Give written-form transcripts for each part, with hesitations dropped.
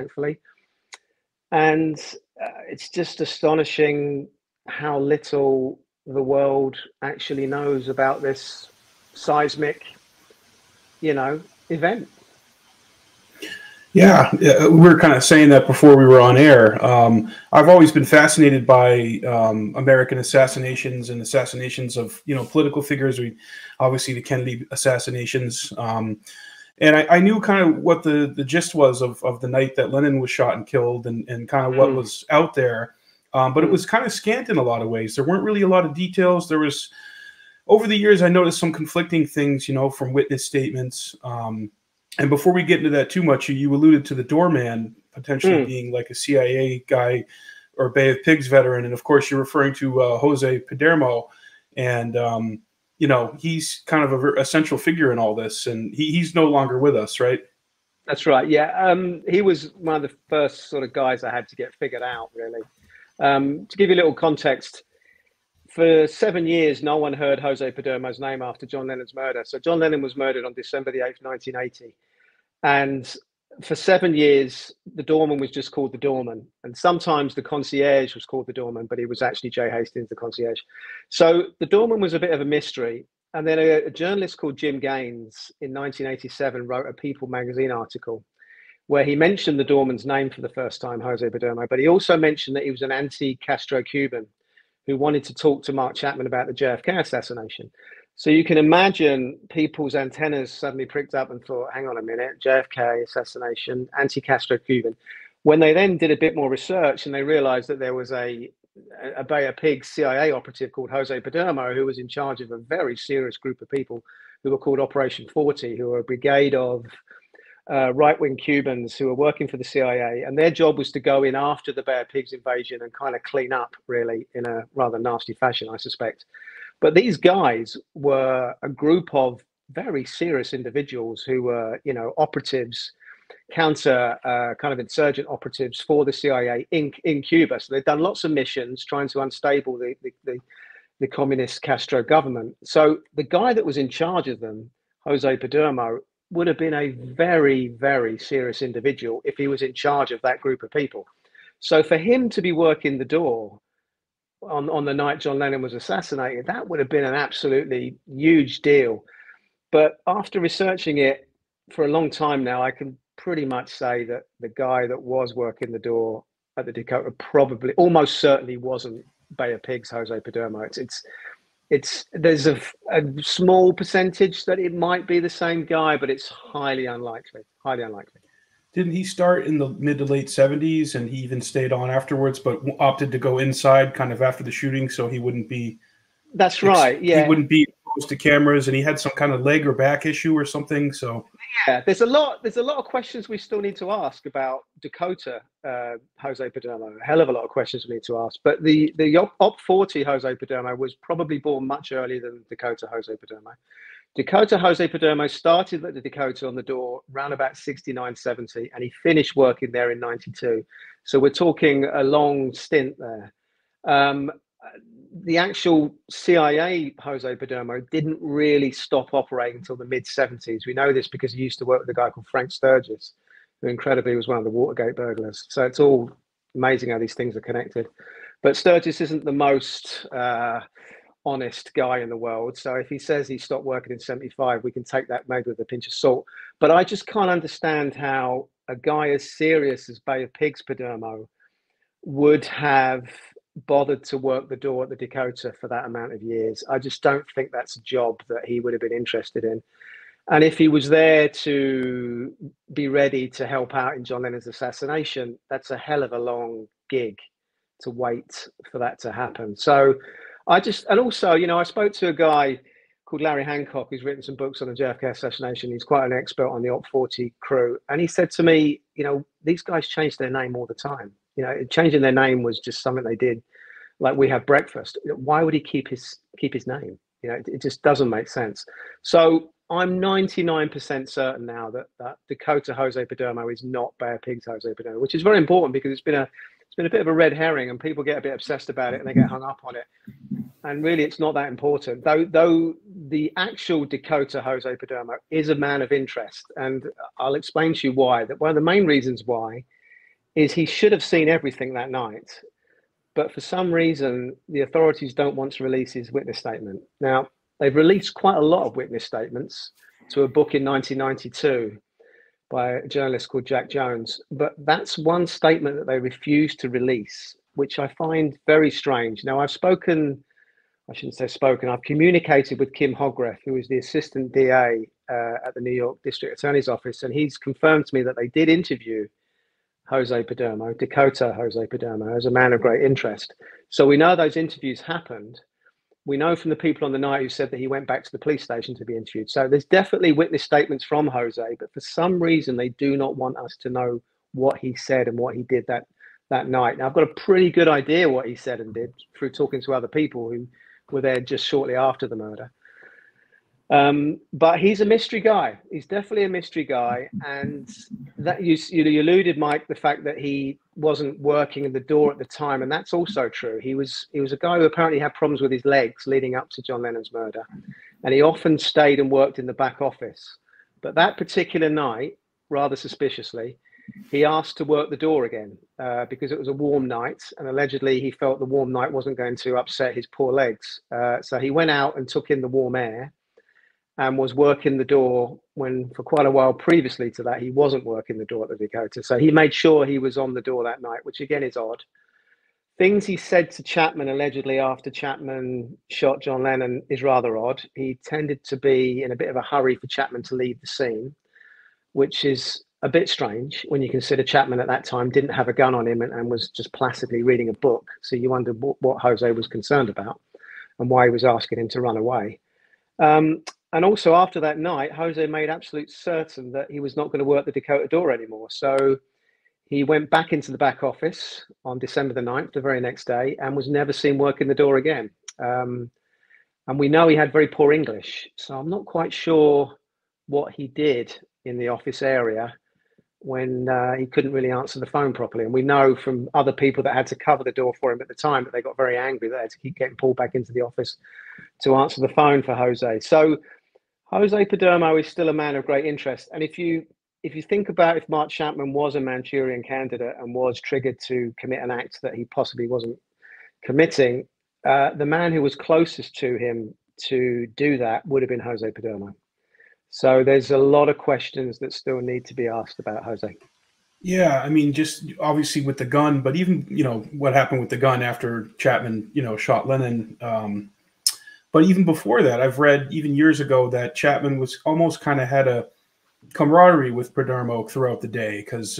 thankfully. And it's just astonishing how little the world actually knows about this seismic, you know, event. Yeah, we were kind of saying that before we were on air. I've always been fascinated by American assassinations and assassinations of, you know, political figures. We obviously the Kennedy assassinations, and I knew kind of what the gist was of the night that Lennon was shot and killed, and kind of what was out there. But it was kind of scant in a lot of ways. There weren't really a lot of details. There was, over the years, I noticed some conflicting things, you know, from witness statements. And before we get into that too much, you alluded to the doorman potentially being like a CIA guy or Bay of Pigs veteran. And of course, you're referring to Jose Perdomo. And, you know, he's kind of a central figure in all this. And he's no longer with us, right? That's right. Yeah. He was one of the first sort of guys I had to get figured out, really. To give you a little context, for 7 years, no one heard Jose Perdomo's name after John Lennon's murder. So John Lennon was murdered on December the 8th, 1980. And for 7 years, the doorman was just called the doorman. And sometimes the concierge was called the doorman, but he was actually Jay Hastings, the concierge. So the doorman was a bit of a mystery. And then a journalist called Jim Gaines in 1987 wrote a People magazine article where he mentioned the doorman's name for the first time, Jose Perdomo, but he also mentioned that he was an anti-Castro Cuban who wanted to talk to Mark Chapman about the JFK assassination. So you can imagine people's antennas suddenly pricked up and thought, hang on a minute, JFK assassination, anti-Castro Cuban. When they then did a bit more research and they realized that there was a Bay of Pigs CIA operative called Jose Perdomo, who was in charge of a very serious group of people who were called Operation 40, who were a brigade of right-wing Cubans who were working for the CIA, and their job was to go in after the Bay of Pigs invasion and kind of clean up, really, in a rather nasty fashion, I suspect. But these guys were a group of very serious individuals who were, you know, operatives, counter kind of insurgent operatives for the CIA in Cuba. So they've done lots of missions trying to unstable the communist Castro government. So the guy that was in charge of them, Jose Perdomo, would have been a very, very serious individual if he was in charge of that group of people. So for him to be working the door on the night John Lennon was assassinated, that would have been an absolutely huge deal. But after researching it for a long time now, I can pretty much say that the guy that was working the door at the Dakota probably, almost certainly, wasn't Bay of Pigs Jose Perdomo. It's there's a small percentage that it might be the same guy, but it's highly unlikely, highly unlikely. Didn't he start in the mid to late 70s and he even stayed on afterwards, but opted to go inside kind of after the shooting so he wouldn't be. That's right. Yeah. He wouldn't be exposed to cameras, and he had some kind of leg or back issue or something. So yeah, there's a lot of questions we still need to ask about Dakota, Jose Perdomo. A hell of a lot of questions we need to ask. But the Op 40 Jose Perdomo was probably born much earlier than Dakota Jose Perdomo. Dakota Jose Perdomo started at the Dakota on the door around about 69, 70, and he finished working there in 92. So we're talking a long stint there. The actual CIA Jose Perdomo didn't really stop operating until the mid 70s. We know this because he used to work with a guy called Frank Sturgis, who incredibly was one of the Watergate burglars. So it's all amazing how these things are connected. But Sturgis isn't the most honest guy in the world. So if he says he stopped working in 75, we can take that maybe with a pinch of salt. But I just can't understand how a guy as serious as Bay of Pigs Perdomo would have bothered to work the door at the Dakota for that amount of years. I just don't think that's a job that he would have been interested in. And if he was there to be ready to help out in John Lennon's assassination, that's a hell of a long gig to wait for that to happen. So I just, and also, you know, I spoke to a guy called Larry Hancock, who's written some books on the JFK assassination. He's quite an expert on the Op 40 crew. And he said to me, you know, these guys change their name all the time. You know, changing their name was just something they did, like we have breakfast. Why would he keep his name? You know, it just doesn't make sense. So I'm 99% certain now that Dakota Jose Perdomo is not Bay of Pigs Jose Perdomo, which is very important because it's been a bit of a red herring and people get a bit obsessed about it and they get hung up on it. And really, it's not that important. Though the actual Dakota Jose Perdomo is a man of interest, and I'll explain to you why. That one of the main reasons why is he should have seen everything that night, but for some reason, the authorities don't want to release his witness statement. Now, they've released quite a lot of witness statements to a book in 1992 by a journalist called Jack Jones, but that's one statement that they refused to release, which I find very strange. Now, I've communicated with Kim Hogref, who is the assistant DA at the New York District Attorney's Office, and he's confirmed to me that they did interview Dakota Jose Perdomo, as a man of great interest. So we know those interviews happened. We know from the people on the night who said that he went back to the police station to be interviewed. So there's definitely witness statements from Jose, but for some reason, they do not want us to know what he said and what he did that night. Now, I've got a pretty good idea what he said and did through talking to other people who were there just shortly after the murder. But he's a mystery guy. He's definitely a mystery guy. And that you alluded, Mike, the fact that he wasn't working in the door at the time. And that's also true. He was a guy who apparently had problems with his legs leading up to John Lennon's murder. And he often stayed and worked in the back office. But that particular night, rather suspiciously, he asked to work the door again because it was a warm night. And allegedly he felt the warm night wasn't going to upset his poor legs. So he went out and took in the warm air and was working the door when, for quite a while previously to that, he wasn't working the door at the Dakota. So he made sure he was on the door that night, which again is odd. Things he said to Chapman allegedly after Chapman shot John Lennon is rather odd. He tended to be in a bit of a hurry for Chapman to leave the scene, which is a bit strange when you consider Chapman at that time didn't have a gun on him and was just placidly reading a book. So you wonder what Jose was concerned about and why he was asking him to run away. And also after that night, Jose made absolute certain that he was not going to work the Dakota door anymore. So he went back into the back office on December the 9th, the very next day, and was never seen working the door again. And we know he had very poor English. So I'm not quite sure what he did in the office area when he couldn't really answer the phone properly. And we know from other people that had to cover the door for him at the time that they got very angry that they had to keep getting pulled back into the office to answer the phone for Jose. So Jose Perdomo is still a man of great interest. And if you think about if Mark Chapman was a Manchurian candidate and was triggered to commit an act that he possibly wasn't committing, the man who was closest to him to do that would have been Jose Perdomo. So there's a lot of questions that still need to be asked about Jose. Yeah, I mean, just obviously with the gun, but even, what happened with the gun after Chapman, shot Lennon. But even before that, I've read even years ago that Chapman was almost kind of had a camaraderie with Perdomo throughout the day because,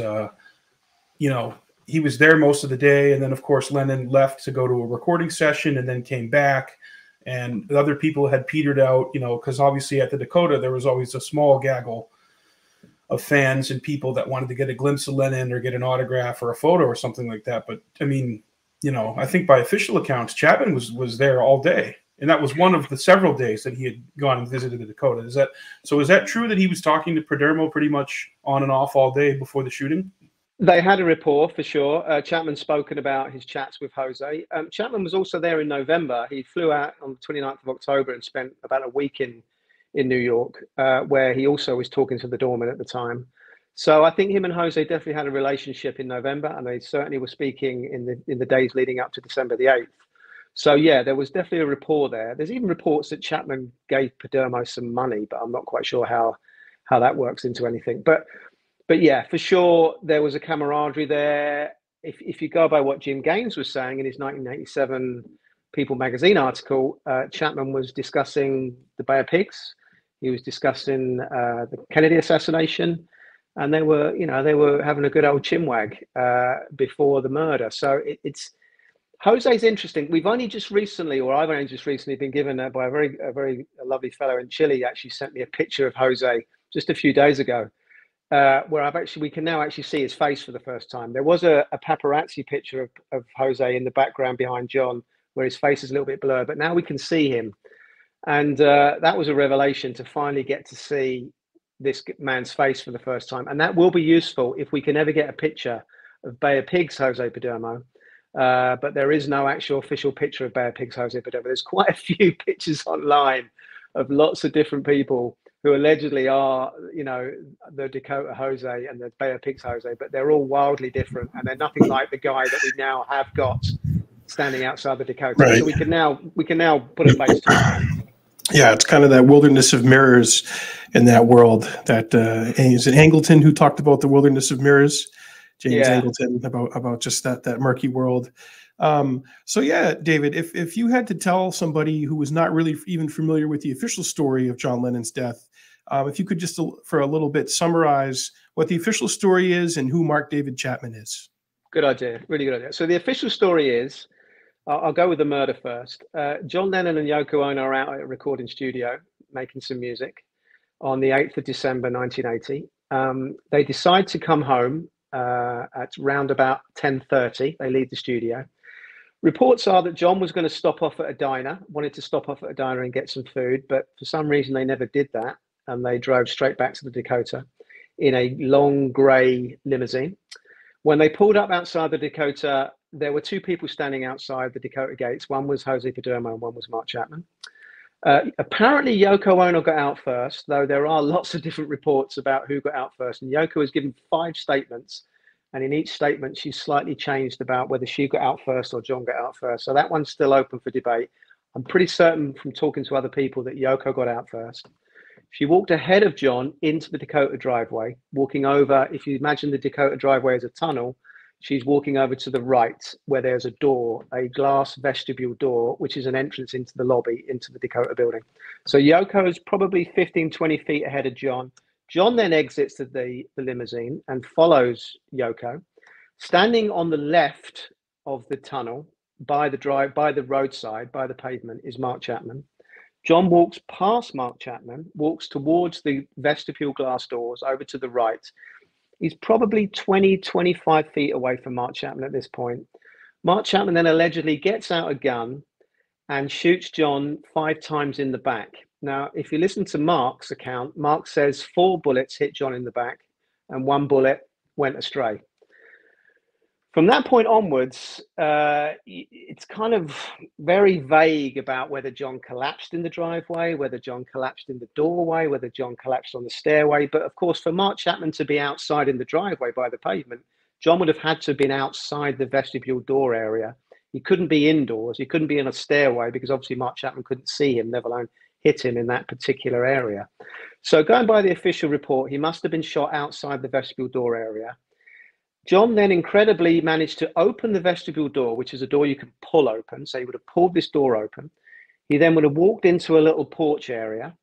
he was there most of the day. And then, of course, Lennon left to go to a recording session and then came back. And the other people had petered out, because obviously at the Dakota, there was always a small gaggle of fans and people that wanted to get a glimpse of Lennon or get an autograph or a photo or something like that. But, I mean, I think by official accounts, Chapman was there all day. And that was one of the several days that he had gone and visited the Dakota. Is that true that he was talking to Perdomo pretty much on and off all day before the shooting? They had a rapport, for sure. Chapman's spoken about his chats with Jose. Chapman was also there in November. He flew out on the 29th of October and spent about a week in New York, where he also was talking to the doorman at the time. So I think him and Jose definitely had a relationship in November, and they certainly were speaking in the days leading up to December the 8th. So, yeah, there was definitely a rapport there. There's even reports that Chapman gave Perdomo some money, but I'm not quite sure how that works into anything. But yeah, for sure, there was a camaraderie there. If you go by what Jim Gaines was saying in his 1987 People magazine article, Chapman was discussing the Bay of Pigs. He was discussing the Kennedy assassination. And they were having a good old chinwag before the murder. So Jose's interesting. I've only just recently been given by a very lovely fellow in Chile, actually sent me a picture of Jose just a few days ago. Where we can now actually see his face for the first time. There was a paparazzi picture of Jose in the background behind John, where his face is a little bit blurred, but now we can see him. And that was a revelation to finally get to see this man's face for the first time. And that will be useful if we can ever get a picture of Bay of Pigs Jose Perdomo. But there is no actual official picture of Bay of Pigs Jose Perdomo. There's quite a few pictures online of lots of different people who allegedly are, you know, the Dakota Jose and the Bay of Pigs Jose, but they're all wildly different, and they're nothing like the guy that we now have got standing outside the Dakota. Right. So we can now put a face to it. Yeah, it's kind of that wilderness of mirrors in that world. That is it Angleton who talked about the wilderness of mirrors, James Angleton, about just that murky world. So yeah, David, if you had to tell somebody who was not really even familiar with the official story of John Lennon's death, if you could just for a little bit summarize what the official story is and who Mark David Chapman is. Good idea, really good idea. So the official story is, I'll go with the murder first. John Lennon and Yoko Ono are out at a recording studio making some music on the 8th of December, 1980. They decide to come home at round about 10:30. They leave the studio. Reports are that John was going to stop off at a diner, wanted to stop off at a diner and get some food, but for some reason they never did that, and they drove straight back to the Dakota in a long grey limousine. When they pulled up outside the Dakota, there were two people standing outside the Dakota gates. One was Jose Perdomo and one was Mark Chapman. Apparently Yoko Ono got out first, though there are lots of different reports about who got out first, and Yoko was given 5 statements, and in each statement she's slightly changed about whether she got out first or John got out first, so that one's still open for debate. I'm pretty certain from talking to other people that Yoko got out first. She walked ahead of John into the Dakota driveway, walking over, if you imagine the Dakota driveway as a tunnel, she's walking over to the right where there's a door, a glass vestibule door, which is an entrance into the lobby, into the Dakota building. So Yoko's probably 15, 20 feet ahead of John. John then exits the limousine and follows Yoko. Standing on the left of the tunnel by the roadside, by the pavement, is Mark Chapman. John walks past Mark Chapman, walks towards the vestibule glass doors over to the right. He's probably 20, 25 feet away from Mark Chapman at this point. Mark Chapman then allegedly gets out a gun and shoots John 5 times in the back. Now, if you listen to Mark's account, Mark says 4 bullets hit John in the back and 1 bullet went astray. From that point onwards, it's kind of very vague about whether John collapsed in the driveway, whether John collapsed in the doorway, whether John collapsed on the stairway. But of course, for Mark Chapman to be outside in the driveway by the pavement, John would have had to have been outside the vestibule door area. He couldn't be indoors. He couldn't be in a stairway because obviously Mark Chapman couldn't see him, let alone hit him in that particular area. So going by the official report, he must have been shot outside the vestibule door area. John then incredibly managed to open the vestibule door, which is a door you can pull open. So he would have pulled this door open. He then would have walked into a little porch area.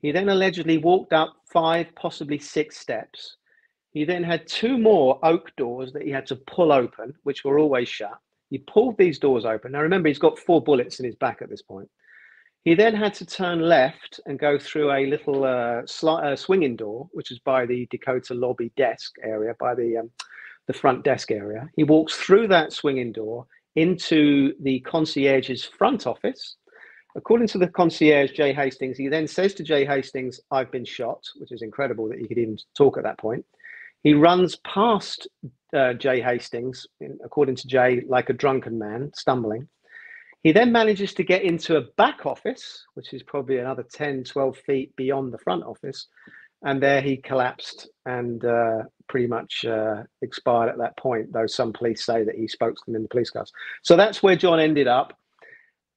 He then allegedly walked up 5, possibly 6 steps. He then had 2 more oak doors that he had to pull open, which were always shut. He pulled these doors open. Now remember, he's got 4 bullets in his back at this point. He then had to turn left and go through a little swinging door, which is by the Dakota lobby desk area, by the front desk area. He walks through that swinging door into the concierge's front office. According to the concierge, Jay Hastings, he then says to Jay Hastings, "I've been shot," which is incredible that he could even talk at that point. He runs past Jay Hastings, according to Jay, like a drunken man, stumbling. He then manages to get into a back office, which is probably another 10, 12 feet beyond the front office. And there he collapsed and pretty much expired at that point, though some police say that he spoke to them in the police cars. So that's where John ended up.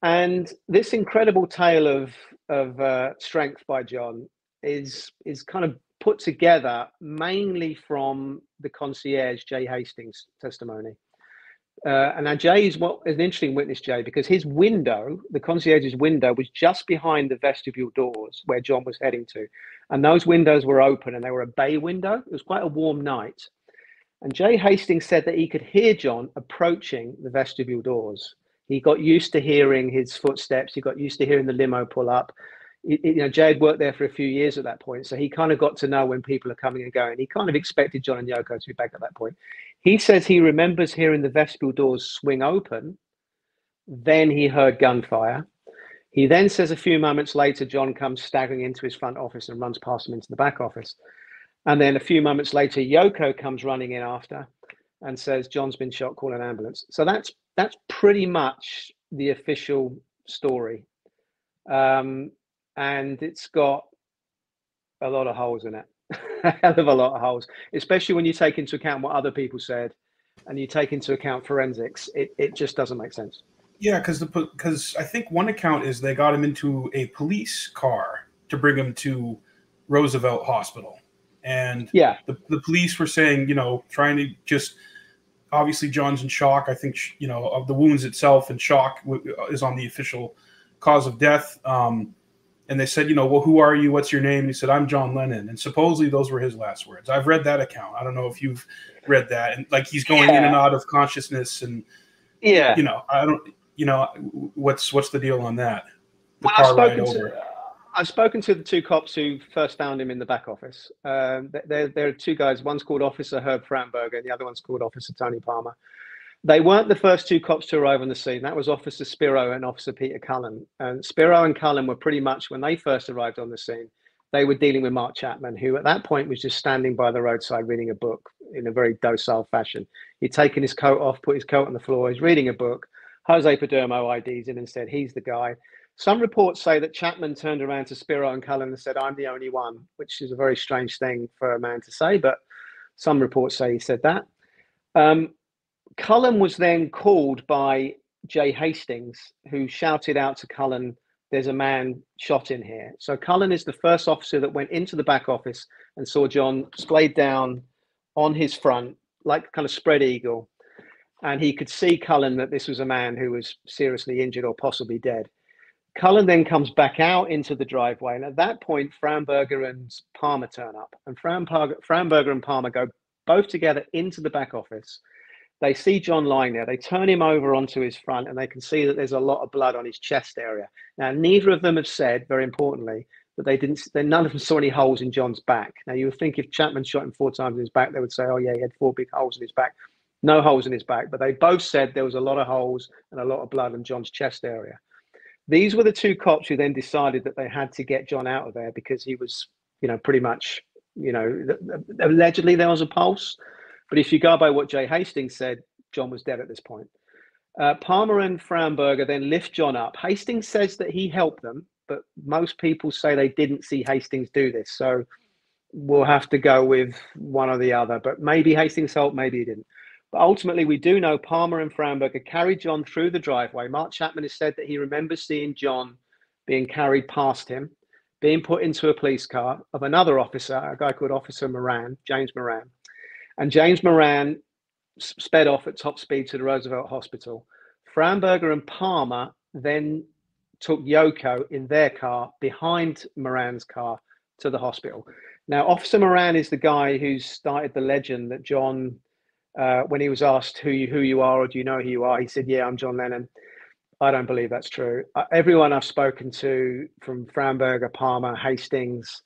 And this incredible tale of strength by John is kind of put together mainly from the concierge, Jay Hastings' testimony. And now Jay is an interesting witness, Jay, because his window, the concierge's window, was just behind the vestibule doors where John was heading to. And those windows were open and they were a bay window. It was quite a warm night. And Jay Hastings said that he could hear John approaching the vestibule doors. He got used to hearing his footsteps. He got used to hearing the limo pull up. You know, Jay had worked there for a few years at that point, so he kind of got to know when people are coming and going. He kind of expected John and Yoko to be back at that point. He says he remembers hearing the vestibule doors swing open. Then he heard gunfire. He then says a few moments later, John comes staggering into his front office and runs past him into the back office. And then a few moments later, Yoko comes running in after and says, "John's been shot, call an ambulance." So that's pretty much the official story. And it's got a lot of holes in it. A hell of a lot of holes, especially when you take into account what other people said and you take into account forensics. It just doesn't make sense. Yeah, because I think one account is they got him into a police car to bring him to Roosevelt Hospital. And yeah, the police were saying, you know, trying to just – obviously John's in shock. I think, you know, of the wounds itself, and shock is on the official cause of death. And they said, you know, well, who are you? What's your name? And he said, I'm John Lennon. And supposedly those were his last words. I've read that account. I don't know if you've read that. And, like, he's going in and out of consciousness. And, yeah, you know, I don't – you know, what's the deal on that? The car ride over. I've spoken to the two cops who first found him in the back office. There are two guys. One's called Officer Herb Framberger and the other one's called Officer Tony Palmer. They weren't the first two cops to arrive on the scene. That was Officer Spiro and Officer Peter Cullen. And Spiro and Cullen were pretty much, when they first arrived on the scene, they were dealing with Mark Chapman, who at that point was just standing by the roadside reading a book in a very docile fashion. He'd taken his coat off, put his coat on the floor, he's reading a book. Jose Perdomo IDs him and said, he's the guy. Some reports say that Chapman turned around to Spiro and Cullen and said, I'm the only one, which is a very strange thing for a man to say, but some reports say he said that. Cullen was then called by Jay Hastings, who shouted out to Cullen, there's a man shot in here. So Cullen is the first officer that went into the back office and saw John splayed down on his front, like kind of spread eagle. And he could see, Cullen, that this was a man who was seriously injured or possibly dead. Cullen then comes back out into the driveway. And at that point, Framberger and Palmer turn up. And Framberger and Palmer go both together into the back office. They see John lying there. They turn him over onto his front, and they can see that there's a lot of blood on his chest area. Now, neither of them have said, very importantly, that they didn't. None of them saw any holes in John's back. Now, you would think if Chapman shot him 4 times in his back, they would say, oh, yeah, he had 4 big holes in his back. No holes in his back, but they both said there was a lot of holes and a lot of blood in John's chest area. These were the two cops who then decided that they had to get John out of there because he was, you know, pretty much, you know, allegedly there was a pulse. But if you go by what Jay Hastings said, John was dead at this point. Palmer and Framberger then lift John up. Hastings says that he helped them, but most people say they didn't see Hastings do this. So we'll have to go with one or the other, but maybe Hastings helped, maybe he didn't. But ultimately, we do know Palmer and Framberger carried John through the driveway. Mark Chapman has said that he remembers seeing John being carried past him, being put into a police car of another officer, a guy called Officer Moran, James Moran. And James Moran sped off at top speed to the Roosevelt Hospital. Framberger and Palmer then took Yoko in their car behind Moran's car to the hospital. Now, Officer Moran is the guy who started the legend that John... when he was asked who you are or do you know who you are, he said, yeah, I'm John Lennon. I don't believe that's true. Everyone I've spoken to, from Framberger, Palmer, Hastings,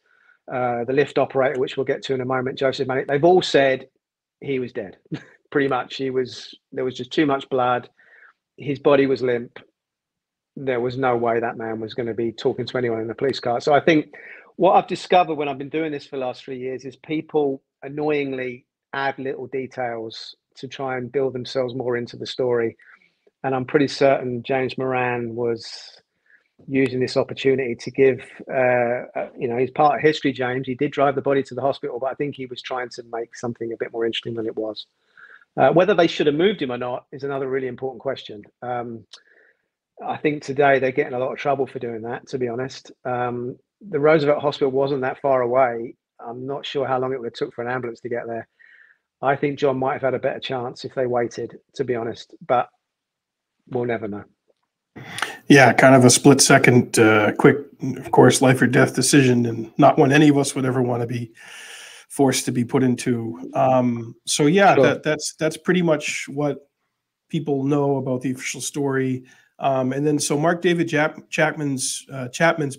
the lift operator, which we'll get to in a moment, Joseph Manning, they've all said he was dead. Pretty much. There was just too much blood. His body was limp. There was no way that man was going to be talking to anyone in a police car. So I think what I've discovered when I've been doing this for the last 3 years is people annoyingly add little details to try and build themselves more into the story. And I'm pretty certain James Moran was using this opportunity to give, you know, he's part of history, James. He did drive the body to the hospital, but I think he was trying to make something a bit more interesting than it was. Whether they should have moved him or not is another really important question. I think today they're getting a lot of trouble for doing that, to be honest. The Roosevelt Hospital wasn't that far away. I'm not sure how long it would have took for an ambulance to get there. I think John might have had a better chance if they waited, to be honest, but we'll never know. Yeah, kind of a split-second, quick, of course, life or death decision, and not one any of us would ever want to be forced to be put into. So, yeah, sure. that's pretty much what people know about the official story. And then, so Mark David Chapman's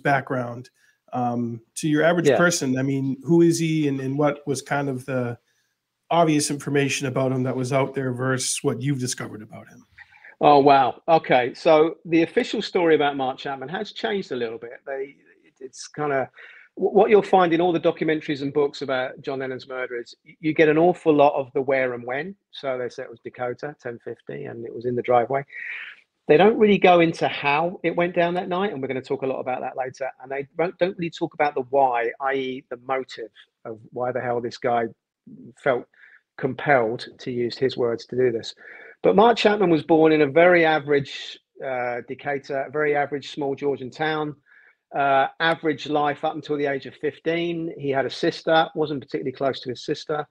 background, to your average person, I mean, who is he, and what was kind of the obvious information about him that was out there versus what you've discovered about him? Oh, wow. Okay. So the official story about Mark Chapman has changed a little bit. It's kind of what you'll find in all the documentaries and books about John Lennon's murder is you get an awful lot of the where and when. So they said it was Dakota, 1050, and it was in the driveway. They don't really go into how it went down that night, and we're going to talk a lot about that later. And they don't really talk about the why, i.e. the motive of why the hell this guy felt compelled, to use his words, to do this. But Mark Chapman was born in a very average Decatur, a very average small Georgian town, average life up until the age of 15. He had a sister, wasn't particularly close to his sister.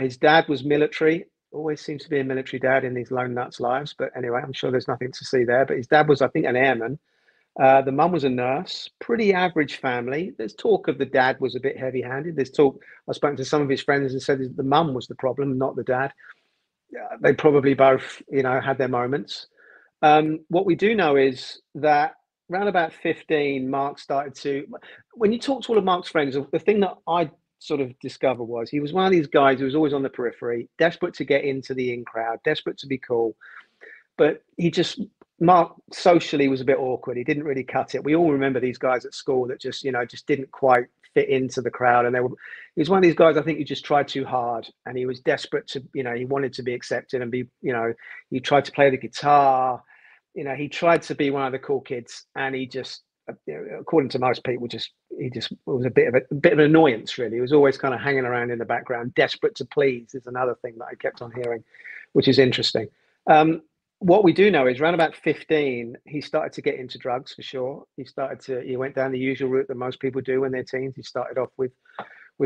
His dad was military. Always seems to be a military dad in these lone nuts' lives. But anyway, I'm sure there's nothing to see there. But his dad was, I think, an airman. The mum was a nurse. Pretty average family. There's talk of the dad was a bit heavy-handed. There's talk, I've spoken to some of his friends and said the mum was the problem, not the dad. They probably both, you know, had their moments. What we do know is that around about 15, Mark started to, when you talk to all of Mark's friends, the thing that I sort of discover was he was one of these guys who was always on the periphery, desperate to get into the in crowd, desperate to be cool. But he just, Mark socially was a bit awkward. He didn't really cut it. We all remember these guys at school that just, you know, just didn't quite fit into the crowd. And he was one of these guys, I think, who just tried too hard, and he was desperate to, you know, he wanted to be accepted and be, you know, he tried to play the guitar. You know, he tried to be one of the cool kids, and he just, according to most people, he just was a bit of an annoyance, really. He was always kind of hanging around in the background, desperate to please is another thing that I kept on hearing, which is interesting. What we do know is around about 15, he started to get into drugs for sure. He went down the usual route that most people do when they're teens. He started off with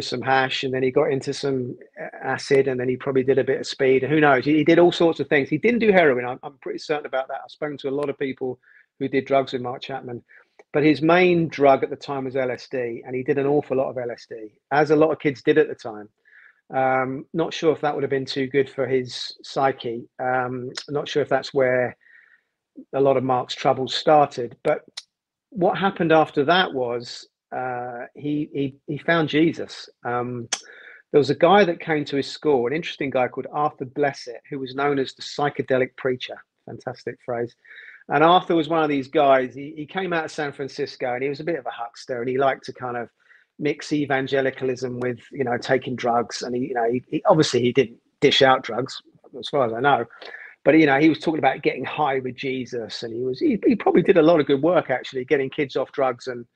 some hash, and then he got into some acid, and then he probably did a bit of speed. Who knows? He did all sorts of things. He didn't do heroin. I'm pretty certain about that. I've spoken to a lot of people who did drugs with Mark Chapman, but his main drug at the time was LSD, and he did an awful lot of LSD, as a lot of kids did at the time. Not sure if that would have been too good for his psyche. Not sure if that's where a lot of Mark's troubles started. But what happened after that was he found Jesus. There was a guy that came to his school, an interesting guy called Arthur Blessett, who was known as the psychedelic preacher. Fantastic phrase. And Arthur was one of these guys. He came out of San Francisco, and he was a bit of a huckster, and he liked to kind of mix evangelicalism with, you know, taking drugs. And he obviously he didn't dish out drugs, as far as I know. But, you know, he was talking about getting high with Jesus, and he probably did a lot of good work, actually, getting kids off drugs and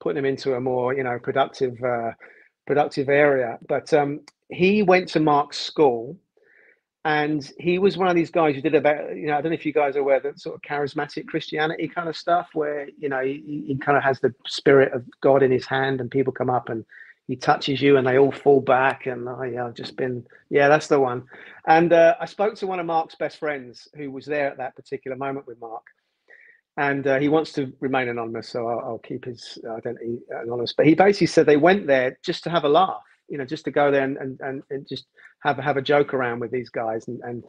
putting them into a more, you know, productive area. But he went to Mark's school, and he was one of these guys who did about, you know, I don't know if you guys are aware of that sort of charismatic Christianity kind of stuff, where, you know, he kind of has the spirit of God in his hand, and people come up and he touches you and they all fall back. And oh, yeah, I've just been, yeah, that's the one. And I spoke to one of Mark's best friends who was there at that particular moment with Mark. And he wants to remain anonymous, so I'll keep his identity anonymous. But he basically said they went there just to have a laugh, you know, just to go there and just have a joke around with these guys and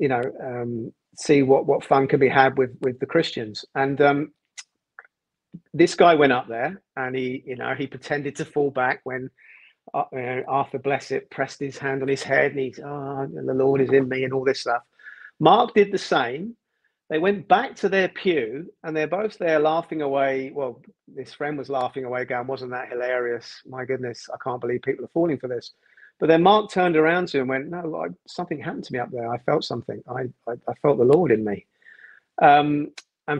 you know, see what fun can be had with the Christians. And this guy went up there, and he pretended to fall back when Arthur Blessett pressed his hand on his head, and he's, oh, the Lord is in me, and all this stuff. Mark did the same. They went back to their pew, and they're both there laughing away. Well, this friend was laughing away going, wasn't that hilarious? My goodness, I can't believe people are falling for this. But then Mark turned around to him and went, no, something happened to me up there. I felt something. I felt the Lord in me. And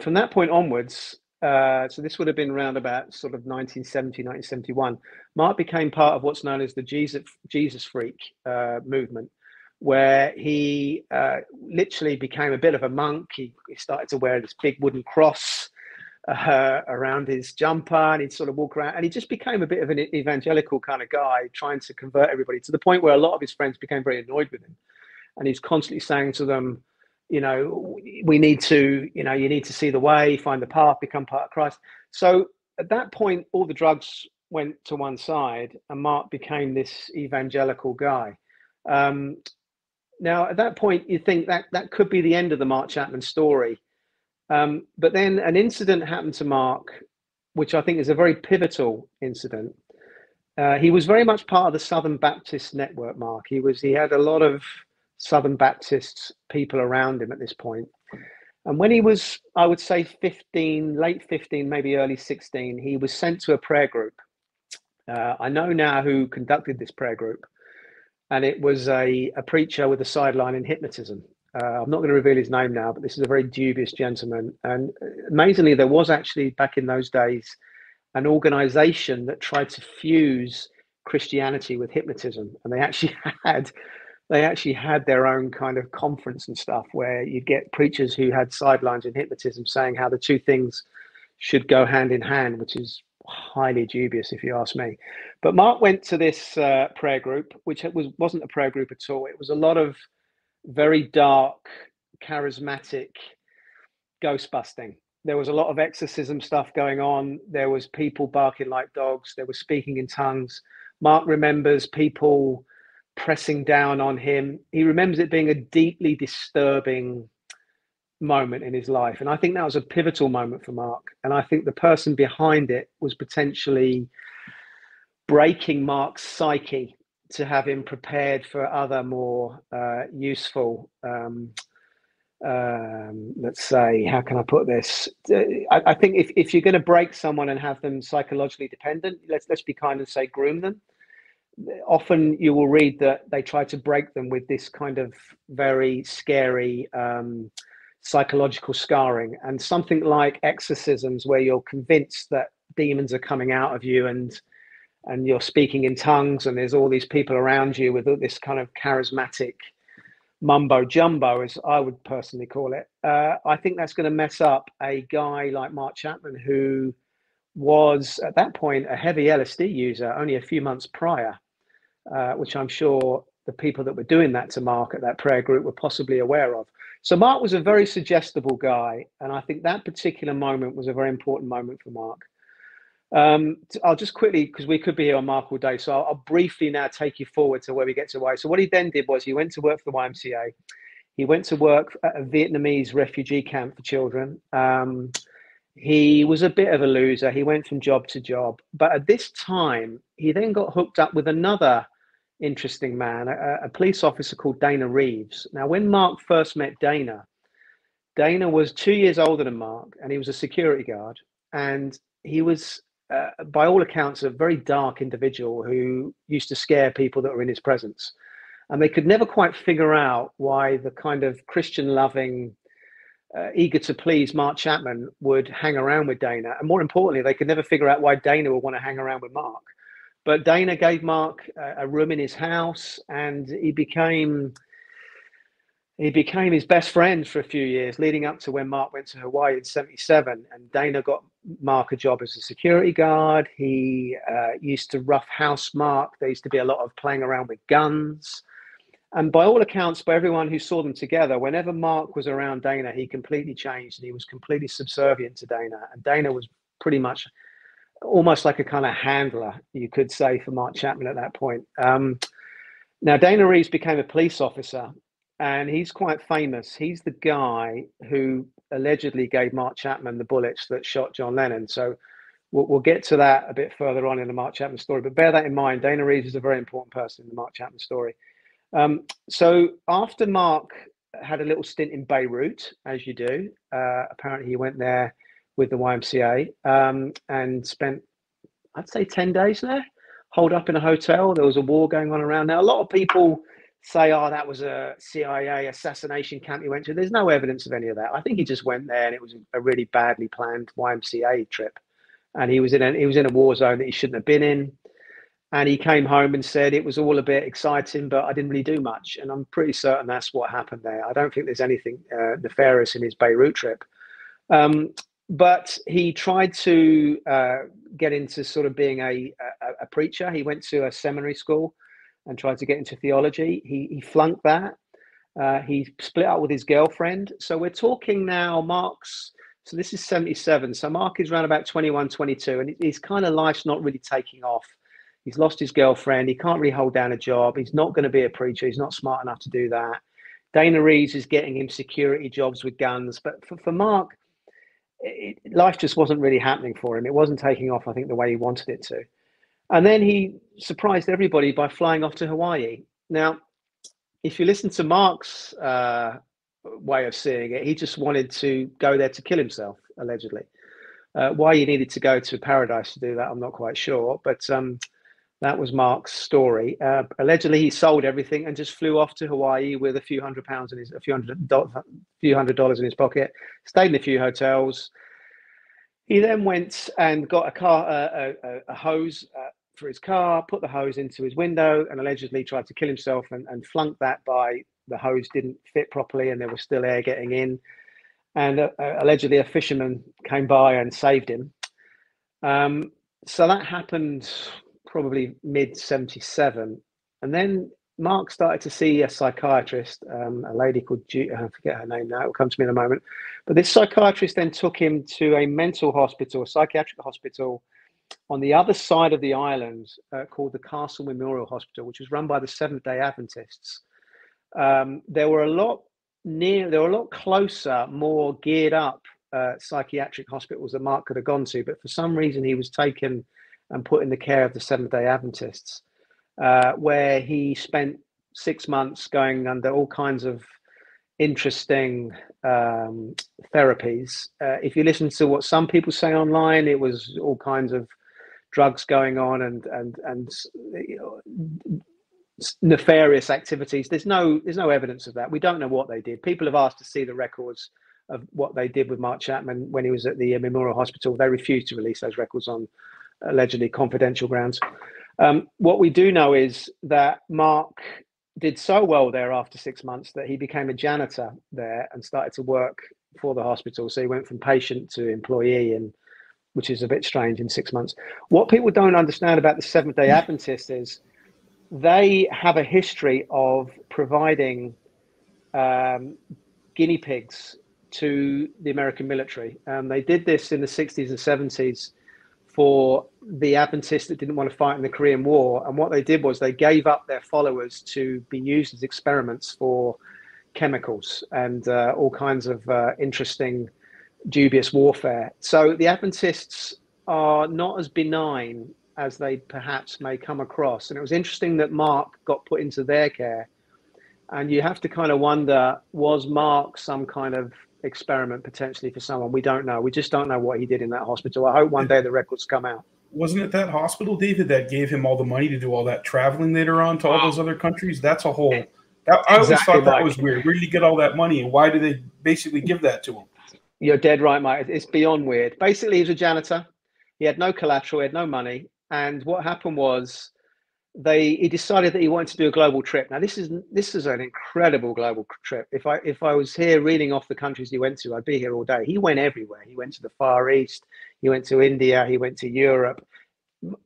from that point onwards, so this would have been around about sort of 1970, 1971, Mark became part of what's known as the Jesus Freak movement, where he literally became a bit of a monk. He started to wear this big wooden cross around his jumper, and he'd sort of walk around, and he just became a bit of an evangelical kind of guy, trying to convert everybody, to the point where a lot of his friends became very annoyed with him. And he's constantly saying to them, you know, we need to, you know, you need to see the way, find the path, become part of Christ. So at that point, all the drugs went to one side, and Mark became this evangelical guy. Now, at that point, you think that could be the end of the Mark Chapman story. But then an incident happened to Mark, which I think is a very pivotal incident. He was very much part of the Southern Baptist network, Mark. He had a lot of Southern Baptist people around him at this point. And when he was, I would say, 15, late 15, maybe early 16, he was sent to a prayer group. I know now who conducted this prayer group. and it was a preacher with a sideline in hypnotism. I'm not going to reveal his name now, but this is a very dubious gentleman. And amazingly, there was actually, back in those days, an organization that tried to fuse Christianity with hypnotism. And they actually had their own kind of conference and stuff where you'd get preachers who had sidelines in hypnotism saying how the two things should go hand in hand, which is highly dubious if you ask me. But Mark went to this prayer group, which wasn't a prayer group at all. It was a lot of very dark, charismatic ghost busting. There was a lot of exorcism stuff going on. There was people barking like dogs. There was speaking in tongues. Mark remembers people pressing down on him. He remembers it being a deeply disturbing moment in his life. And I think that was a pivotal moment for Mark. And I think the person behind it was potentially breaking Mark's psyche to have him prepared for other more useful, let's say, how can I put this? I think if you're going to break someone and have them psychologically dependent, let's be kind and say groom them. Often you will read that they try to break them with this kind of very scary psychological scarring, and something like exorcisms where you're convinced that demons are coming out of you and you're speaking in tongues and there's all these people around you with this kind of charismatic mumbo jumbo, as I would personally call it. I think that's going to mess up a guy like Mark Chapman, who was at that point a heavy LSD user only a few months prior, which I'm sure the people that were doing that to Mark at that prayer group were possibly aware of. So Mark was a very suggestible guy. And I think that particular moment was a very important moment for Mark. I'll just quickly, because we could be here on Mark all day, so I'll briefly now take you forward to where we get to Y. So what he then did was he went to work for the YMCA. He went to work at a Vietnamese refugee camp for children. He was a bit of a loser. He went from job to job. But at this time, he then got hooked up with another interesting man, a police officer called Dana Reeves. Now, when Mark first met Dana, Dana was 2 years older than Mark, and he was a security guard. And he was... by all accounts, a very dark individual who used to scare people that were in his presence. And they could never quite figure out why the kind of Christian-loving, eager to please Mark Chapman would hang around with Dana. And more importantly, they could never figure out why Dana would want to hang around with Mark. But Dana gave Mark a room in his house, and he became his best friend for a few years, leading up to when Mark went to Hawaii in 1977, and Dana got Mark a job as a security guard. He used to rough house Mark. There used to be a lot of playing around with guns. And by all accounts, by everyone who saw them together, whenever Mark was around Dana, he completely changed, and he was completely subservient to Dana. And Dana was pretty much almost like a kind of handler, you could say, for Mark Chapman at that point. Now, Dana Reeves became a police officer, and he's quite famous. He's the guy who allegedly gave Mark Chapman the bullets that shot John Lennon. So we'll get to that a bit further on in the Mark Chapman story. But bear that in mind, Dana Reeves is a very important person in the Mark Chapman story. So after Mark had a little stint in Beirut, as you do, apparently he went there with the YMCA and spent, I'd say, 10 days there, holed up in a hotel. There was a war going on around there. A lot of people say, oh, that was a CIA assassination camp he went to. There's no evidence of any of that. I think he just went there, and it was a really badly planned YMCA trip. And he was in a war zone that he shouldn't have been in. And he came home and said, it was all a bit exciting, but I didn't really do much. And I'm pretty certain that's what happened there. I don't think there's anything nefarious in his Beirut trip. But he tried to get into sort of being a preacher. He went to a seminary school and tried to get into theology. He flunked that. He split up with his girlfriend. So we're talking now, Mark's, so this is 1977. So Mark is around about 21, 22, and his kind of life's not really taking off. He's lost his girlfriend. He can't really hold down a job. He's not going to be a preacher. He's not smart enough to do that. Dana Reeves is getting him security jobs with guns. But for Mark, life just wasn't really happening for him. It wasn't taking off, I think, the way he wanted it to. And then he surprised everybody by flying off to Hawaii. Now, if you listen to Mark's way of seeing it, he just wanted to go there to kill himself, allegedly. Why he needed to go to paradise to do that, I'm not quite sure. But That was Mark's story. Allegedly, he sold everything and just flew off to Hawaii with a few hundred dollars in his pocket. Stayed in a few hotels. He then went and got a hose for his car, put the hose into his window, and allegedly tried to kill himself and flunked that by the hose didn't fit properly and there was still air getting in. And allegedly, a fisherman came by and saved him. So that happened probably mid-77. And then Mark started to see a psychiatrist, a lady called, I forget her name now, it will come to me in a moment. But this psychiatrist then took him to a mental hospital, a psychiatric hospital on the other side of the island called the Castle Memorial Hospital, which was run by the Seventh-day Adventists. There were a lot closer, more geared up psychiatric hospitals that Mark could have gone to, but for some reason he was taken and put in the care of the Seventh-day Adventists, where he spent 6 months going under all kinds of interesting therapies. If you listen to what some people say online, it was all kinds of drugs going on and nefarious activities. There's no evidence of that. We don't know what they did. People have asked to see the records of what they did with Mark Chapman when he was at the Memorial Hospital. They refused to release those records on allegedly confidential grounds. What we do know is that Mark did so well there after 6 months that he became a janitor there and started to work for the hospital. So he went from patient to employee, and which is a bit strange in 6 months. What people don't understand about the Seventh-day Adventists is they have a history of providing guinea pigs to the American military. They did this in the 60s and 70s for the Adventists that didn't want to fight in the Korean War. And what they did was they gave up their followers to be used as experiments for chemicals and all kinds of interesting, dubious warfare. So the Adventists are not as benign as they perhaps may come across. And it was interesting that Mark got put into their care. And you have to kind of wonder, was Mark some kind of experiment potentially for someone? We don't know. We just don't know what he did in that hospital. I hope one day the records come out. Wasn't it that hospital, David, that gave him all the money to do all that traveling later on to all those other countries? That's a whole... I always thought that was weird. Where did he get all that money, and why did they basically give that to him? You're dead right, Mike. It's beyond weird. Basically, he was a janitor. He had no collateral. He had no money. And what happened was he decided that he wanted to do a global trip. Now, this is an incredible global trip. If I was here reading off the countries he went to, I'd be here all day. He went everywhere. He went to the Far East. He went to India. He went to Europe.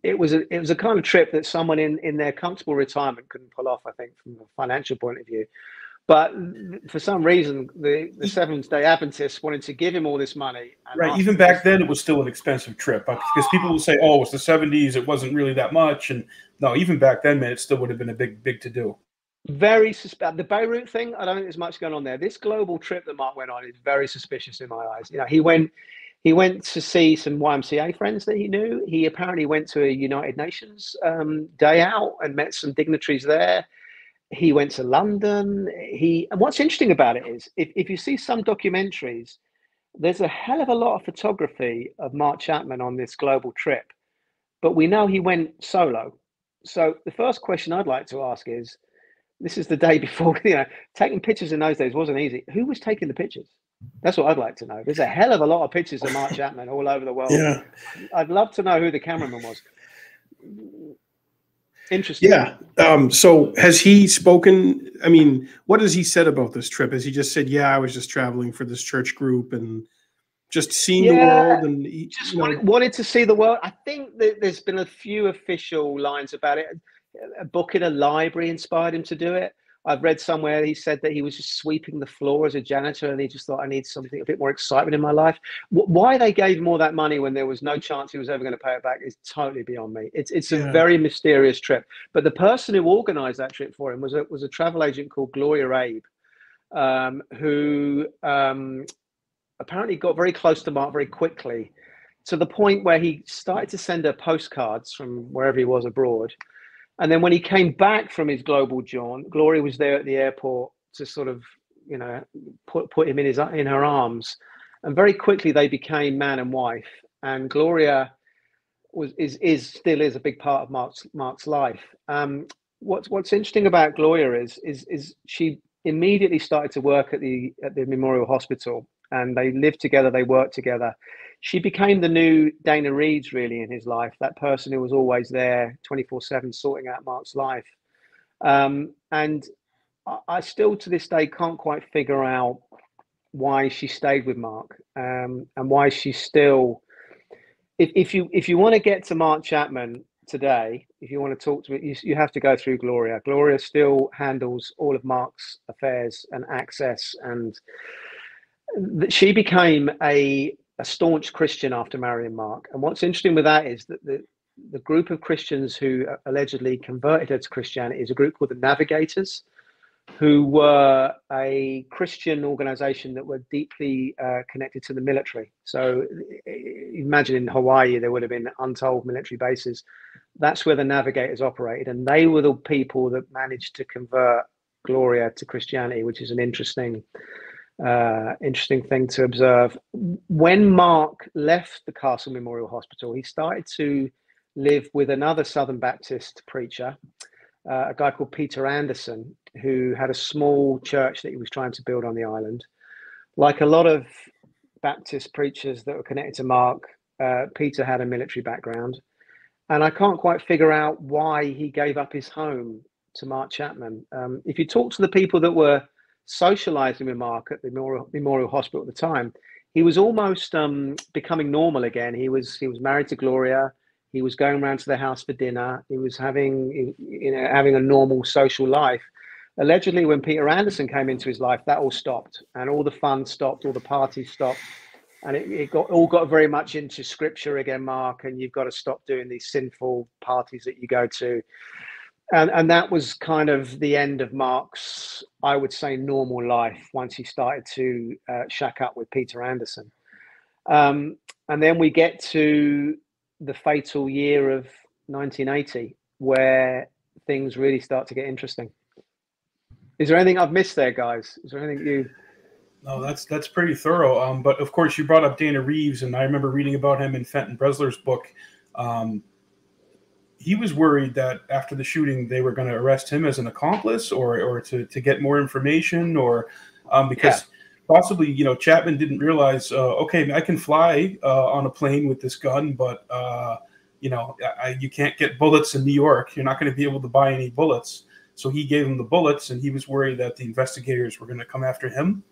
It was a kind of trip that someone in their comfortable retirement couldn't pull off, I think, from a financial point of view. But for some reason, the Seventh-day Adventists wanted to give him all this money. Right. Even back then, it was still an expensive trip because people would say, oh, it's the 70s. It wasn't really that much. And no, even back then, man, it still would have been a big to-do. Very suspect. The Beirut thing, I don't think there's much going on there. This global trip that Mark went on is very suspicious in my eyes. You know, he went to see some YMCA friends that he knew. He apparently went to a United Nations day out and met some dignitaries there. He went to London. And what's interesting about it is, if you see some documentaries, there's a hell of a lot of photography of Mark Chapman on this global trip, but we know he went solo. So the first question I'd like to ask is, this is the day before, taking pictures in those days wasn't easy. Who was taking the pictures? That's what I'd like to know. There's a hell of a lot of pictures of Mark Chapman all over the world. Yeah. I'd love to know who the cameraman was. Interesting. Yeah. So has he spoken? I mean, what has he said about this trip? Has he just said, yeah, I was just traveling for this church group and just seeing the world? And he just wanted to see the world. I think that there's been a few official lines about it. A book in a library inspired him to do it. I've read somewhere he said that he was just sweeping the floor as a janitor and he just thought, I need something, a bit more excitement in my life. Why they gave him all that money when there was no chance he was ever going to pay it back is totally beyond me. It's a very mysterious trip. But the person who organized that trip for him was a travel agent called Gloria Abe, who apparently got very close to Mark very quickly, to the point where he started to send her postcards from wherever he was abroad. And then when he came back from his global jaunt, Gloria was there at the airport to sort of, put him in her arms. And very quickly, they became man and wife. And Gloria still is a big part of Mark's life. What's interesting about Gloria is she immediately started to work at the Memorial Hospital, and they lived together, they worked together. She became the new Dana Reeves, really, in his life, that person who was always there 24/7 sorting out Mark's life. And I still to this day can't quite figure out why she stayed with Mark, and why she still, if you want to get to Mark Chapman today, if you want to talk to me, you have to go through Gloria. Gloria still handles all of Mark's affairs and access, and she became a staunch Christian after marrying Mark. And what's interesting with that is that the group of Christians who allegedly converted her to Christianity is a group called the Navigators, who were a Christian organization that were deeply connected to the military. So imagine in Hawaii, there would have been untold military bases. That's where the Navigators operated. And they were the people that managed to convert Gloria to Christianity, which is an interesting thing to observe. When Mark left the Castle Memorial Hospital, he started to live with another Southern Baptist preacher, a guy called Peter Anderson, who had a small church that he was trying to build on the island. Like a lot of Baptist preachers that were connected to Mark, Peter had a military background. And I can't quite figure out why he gave up his home to Mark Chapman. If you talk to the people that were socializing with Mark at the Memorial Hospital at the time, he was almost becoming normal again. He was married to Gloria. He was going around to their house for dinner. He was having a normal social life. Allegedly, when Peter Anderson came into his life, that all stopped, and all the fun stopped, all the parties stopped, and it all got very much into scripture again, Mark, and you've got to stop doing these sinful parties that you go to. And that was kind of the end of Mark's, I would say, normal life once he started to shack up with Peter Anderson. And then we get to the fatal year of 1980, where things really start to get interesting. Is there anything I've missed there, guys? Is there anything you... No, that's pretty thorough. But of course, you brought up Dana Reeves, and I remember reading about him in Fenton Bresler's book. He was worried that after the shooting, they were going to arrest him as an accomplice, or to get more information, or because possibly, Chapman didn't realize, okay, I can fly on a plane with this gun, but you can't get bullets in New York. You're not going to be able to buy any bullets. So he gave him the bullets, and he was worried that the investigators were going to come after him.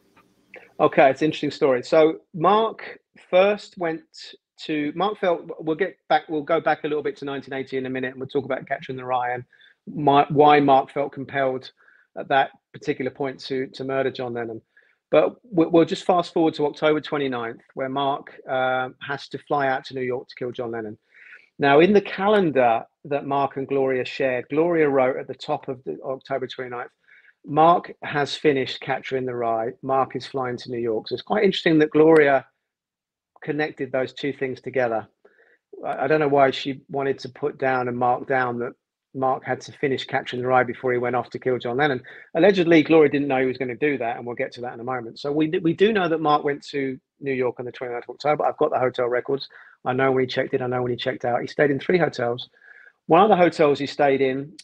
Okay, it's an interesting story. So Mark felt, we'll go back a little bit to 1980 in a minute, and we'll talk about Catcher in the Rye and why Mark felt compelled at that particular point to murder John Lennon. But we'll just fast forward to October 29th, where Mark has to fly out to New York to kill John Lennon. Now, in the calendar that Mark and Gloria shared, Gloria wrote at the top of October 29th, Mark has finished Catcher in the Rye. Mark is flying to New York. So it's quite interesting that Gloria connected those two things together. I don't know why she wanted to put down and mark down that Mark had to finish Catcher in the Rye before he went off to kill John Lennon. Allegedly, Gloria didn't know he was going to do that, and we'll get to that in a moment. So we do know that Mark went to New York on the 29th of October. I've got the hotel records. I know when he checked in. I know when he checked out. He stayed in 3 hotels. One of the hotels he stayed in,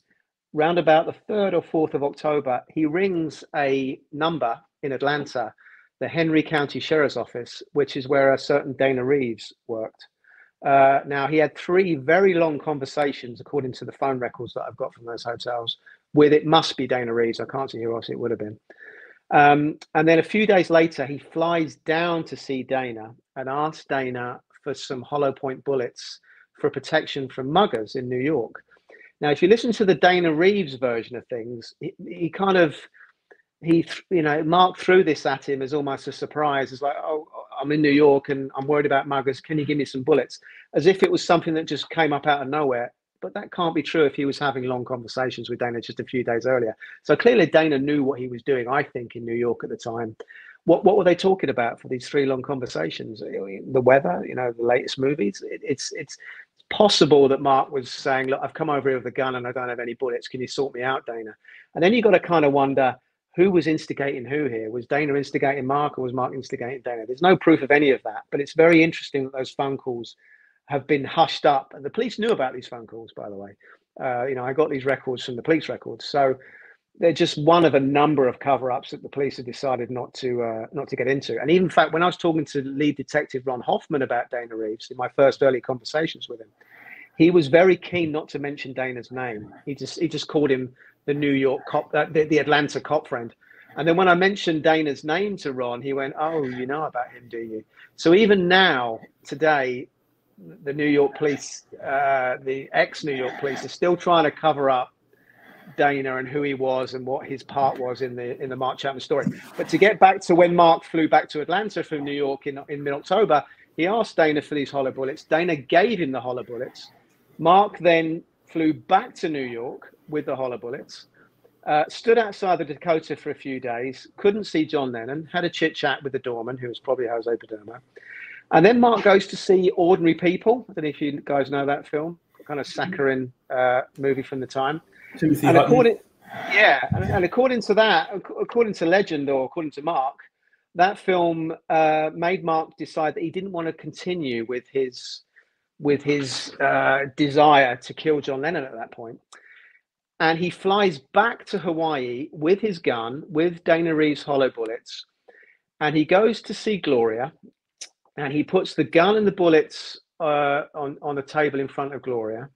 round about the 3rd or 4th of October, he rings a number in Atlanta, the Henry County Sheriff's Office, which is where a certain Dana Reeves worked. Now, he had 3 very long conversations, according to the phone records that I've got from those hotels, with it must be Dana Reeves. I can't see who else it would have been. And then a few days later, he flies down to see Dana and asks Dana for some hollow point bullets for protection from muggers in New York. Now, if you listen to the Dana Reeves version of things, Mark threw this at him as almost a surprise. It's like, oh, I'm in New York and I'm worried about muggers. Can you give me some bullets? As if it was something that just came up out of nowhere. But that can't be true if he was having long conversations with Dana just a few days earlier. So clearly Dana knew what he was doing, I think, in New York at the time. What were they talking about for these 3 long conversations? The weather, the latest movies. It's possible that Mark was saying, look, I've come over here with a gun and I don't have any bullets. Can you sort me out, Dana? And then you've got to kind of wonder, who was instigating who here? Was Dana instigating Mark, or was Mark instigating Dana? There's no proof of any of that, but it's very interesting that those phone calls have been hushed up. And the police knew about these phone calls, by the way. You know, I got these records from the police records. So they're just one of a number of cover-ups that the police have decided not to not to get into. And even in fact, when I was talking to lead detective Ron Hoffman about Dana Reeves in my first early conversations with him, he was very keen not to mention Dana's name. He just called him the New York cop, the Atlanta cop friend. And then when I mentioned Dana's name to Ron, he went, "Oh, you know about him, do you?" So even now, today, the New York police, the ex-New York police, are still trying to cover up Dana and who he was and what his part was in the Mark Chapman story. But to get back to when Mark flew back to Atlanta from New York in mid-October, he asked Dana for these hollow bullets. Dana gave him the hollow bullets. Mark then flew back to New York with the hollow bullets, stood outside the Dakota for a few days, couldn't see John Lennon, had a chit-chat with the doorman, who was probably Jose Perdomo. And then Mark goes to see Ordinary People. I don't know if you guys know that film, kind of saccharine movie from the time. And according to that, according to legend or according to Mark, that film made Mark decide that he didn't want to continue with his desire to kill John Lennon at that point. And he flies back to Hawaii with his gun, with Dana Reeves' hollow bullets, and he goes to see Gloria, and he puts the gun and the bullets on the table in front of Gloria.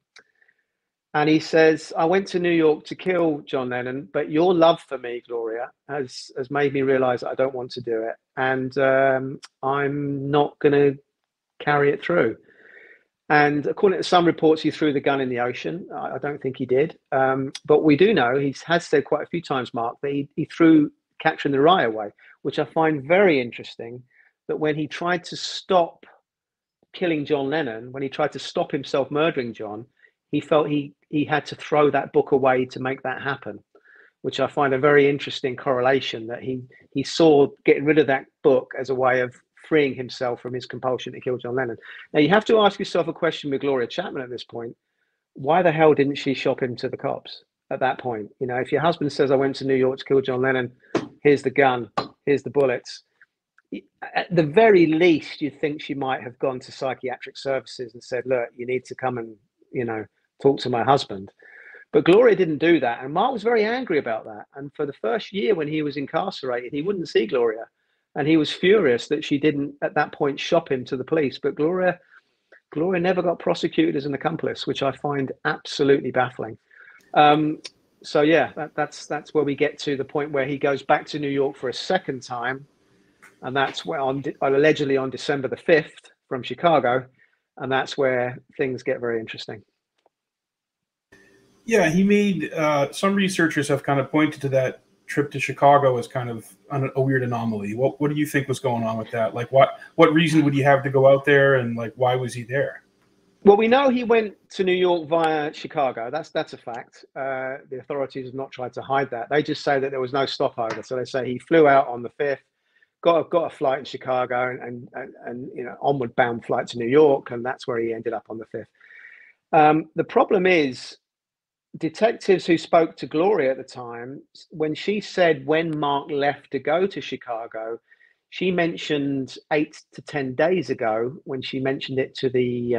And he says, "I went to New York to kill John Lennon, but your love for me, Gloria, has made me realize that I don't want to do it. And I'm not going to carry it through." And according to some reports, he threw the gun in the ocean. I don't think he did. But we do know, he has said quite a few times, Mark, that he threw Catcher in the Rye away, which I find very interesting, that when he tried to stop killing John Lennon, when he tried to stop himself murdering John, he felt he had to throw that book away to make that happen, which I find a very interesting correlation, that he saw getting rid of that book as a way of freeing himself from his compulsion to kill John Lennon. Now, you have to ask yourself a question with Gloria Chapman at this point. Why the hell didn't she shop him to the cops at that point? You know, if your husband says, "I went to New York to kill John Lennon, here's the gun, here's the bullets," at the very least, you'd think she might have gone to psychiatric services and said, "Look, you need to come and, you know, talk to my husband." But Gloria didn't do that. And Mark was very angry about that. And for the first year when he was incarcerated, he wouldn't see Gloria. And he was furious that she didn't, at that point, shop him to the police. But Gloria never got prosecuted as an accomplice, which I find absolutely baffling. So, yeah, that's where we get to the point where he goes back to New York for a second time. And that's where, allegedly on December the 5th from Chicago. And that's where things get very interesting. Yeah, he made, some researchers have kind of pointed to that trip to Chicago as kind of a weird anomaly. What do you think was going on with that? Like, what reason would he have to go out there, and like, why was he there? Well, we know he went to New York via Chicago. That's a fact. The authorities have not tried to hide that. They just say that there was no stopover. So they say he flew out on the 5th, got a flight in Chicago, and you know, onward bound flight to New York, and that's where he ended up on the 5th. The problem is, detectives who spoke to Gloria at the time, when she said when Mark left to go to Chicago, she mentioned 8 to 10 days ago when she mentioned it to the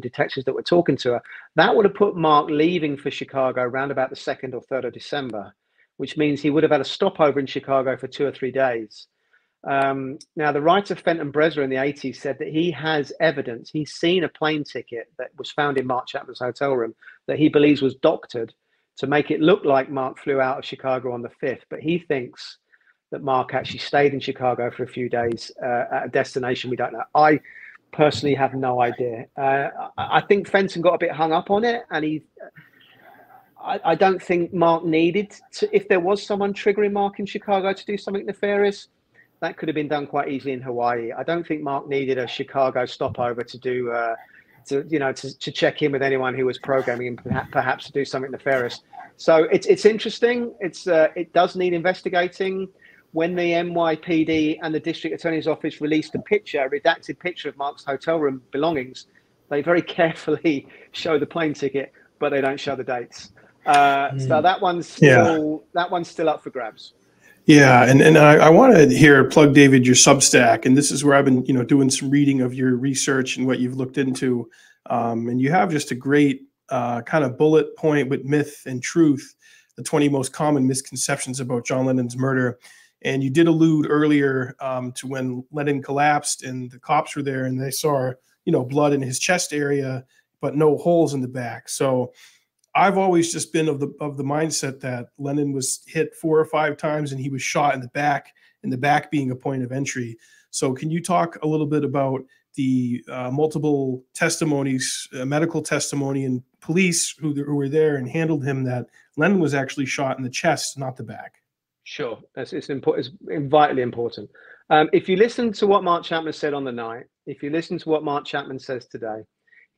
detectives that were talking to her. That would have put Mark leaving for Chicago around about the 2nd or 3rd of December, which means he would have had a stopover in Chicago for 2 or 3 days. Now, the writer Fenton Bresler in the 80s said that he has evidence. He's seen a plane ticket that was found in Mark Chapman's hotel room that he believes was doctored to make it look like Mark flew out of Chicago on the 5th. But he thinks that Mark actually stayed in Chicago for a few days at a destination we don't know. I personally have no idea. I think Fenton got a bit hung up on it, and I don't think Mark needed to. If there was someone triggering Mark in Chicago to do something nefarious, that could have been done quite easily in Hawaii. I don't think Mark needed a Chicago stopover to do, to check in with anyone who was programming him, perhaps to do something nefarious. So it's interesting. It does need investigating. When the NYPD and the district attorney's office released a redacted picture of Mark's hotel room belongings, they very carefully show the plane ticket, but they don't show the dates. So that one's still up for grabs. Yeah, and I want to here plug, David, your Substack, and this is where I've been, you know, doing some reading of your research and what you've looked into, and you have just a great kind of bullet point with myth and truth, the 20 most common misconceptions about John Lennon's murder. And you did allude earlier to when Lennon collapsed and the cops were there and they saw, you know, blood in his chest area, but no holes in the back. So I've always just been of the mindset that Lennon was hit 4 or 5 times and he was shot in the back, and the back being a point of entry. So can you talk a little bit about the multiple testimonies, medical testimony and police who were there and handled him, that Lennon was actually shot in the chest, not the back? Sure, it's important. It's vitally important. If you listen to what Mark Chapman said on the night, if you listen to what Mark Chapman says today,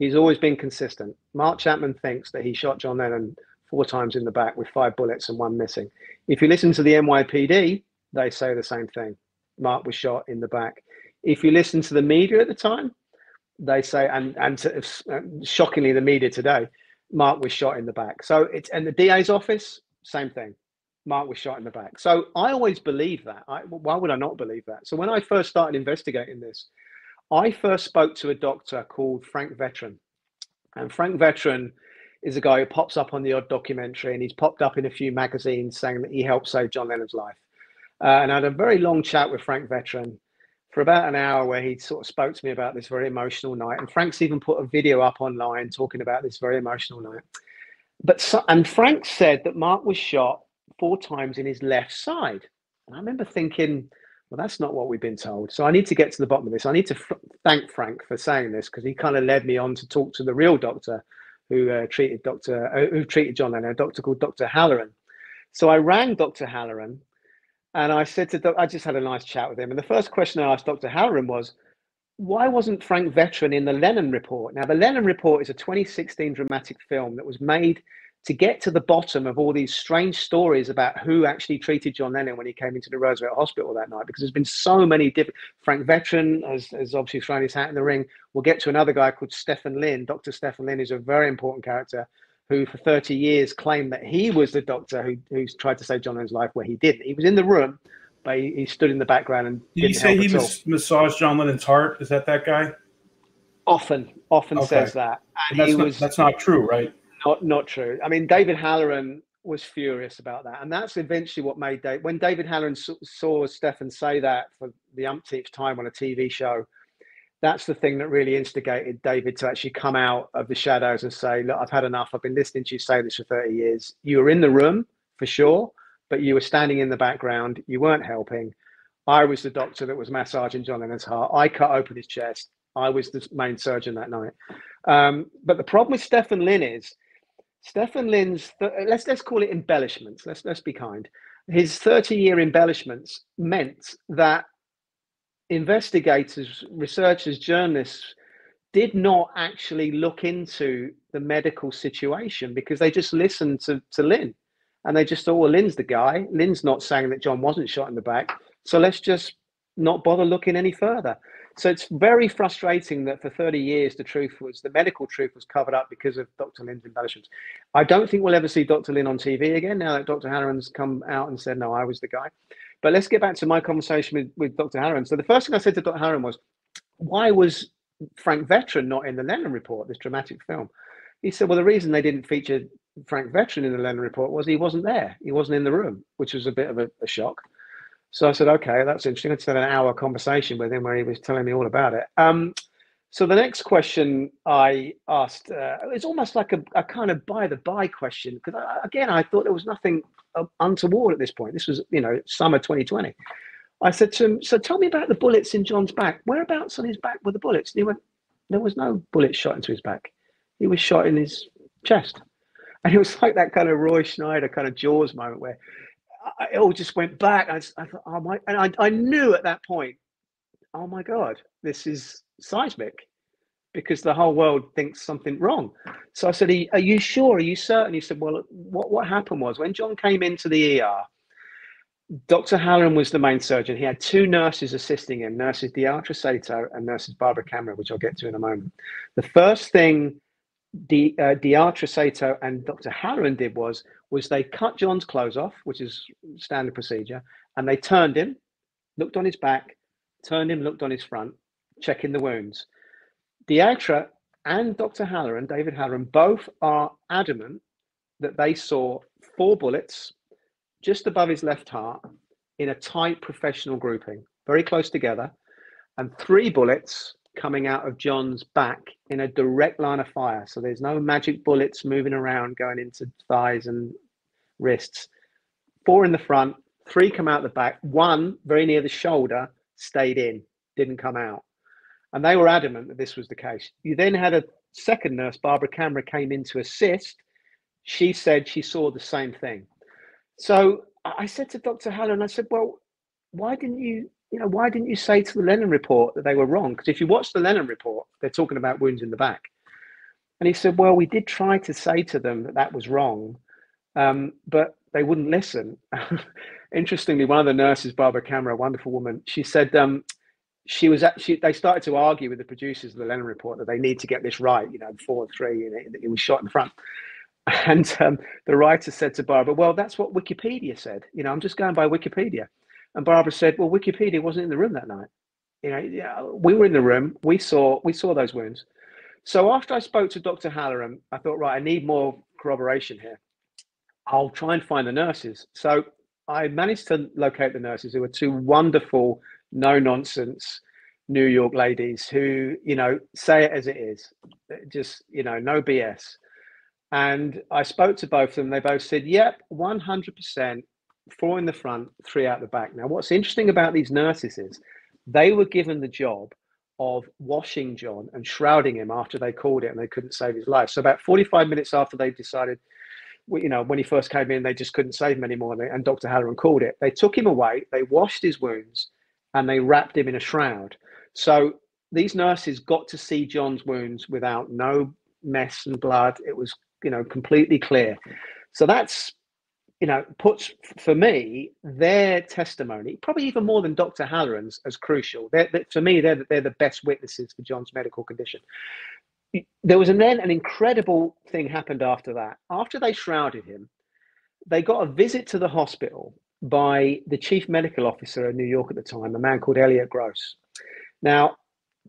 he's always been consistent. Mark Chapman thinks that he shot John Lennon 4 times in the back with 5 bullets and 1 missing. If you listen to the NYPD, they say the same thing. Mark was shot in the back. If you listen to the media at the time, they say, and shockingly the media today, Mark was shot in the back. So it's, and the DA's office, same thing. Mark was shot in the back. So I always believe that. Why would I not believe that? So when I first started investigating this, I first spoke to a doctor called Frank Vetron. And Frank Vetron is a guy who pops up on the odd documentary, and he's popped up in a few magazines saying that he helped save John Lennon's life. And I had a very long chat with Frank Vetron for about an hour where he sort of spoke to me about this very emotional night. And Frank's even put a video up online talking about this very emotional night. And Frank said that Mark was shot 4 times in his left side. And I remember thinking, well, that's not what we've been told. So I need to get to the bottom of this. I need to thank Frank for saying this, because he kind of led me on to talk to the real doctor who treated John Lennon, a doctor called Dr. Halloran. So I rang Dr. Halloran and I said I just had a nice chat with him. And the first question I asked Dr. Halloran was, why wasn't Frank Vetron in the Lennon Report? Now, the Lennon Report is a 2016 dramatic film that was made to get to the bottom of all these strange stories about who actually treated John Lennon when he came into the Roosevelt Hospital that night, because there's been so many different. Frank Vetron has obviously thrown his hat in the ring. We'll get to another guy called Stephen Lynn. Dr. Stephen Lynn is a very important character who for 30 years claimed that he was the doctor who tried to save John Lennon's life, where he didn't. He was in the room, but he stood in the background and didn't help at all. Did he say he massaged John Lennon's heart? Is that guy? Often okay. Says that. And that's not true, right? Not true. I mean, David Halloran was furious about that. And that's eventually what made when David Halloran saw Stephen say that for the umpteenth time on a TV show, that's the thing that really instigated David to actually come out of the shadows and say, look, I've had enough. I've been listening to you say this for 30 years. You were in the room for sure, but you were standing in the background. You weren't helping. I was the doctor that was massaging John Lennon's heart. I cut open his chest. I was the main surgeon that night. But the problem with Stephen Lynn is, Stephen Lynn's, let's call it embellishments, let's be kind. His 30-year embellishments meant that investigators, researchers, journalists did not actually look into the medical situation, because they just listened to Lynn. And they just thought, well, Lynn's the guy. Lynn's not saying that John wasn't shot in the back. So let's just not bother looking any further. So it's very frustrating that for 30 years, the medical truth was covered up because of Dr. Lynn's embellishments. I don't think we'll ever see Dr. Lynn on TV again, now that Dr. Halloran's come out and said, no, I was the guy. But let's get back to my conversation with Dr. Halloran. So the first thing I said to Dr. Halloran was, why was Frank Vetron not in the Lennon Report, this dramatic film? He said, well, the reason they didn't feature Frank Vetron in the Lennon Report was he wasn't there. He wasn't in the room, which was a bit of a shock. So I said, okay, that's interesting. I just had an hour conversation with him where he was telling me all about it. So the next question I asked, it's almost like a kind of by-the-by question, because I thought there was nothing untoward at this point. This was, you know, summer 2020. I said to him, so tell me about the bullets in John's back. Whereabouts on his back were the bullets? And he went, there was no bullet shot into his back. He was shot in his chest. And it was like that kind of Roy Schneider kind of Jaws moment where it all just went back. I thought, oh my, and I knew at that point, oh my God, this is seismic, because the whole world thinks something wrong. So I said, are you sure? Are you certain? He said, well, what happened was when John came into the ER, Dr. Halloran was the main surgeon. He had 2 nurses assisting him, nurses Deatra Sato and nurses Barbara Cameron, which I'll get to in a moment. The first thing Deatra Sato and Dr. Halloran did was they cut John's clothes off, which is standard procedure, And they turned him, looked on his back, turned him, looked on his front, checking the wounds. D'Atra and Dr. Halloran, David Halloran, both are adamant that they saw 4 bullets just above his left heart in a tight professional grouping, very close together, and 3 bullets coming out of John's back in a direct line of fire. So there's no magic bullets moving around going into thighs and wrists. 4 in the front, 3 come out the back, 1 very near the shoulder stayed in, didn't come out. And they were adamant that this was the case. You then had a second nurse, Barbara Camera, came in to assist. She said she saw the same thing. So I said to Dr. Halloran, I said, well, why didn't you say to the Lennon Report that they were wrong? Because if you watch the Lennon Report, they're talking about wounds in the back. And he said, well, we did try to say to them that that was wrong, but they wouldn't listen. Interestingly, one of the nurses, Barbara Camera, a wonderful woman, she said they started to argue with the producers of the Lennon Report that they need to get this right, you know, 4-3, and it was shot in the front. And the writer said to Barbara, well, that's what Wikipedia said. You know, I'm just going by Wikipedia. And Barbara said, well, Wikipedia wasn't in the room that night. You know, yeah, we were in the room. We saw those wounds. So after I spoke to Dr. Halloran, I thought, right, I need more corroboration here. I'll try and find the nurses. So I managed to locate the nurses, who were 2 wonderful, no-nonsense New York ladies who, you know, say it as it is. Just, you know, no BS. And I spoke to both of them. They both said, yep, 100%, 4 in the front, 3 out the back. Now, what's interesting about these nurses is they were given the job of washing John and shrouding him after they called it and they couldn't save his life. So about 45 minutes after they decided, you know, when he first came in, they just couldn't save him anymore. And Dr. Halloran called it. They took him away. They washed his wounds and they wrapped him in a shroud. So these nurses got to see John's wounds without no mess and blood. It was, you know, completely clear. So that's, you know, puts for me their testimony, probably even more than Dr. Halloran's, as crucial. For me, they're the best witnesses for John's medical condition. There was then an incredible thing happened after that. After they shrouded him, they got a visit to the hospital by the chief medical officer in New York at the time, a man called Elliot Gross. Now,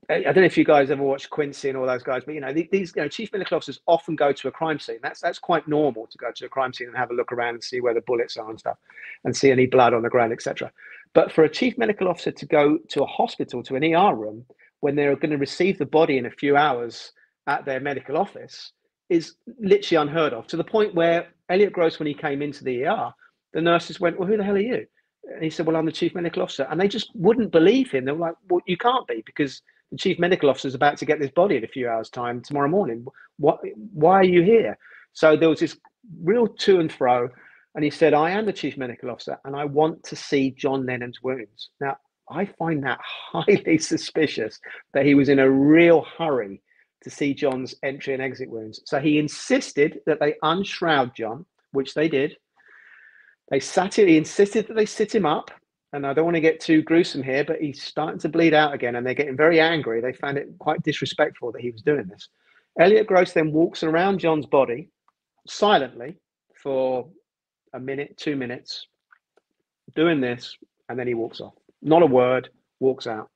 I don't know if you guys ever watched Quincy and all those guys, but, you know, these, you know, chief medical officers often go to a crime scene. That's quite normal to go to a crime scene and have a look around and see where the bullets are and stuff and see any blood on the ground, etc. But for a chief medical officer to go to a hospital, to an ER room, when they're going to receive the body in a few hours at their medical office is literally unheard of, to the point where Elliot Gross, when he came into the ER, the nurses went, well, who the hell are you? And he said, well, I'm the chief medical officer. And they just wouldn't believe him. They were like, well, you can't be, because the chief medical officer is about to get this body in a few hours' time tomorrow morning. Why are you here? So there was this real to and fro. And he said, I am the chief medical officer and I want to see John Lennon's wounds. Now, I find that highly suspicious that he was in a real hurry to see John's entry and exit wounds. So he insisted that they unshroud John, which they did. He insisted that they sit him up. And I don't want to get too gruesome here, but he's starting to bleed out again and they're getting very angry. They found it quite disrespectful that he was doing this. Elliot Gross then walks around John's body silently for a minute, 2 minutes, doing this, and then he walks off. Not a word, walks out.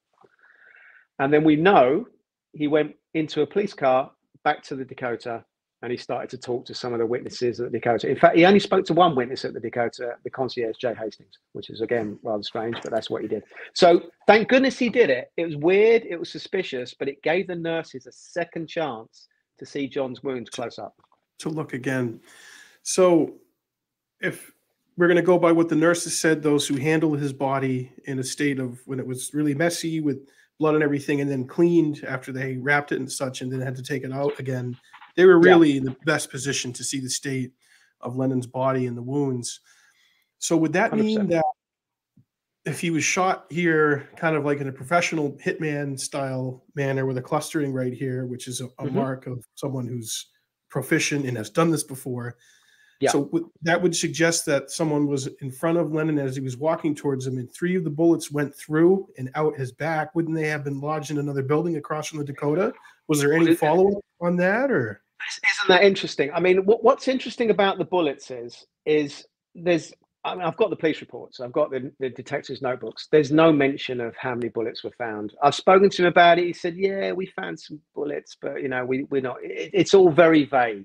And then we know he went into a police car back to the Dakota and he started to talk to some of the witnesses at the Dakota. In fact, he only spoke to one witness at the Dakota, the concierge, Jay Hastings, which is, again, rather strange, but that's what he did. So thank goodness he did it. It was weird. It was suspicious, but it gave the nurses a second chance to see John's wounds close up. To look again. So if we're going to go by what the nurses said, those who handled his body in a state of when it was really messy with blood and everything, and then cleaned after they wrapped it and such, and then had to take it out again, they were really in the best position to see the state of Lennon's body and the wounds. So would that 100%. Mean that if he was shot here, kind of like in a professional hitman style manner with a clustering right here, which is a mark of someone who's proficient and has done this before. Yeah. So that would suggest that someone was in front of Lennon as he was walking towards him, and 3 of the bullets went through and out his back. Wouldn't they have been lodged in another building across from the Dakota? Was there any follow-up on that, or? Isn't that interesting? I mean, what's interesting about the bullets is there's I mean, I've got the police reports. I've got the detectives' notebooks. There's no mention of how many bullets were found. I've spoken to him about it. He said, yeah, we found some bullets, but, you know, we're not. It's all very vague.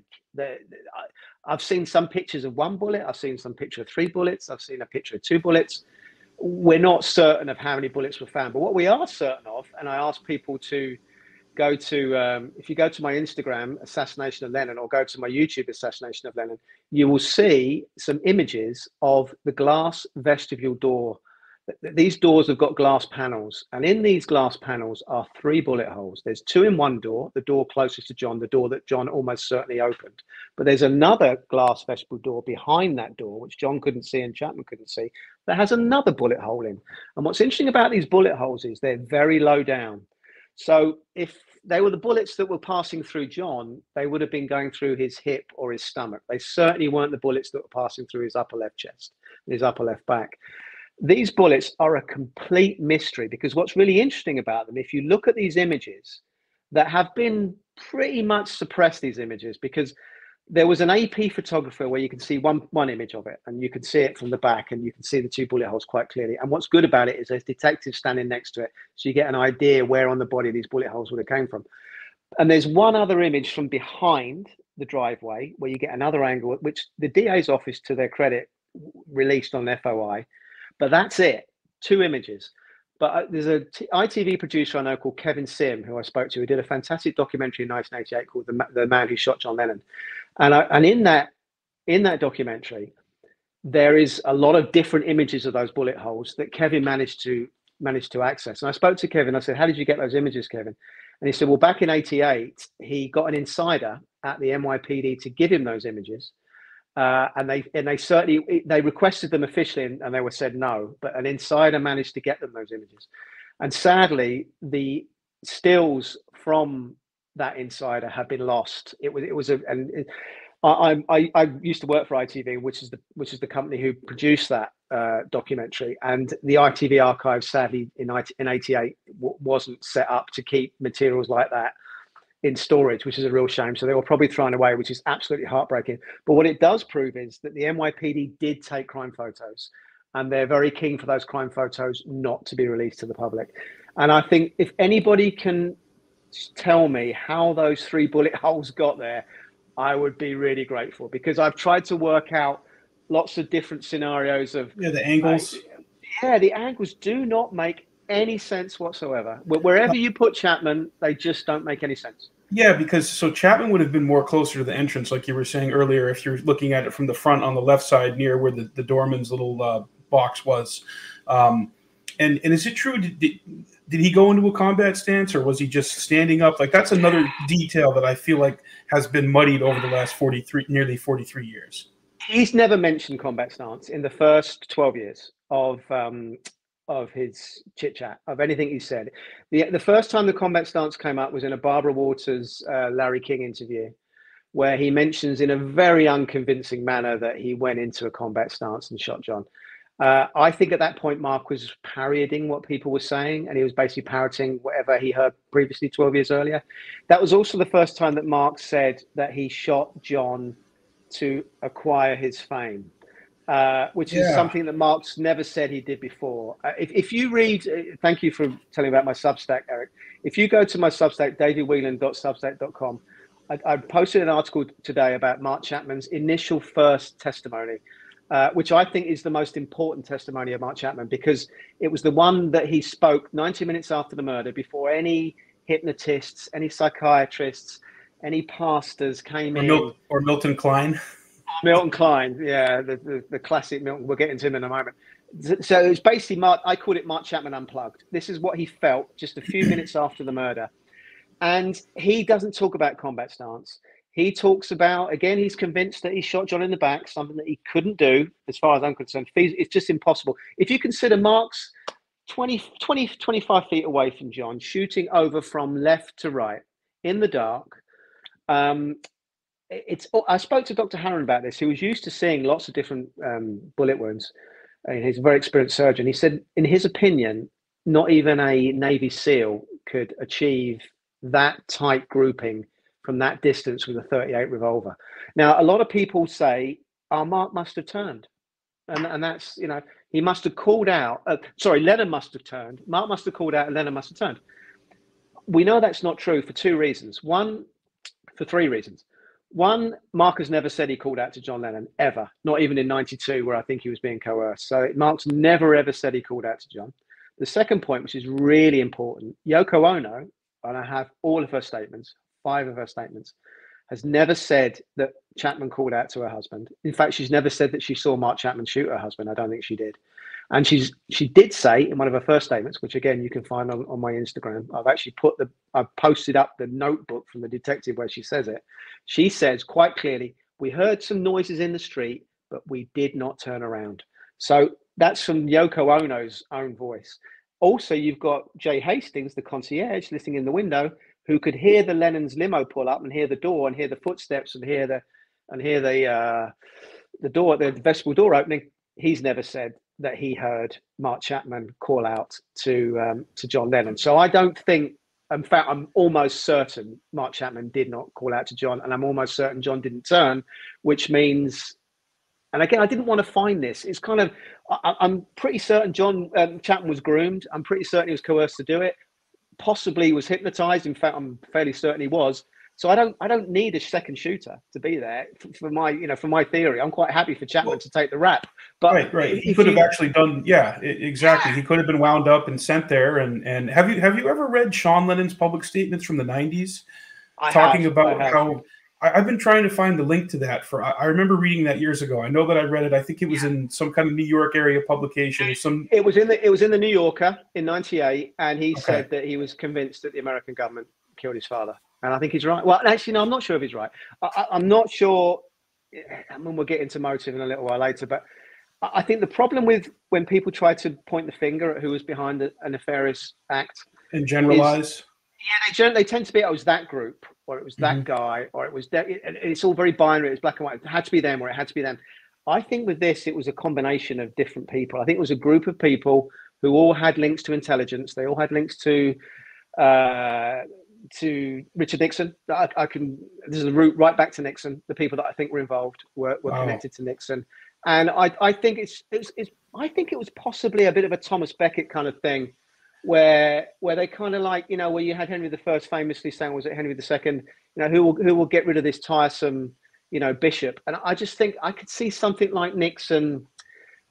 I've seen some pictures of one bullet. I've seen some picture of three bullets. I've seen a picture of two bullets. We're not certain of how many bullets were found. But what we are certain of, and I ask people to go to, if you go to my Instagram, Assassination of Lennon, or go to my YouTube, Assassination of Lennon, you will see some images of the glass vestibule door. These doors have got glass panels, and in these glass panels are three bullet holes. There's two in one door, the door closest to John, the door that John almost certainly opened. But there's another glass vestibule door behind that door, which John couldn't see and Chapman couldn't see, that has another bullet hole in. And what's interesting about these bullet holes is they're very low down. So if they were the bullets that were passing through John, they would have been going through his hip or his stomach. They certainly weren't the bullets that were passing through his upper left chest, his upper left back. These bullets are a complete mystery, because what's really interesting about them, if you look at these images that have been pretty much suppressed, these images, because there was an AP photographer where you can see one image of it, and you can see it from the back, and you can see the two bullet holes quite clearly. And what's good about it is there's detectives standing next to it, so you get an idea where on the body these bullet holes would have came from. And there's one other image from behind the driveway where you get another angle, which the DA's office, to their credit, released on FOI. But that's it, two images. But there's an ITV producer I know called Kevin Sim, who I spoke to, who did a fantastic documentary in 1988 called The Man Who Shot John Lennon. And in that documentary, there is a lot of different images of those bullet holes that Kevin managed to access. And I spoke to Kevin, I said, how did you get those images, Kevin? And he said, well, back in 88, he got an insider at the NYPD to give him those images. And they requested them officially, and they were said no, but an insider managed to get them those images. And sadly, the stills from that insider have been lost. I used to work for ITV, which is the company who produced that documentary, and the ITV archive, sadly, in 88 wasn't set up to keep materials like that in storage, which is a real shame. So they were probably thrown away, which is absolutely heartbreaking. But what it does prove is that the NYPD did take crime photos, and they're very keen for those crime photos not to be released to the public. And I think if anybody can tell me how those three bullet holes got there, I would be really grateful, because I've tried to work out lots of different scenarios of the angles. The angles do not make any sense whatsoever. Wherever you put Chapman, they just don't make any sense. Yeah, because so Chapman would have been more closer to the entrance, like you were saying earlier, if you're looking at it from the front on the left side near where the doorman's little box was. And is it true, did he go into a combat stance, or was he just standing up? Like, that's another detail that I feel like has been muddied over the last nearly 43 years. He's never mentioned combat stance in the first 12 years of his chit chat, of anything he said. The first time the combat stance came up was in a Barbara Waters Larry King interview, where he mentions in a very unconvincing manner that he went into a combat stance and shot John. I think at that point Mark was parodying what people were saying, and he was basically parroting whatever he heard previously 12 years earlier. That was also the first time that Mark said that he shot John to acquire his fame. Which is something that Mark's never said he did before. If you read, thank you for telling about my Substack, Eric. If you go to my Substack, davidwhelan.substack.com, I posted an article today about Mark Chapman's initial first testimony, which I think is the most important testimony of Mark Chapman, because it was the one that he spoke 90 minutes after the murder, before any hypnotists, any psychiatrists, any pastors came in. Or Milton Klein. Milton Klein, yeah, the classic Milton. We'll get into him in a moment. So it's basically Mark. I called it Mark Chapman Unplugged. This is what he felt just a few minutes after the murder, and he doesn't talk about combat stance. He talks about, again, he's convinced that he shot John in the back, something that he couldn't do, as far as I'm concerned. It's just impossible. If you consider Mark's 25 feet away from John, shooting over from left to right in the dark. I spoke to Dr. Halloran about this. He was used to seeing lots of different bullet wounds, and he's a very experienced surgeon. He said, in his opinion, not even a Navy SEAL could achieve that tight grouping from that distance with a .38 revolver. Now, a lot of people say, Mark must have turned. And that's, you know, he must have called out, sorry, Lennon must have turned, Mark must have called out and Lennon must have turned. We know that's not true for two reasons. One, for three reasons. One, Mark has never said he called out to John Lennon, ever, not even in 92, where I think he was being coerced. So Mark's never, ever said he called out to John. The second point, which is really important, Yoko Ono, and I have all of her statements, 5 of her statements, has never said that Chapman called out to her husband. In fact, she's never said that she saw Mark Chapman shoot her husband. I don't think she did. And she did say in one of her first statements, which again, you can find on my Instagram, I've actually put the, I've posted up the notebook from the detective where she says it. She says quite clearly, we heard some noises in the street, but we did not turn around. So that's from Yoko Ono's own voice. Also, you've got Jay Hastings, the concierge, listening in the window, who could hear the Lennon's limo pull up and hear the door and hear the footsteps and hear the door, the vestibule door opening. He's never said that he heard Mark Chapman call out to John Lennon. So I don't think, in fact, I'm almost certain Mark Chapman did not call out to John, and I'm almost certain John didn't turn, which means, and again, I didn't want to find this. It's kind of, I'm pretty certain John Chapman was groomed. I'm pretty certain he was coerced to do it. Possibly was hypnotized. In fact, I'm fairly certain he was. So I don't need a second shooter to be there for my, you know, for my theory. I'm quite happy for Chapman to take the rap. But right. He could have actually done. Yeah, exactly. He could have been wound up and sent there. And have you ever read Sean Lennon's public statements from the 90s? Talking about how I've been trying to find the link to that. For I remember reading that years ago. I know that I read it. I think it was in some kind of New York area publication. It was in the New Yorker in '98, and he said that he was convinced that the American government killed his father. And I think he's right. Well, actually, no, I'm not sure if he's right. I'm not sure. I mean, we'll get into motive in a little while later. But I think the problem with when people try to point the finger at who was behind a nefarious act and generalize. They tend to be, oh, it was that group, or it was that guy, or it was that. It's all very binary. It was black and white. It had to be them, or it had to be them. I think with this, it was a combination of different people. I think it was a group of people who all had links to intelligence. They all had links to Richard Nixon. I can. This is a route right back to Nixon. The people that I think were involved were connected to Nixon, and I think it's I think it was possibly a bit of a Thomas Becket kind of thing, where they kind of like, you know, where you had Henry I famously saying, was it Henry II? You know, who will get rid of this tiresome, you know, bishop? And I just think I could see something like Nixon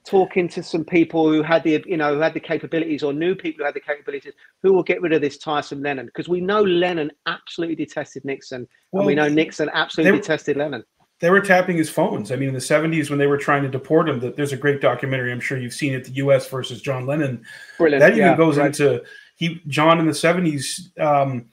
talking to some people who had the, you know, who had the capabilities, or knew people who had the capabilities, who will get rid of this tiresome Lennon, because we know Lennon absolutely detested Nixon, and we know Nixon absolutely detested Lennon. They were tapping his phones. I mean, in the 70s, when they were trying to deport him, there's a great documentary, I'm sure you've seen it, the U.S. versus John Lennon. Brilliant. That even goes into John in the 70s.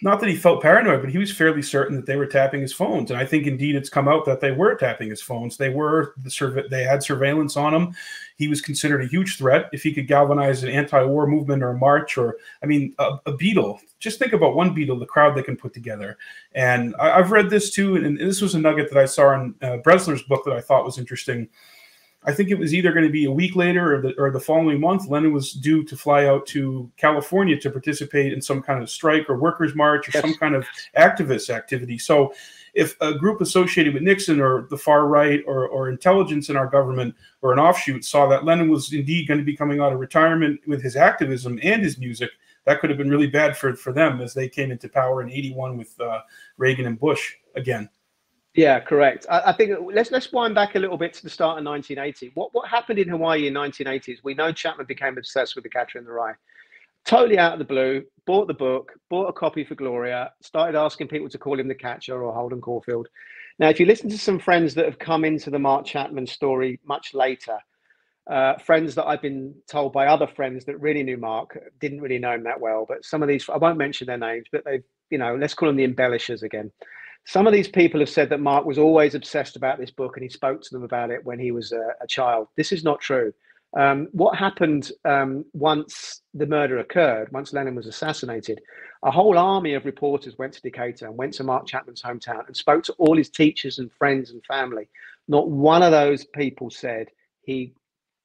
Not that he felt paranoid, but he was fairly certain that they were tapping his phones. And I think, indeed, it's come out that they were tapping his phones. They had surveillance on him. He was considered a huge threat. If he could galvanize an anti-war movement or a march or a Beatle. Just think about one Beatle, the crowd they can put together. And I've read this too, and this was a nugget that I saw in Bresler's book that I thought was interesting. I think it was either going to be a week later or the following month, Lennon was due to fly out to California to participate in some kind of strike or workers' march or some kind of activist activity. So if a group associated with Nixon or the far right or intelligence in our government or an offshoot saw that Lennon was indeed going to be coming out of retirement with his activism and his music, that could have been really bad for them as they came into power in 81 with Reagan and Bush again. Yeah, correct. I think let's wind back a little bit to the start of 1980. What happened in Hawaii in 1980s? We know Chapman became obsessed with the Catcher in the Rye. Totally out of the blue, bought the book, bought a copy for Gloria, started asking people to call him the Catcher or Holden Caulfield. Now, if you listen to some friends that have come into the Mark Chapman story much later, friends that I've been told by other friends that really knew Mark, didn't really know him that well, but some of these, I won't mention their names, but they, you know, let's call them the embellishers again. Some of these people have said that Mark was always obsessed about this book and he spoke to them about it when he was a child. This is not true. What happened once the murder occurred, once Lennon was assassinated, a whole army of reporters went to Dakota and went to Mark Chapman's hometown and spoke to all his teachers and friends and family. Not one of those people said he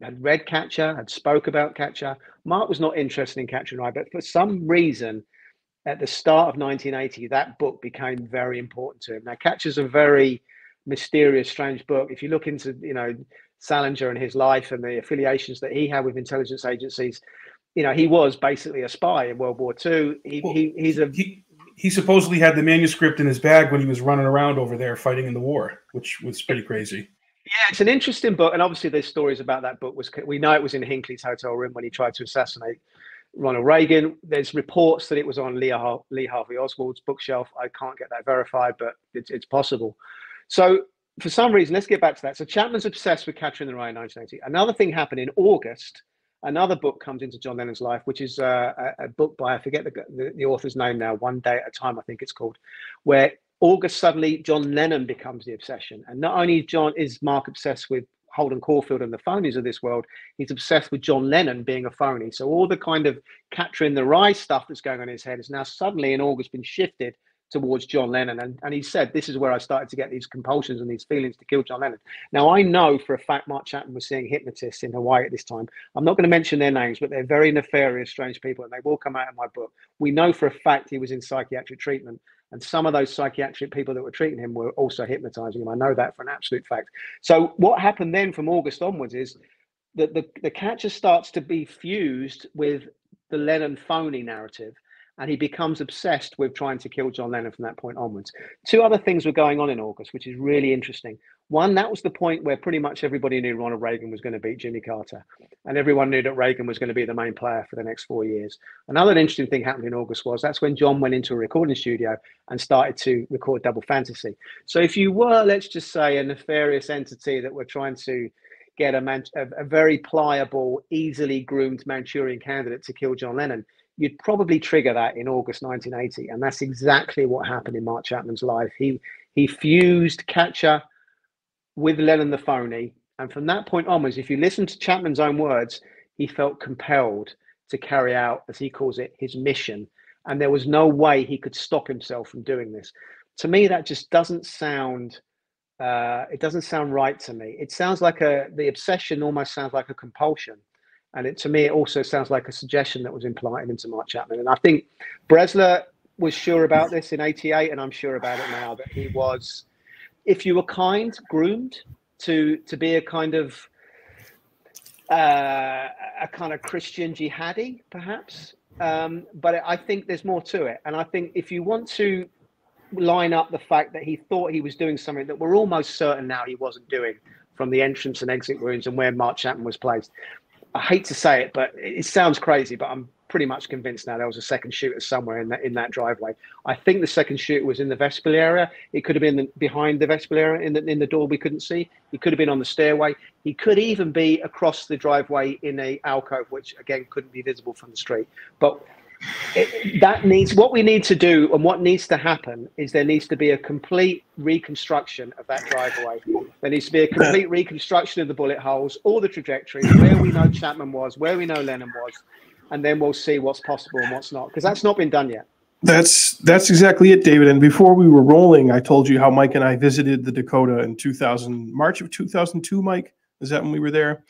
had read Catcher, had spoke about Catcher. Mark was not interested in Catcher and I, but for some reason, at the start of 1980, that book became very important to him. Now, Catcher's a very mysterious, strange book. If you look into, you know, Salinger and his life and the affiliations that he had with intelligence agencies. You know, he was basically a spy in World War II. He supposedly had the manuscript in his bag when he was running around over there fighting in the war, which was pretty crazy. Yeah, it's an interesting book. And obviously there's stories about that book. We know it was in Hinckley's hotel room when he tried to assassinate Ronald Reagan. There's reports that it was on Lee Harvey Oswald's bookshelf. I can't get that verified, but it's possible. So for some reason, let's get back to that. So Chapman's obsessed with Catcher in the Rye in 1980. Another thing happened in August. Another book comes into John Lennon's life, which is a book by, I forget the author's name now, One Day at a Time, I think it's called, where August suddenly John Lennon becomes the obsession. And not only is Mark obsessed with Holden Caulfield and the phonies of this world, he's obsessed with John Lennon being a phony. So all the kind of Catcher in the Rye stuff that's going on in his head is now suddenly in August been shifted towards John Lennon. And he said, this is where I started to get these compulsions and these feelings to kill John Lennon. Now, I know for a fact Mark Chapman was seeing hypnotists in Hawaii at this time. I'm not going to mention their names, but they're very nefarious, strange people, and they will come out in my book. We know for a fact he was in psychiatric treatment, and some of those psychiatric people that were treating him were also hypnotizing him. I know that for an absolute fact. So what happened then from August onwards is that the Catcher starts to be fused with the Lennon phony narrative, and he becomes obsessed with trying to kill John Lennon from that point onwards. Two other things were going on in August, which is really interesting. One, that was the point where pretty much everybody knew Ronald Reagan was going to beat Jimmy Carter, and everyone knew that Reagan was going to be the main player for the next 4 years. Another interesting thing happened in August was that's when John went into a recording studio and started to record Double Fantasy. So if you were, let's just say, a nefarious entity that were trying to get a very pliable, easily groomed Manchurian candidate to kill John Lennon, you'd probably trigger that in August 1980. And that's exactly what happened in Mark Chapman's life. He fused Catcher with Lennon the phony. And from that point onwards, if you listen to Chapman's own words, he felt compelled to carry out, as he calls it, his mission. And there was no way he could stop himself from doing this. To me, that just doesn't sound, it doesn't sound right to me. It sounds like the obsession almost sounds like a compulsion. And to me, it also sounds like a suggestion that was implied into Mark Chapman. And I think Bresler was sure about this in 88, and I'm sure about it now, that he was, if you were kind, groomed to be a kind of Christian jihadi, perhaps. But I think there's more to it. And I think if you want to line up the fact that he thought he was doing something that we're almost certain now he wasn't doing from the entrance and exit wounds and where Mark Chapman was placed, I hate to say it, but it sounds crazy, but I'm pretty much convinced now there was a second shooter somewhere in that driveway. I think the second shooter was in the vestibule area. It could have been behind the vestibule area in the door we couldn't see. It could have been on the stairway. He could even be across the driveway in an alcove, which again couldn't be visible from the street. But what we need to do and what needs to happen is there needs to be a complete reconstruction of that driveway. There needs to be a complete reconstruction of the bullet holes, all the trajectories, where we know Chapman was, where we know Lennon was, and then we'll see what's possible and what's not, because that's not been done yet. That's exactly it, David. And before we were rolling, I told you how Mike and I visited the Dakota in March of 2002, Mike. Is that when we were there?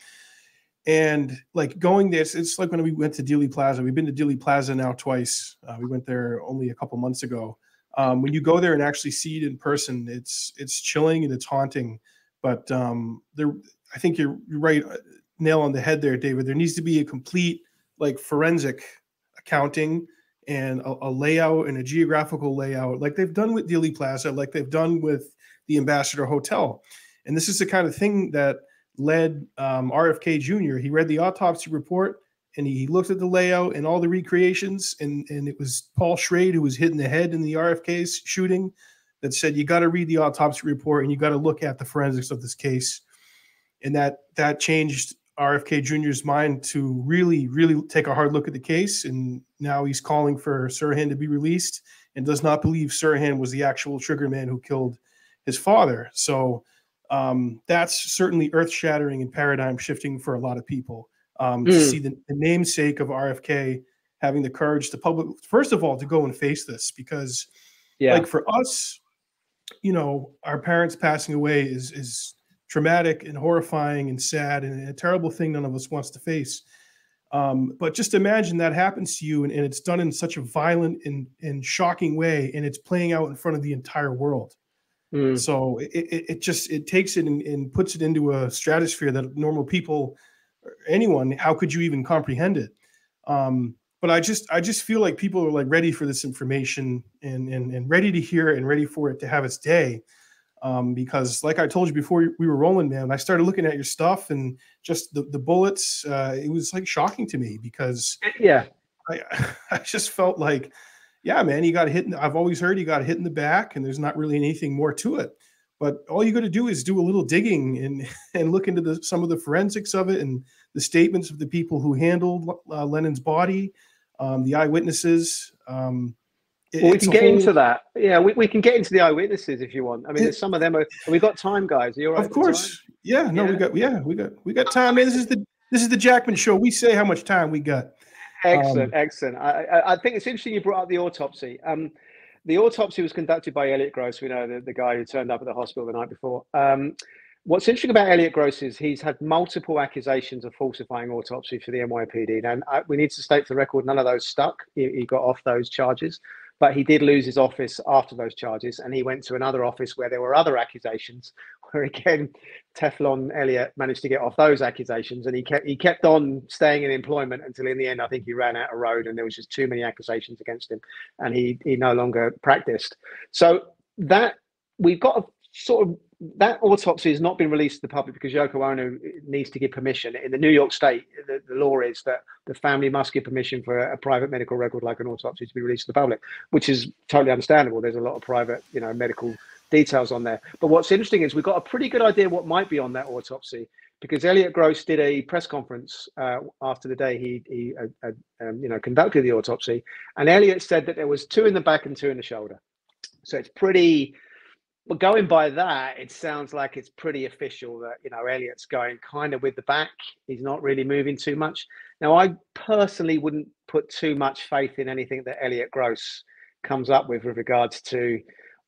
And like going there, it's like when we went to Dealey Plaza. We've been to Dealey Plaza now twice. We went there only a couple months ago. When you go there and actually see it in person, it's chilling and it's haunting. But I think you're right, nail on the head there, David. There needs to be a complete like forensic accounting and a layout and a geographical layout, like they've done with Dealey Plaza, like they've done with the Ambassador Hotel. And this is the kind of thing that led RFK Jr. He read the autopsy report and he looked at the layout and all the recreations. And it was Paul Schrade who was hit in the head in the RFK's shooting that said, you got to read the autopsy report and you got to look at the forensics of this case. And that changed RFK Jr.'s mind to really, really take a hard look at the case. And now he's calling for Sirhan to be released and does not believe Sirhan was the actual trigger man who killed his father. So that's certainly earth-shattering and paradigm-shifting for a lot of people. To see the namesake of RFK having the courage to first of all, to go and face this, because, like for us, you know, our parents passing away is traumatic and horrifying and sad and a terrible thing none of us wants to face. But just imagine that happens to you, and it's done in such a violent and shocking way, and it's playing out in front of the entire world. So it just takes it and puts it into a stratosphere that normal people, anyone, how could you even comprehend it? But I just feel like people are like ready for this information and ready to hear it and ready for it to have its day. Because like I told you before we were rolling, man, I started looking at your stuff and just the bullets, it was like shocking to me because I just felt like, yeah, man, you got hit. I've always heard you got hit in the back and there's not really anything more to it, but all you got to do is do a little digging and look into some of the forensics of it and the statements of the people who handled Lennon's body, the eyewitnesses, well, we can get into that. Yeah, we can get into the eyewitnesses if you want. I mean, there's some of them. We've got time, guys. Are you all right? Of course. Yeah. No, we got time. Man, this is the Jackman Show. We say how much time we got. Excellent, excellent. I think it's interesting you brought up the autopsy. The autopsy was conducted by Elliot Gross. We know the guy who turned up at the hospital the night before. What's interesting about Elliot Gross is he's had multiple accusations of falsifying autopsy for the NYPD, and we need to state for the record none of those stuck. He got off those charges. But he did lose his office after those charges, and he went to another office where there were other accusations, where again, Teflon Elliot managed to get off those accusations, and he kept on staying in employment until in the end, I think he ran out of road, and there was just too many accusations against him, and he no longer practiced. So that we've got a sort of that autopsy has not been released to the public because Yoko Ono needs to give permission. In the New York state, the law is that the family must give permission for a private medical record like an autopsy to be released to the public, which is totally understandable. There's a lot of private, medical details on there. But what's interesting is we've got a pretty good idea what might be on that autopsy because Elliot Gross did a press conference after the day he conducted the autopsy, and Elliot said that there was 2 in the back and 2 in the shoulder. So it's pretty... Well, going by that, it sounds like it's pretty official that, Elliot's going kind of with the back. He's not really moving too much. Now, I personally wouldn't put too much faith in anything that Elliot Gross comes up with regards to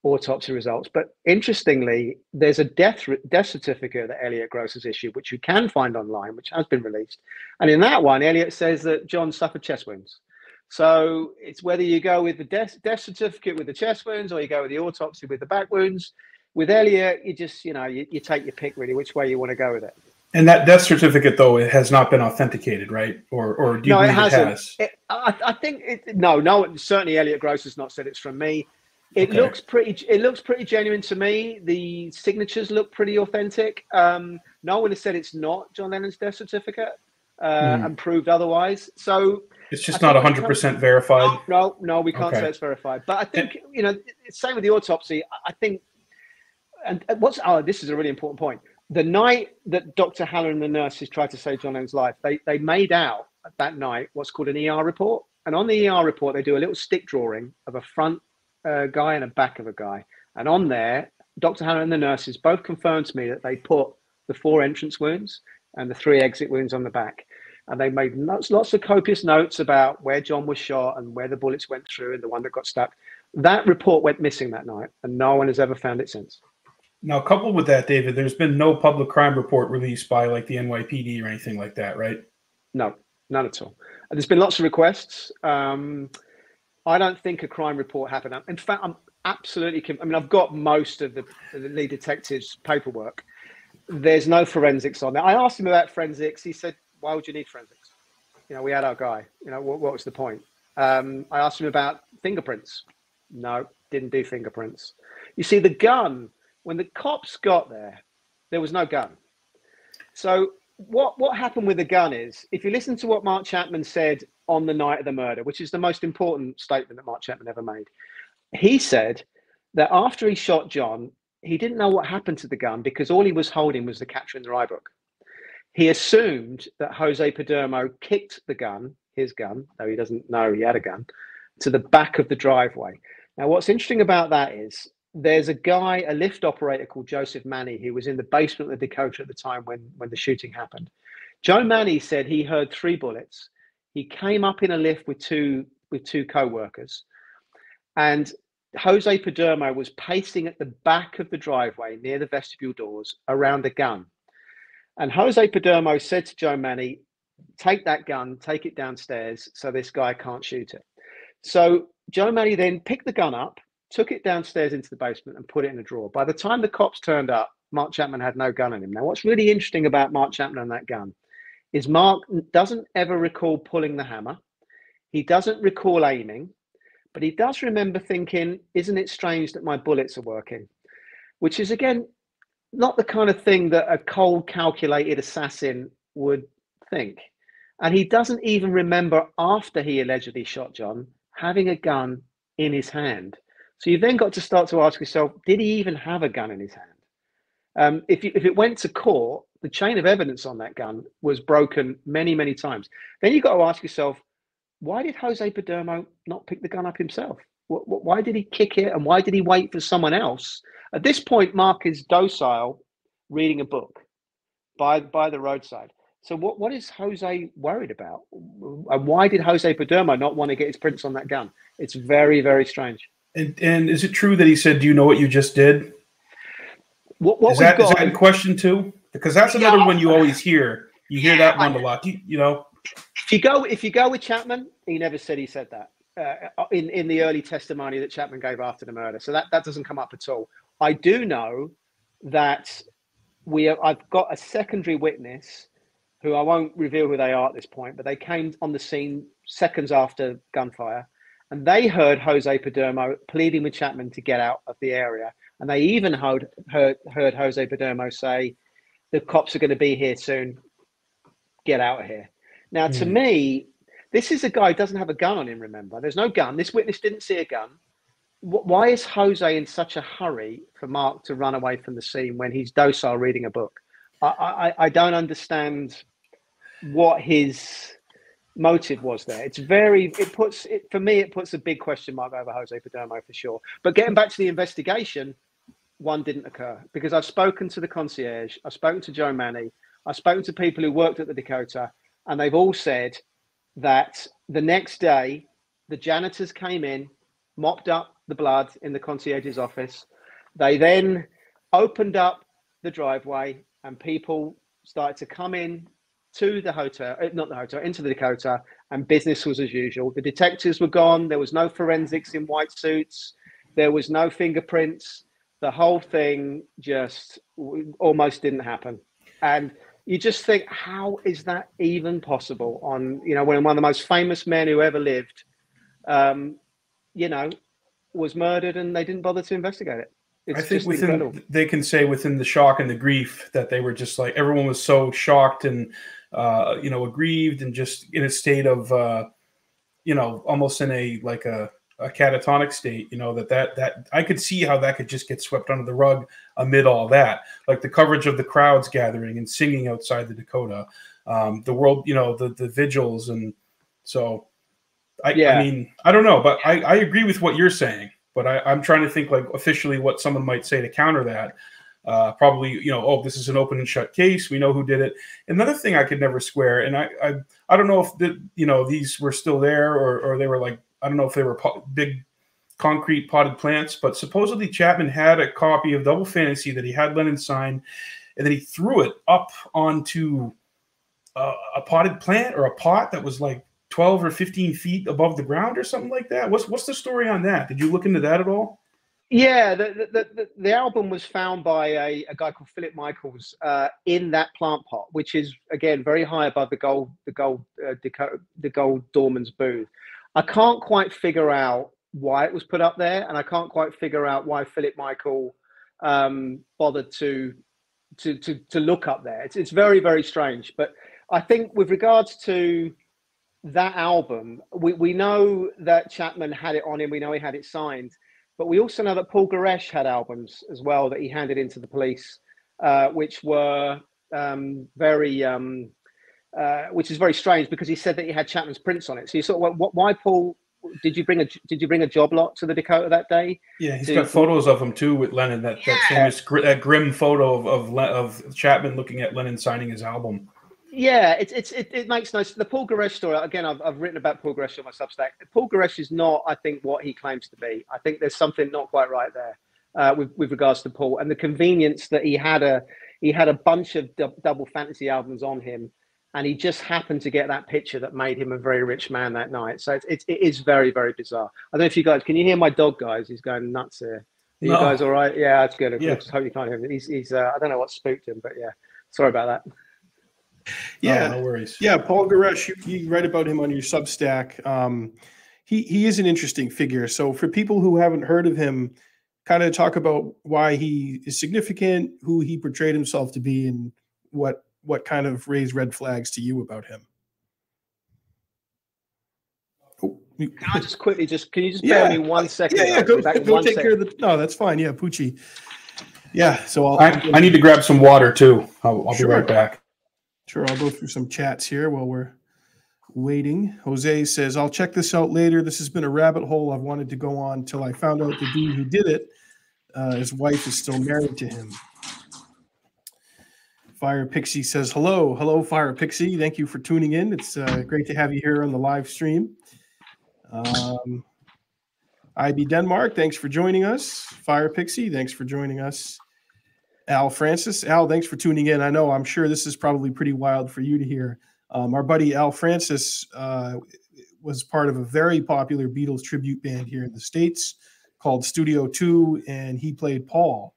autopsy results. But interestingly, there's a death certificate that Elliot Gross has issued, which you can find online, which has been released. And in that one, Elliot says that John suffered chest wounds. So it's whether you go with the death certificate with the chest wounds or you go with the autopsy with the back wounds. With Elliot, you just, you take your pick really which way you want to go with it. And that death certificate, though, it has not been authenticated, right? Or do you believe it has? No, it hasn't. I think certainly Elliot Gross has not said it's from me. It looks pretty genuine to me. The signatures look pretty authentic. No one has said it's not John Lennon's death certificate and proved otherwise. So... It's just not 100% verified. No, we can't say it's verified. But I think, same with the autopsy. I think, and this is a really important point. The night that Dr. Halloran and the nurses tried to save John Lennon's life, they made out that night what's called an ER report. And on the ER report, they do a little stick drawing of a front guy and a back of a guy. And on there, Dr. Halloran and the nurses both confirmed to me that they put the 4 entrance wounds and the 3 exit wounds on the back. And they made lots of copious notes about where John was shot and where the bullets went through and the one that got stuck. That report went missing that night, and no one has ever found it since. Now, coupled with that, David, there's been no public crime report released by, like, the NYPD or anything like that, right? No, none at all. And there's been lots of requests. I don't think a crime report happened. In fact, I'm absolutely – I've got most of the lead detective's paperwork. There's no forensics on that. I asked him about forensics. He said, why would you need forensics? We had our guy. What was the point? I asked him about fingerprints. No, didn't do fingerprints. You see, the gun, when the cops got there, there was no gun. So what happened with the gun is, if you listen to what Mark Chapman said on the night of the murder, which is the most important statement that Mark Chapman ever made, he said that after he shot John, he didn't know what happened to the gun because all he was holding was the Catcher in the Rye book. He assumed that Jose Perdomo kicked the gun, his gun, though he doesn't know he had a gun, to the back of the driveway. Now, what's interesting about that is there's a guy, a lift operator called Joseph Manning, who was in the basement of the Dakota at the time when the shooting happened. Joe Manning said he heard 3 bullets. He came up in a lift with two co-workers, and Jose Perdomo was pacing at the back of the driveway near the vestibule doors around a gun. And Jose Perdomo said to Joe Manny, take that gun, take it downstairs so this guy can't shoot it. So Joe Manny then picked the gun up, took it downstairs into the basement and put it in a drawer. By the time the cops turned up, Mark Chapman had no gun in him. Now, what's really interesting about Mark Chapman and that gun is Mark doesn't ever recall pulling the hammer. He doesn't recall aiming, but he does remember thinking, isn't it strange that my bullets are working? Which is, again, not the kind of thing that a cold, calculated assassin would think. And he doesn't even remember, after he allegedly shot John, having a gun in his hand. So you've then got to start to ask yourself, did he even have a gun in his hand? If it went to court, the chain of evidence on that gun was broken many, many times. Then you've got to ask yourself, why did Jose Perdomo not pick the gun up himself? Why did he kick it, and why did he wait for someone else? At this point, Mark is docile, reading a book by the roadside. So what is Jose worried about? And why did Jose Perdomo not want to get his prints on that gun? It's very, very strange. And is it true that he said, do you know what you just did? Is that in question too? Because that's another one you always hear. You hear that one a lot. You know, if you go with Chapman, he never said he said that in the early testimony that Chapman gave after the murder. So that doesn't come up at all. I do know that I've got a secondary witness who I won't reveal who they are at this point, but they came on the scene seconds after gunfire, and they heard Jose Perdomo pleading with Chapman to get out of the area. And they even heard Jose Perdomo say, the cops are going to be here soon. Get out of here. Now, to me, this is a guy who doesn't have a gun on him, remember. There's no gun. This witness didn't see a gun. Why is Jose in such a hurry for Mark to run away from the scene when he's docile reading a book? I don't understand what his motive was there. It puts a big question mark over Jose Perdomo for sure. But getting back to the investigation, one didn't occur, because I've spoken to the concierge, I've spoken to Joe Manny, I've spoken to people who worked at the Dakota, and they've all said that the next day the janitors came in, mopped up the blood in the concierge's office. They then opened up the driveway and people started to come in to the hotel, not the hotel, into the Dakota, and business was as usual. The detectives were gone. There was no forensics in white suits. There was no fingerprints. The whole thing just almost didn't happen. And you just think, how is that even possible? When one of the most famous men who ever lived, was murdered, and they didn't bother to investigate it. I think they can say within the shock and the grief that they were just like, everyone was so shocked and, aggrieved and just in a state of, almost in a catatonic state, that I could see how that could just get swept under the rug amid all that. Like the coverage of the crowds gathering and singing outside the Dakota, the world, the vigils. And so, I mean, I don't know, but I agree with what you're saying. But I'm trying to think, like, officially what someone might say to counter that. Probably, this is an open and shut case. We know who did it. Another thing I could never square, and I don't know if these were still there or they were like, I don't know if they were big concrete potted plants, but supposedly Chapman had a copy of Double Fantasy that he had Lennon sign, and then he threw it up onto a potted plant or a pot that was like 12 or 15 feet above the ground or something like that. What's the story on that? Did you look into that at all? Yeah, the album was found by a guy called Philip Michaels in that plant pot, which is, again, very high above the gold doorman's booth. I can't quite figure out why it was put up there, and I can't quite figure out why Philip Michael bothered to look up there. It's very, very strange. But I think with regards to that album, we know that Chapman had it on him. We know he had it signed, but we also know that Paul Goresh had albums as well that he handed in to the police, which were which is very strange, because he said that he had Chapman's prints on it. So you sort of went, why, Paul? Did you bring a job lot to the Dakota that day? Yeah, he's got photos of him too with Lennon. That famous grim photo of Chapman looking at Lennon signing his album. Yeah, it makes no sense. The Paul Goresh story, again, I've written about Paul Goresh on my Substack. Paul Goresh is not, I think, what he claims to be. I think there's something not quite right there with regards to Paul, and the convenience that he had a bunch of Double Fantasy albums on him, and he just happened to get that picture that made him a very rich man that night. So it is very, very bizarre. I don't know if you guys, can you hear my dog, guys? He's going nuts here. Are you guys all right? Yeah, that's good. I hope you can't hear him. He's I don't know what spooked him, but yeah, sorry about that. Yeah, no worries. Yeah, Paul Goresh, you write about him on your Substack. He is an interesting figure. So for people who haven't heard of him, kind of talk about why he is significant, who he portrayed himself to be, and what kind of raised red flags to you about him. Can I just quickly can you just bear me 1 second? Yeah, go take care of the. No, that's fine. Yeah, Poochie. Yeah, so I need to grab some water too. I'll be right back. Sure, I'll go through some chats here while we're waiting. Jose says, I'll check this out later. This has been a rabbit hole I've wanted to go on till I found out the dude who did it, his wife is still married to him. Fire Pixie says, hello. Hello, Fire Pixie. Thank you for tuning in. It's great to have you here on the live stream. IB Denmark, thanks for joining us. Fire Pixie, thanks for joining us. Al Francis. Al, thanks for tuning in. I know, I'm sure this is probably pretty wild for you to hear. Our buddy Al Francis was part of a very popular Beatles tribute band here in the States called Studio 2, and he played Paul.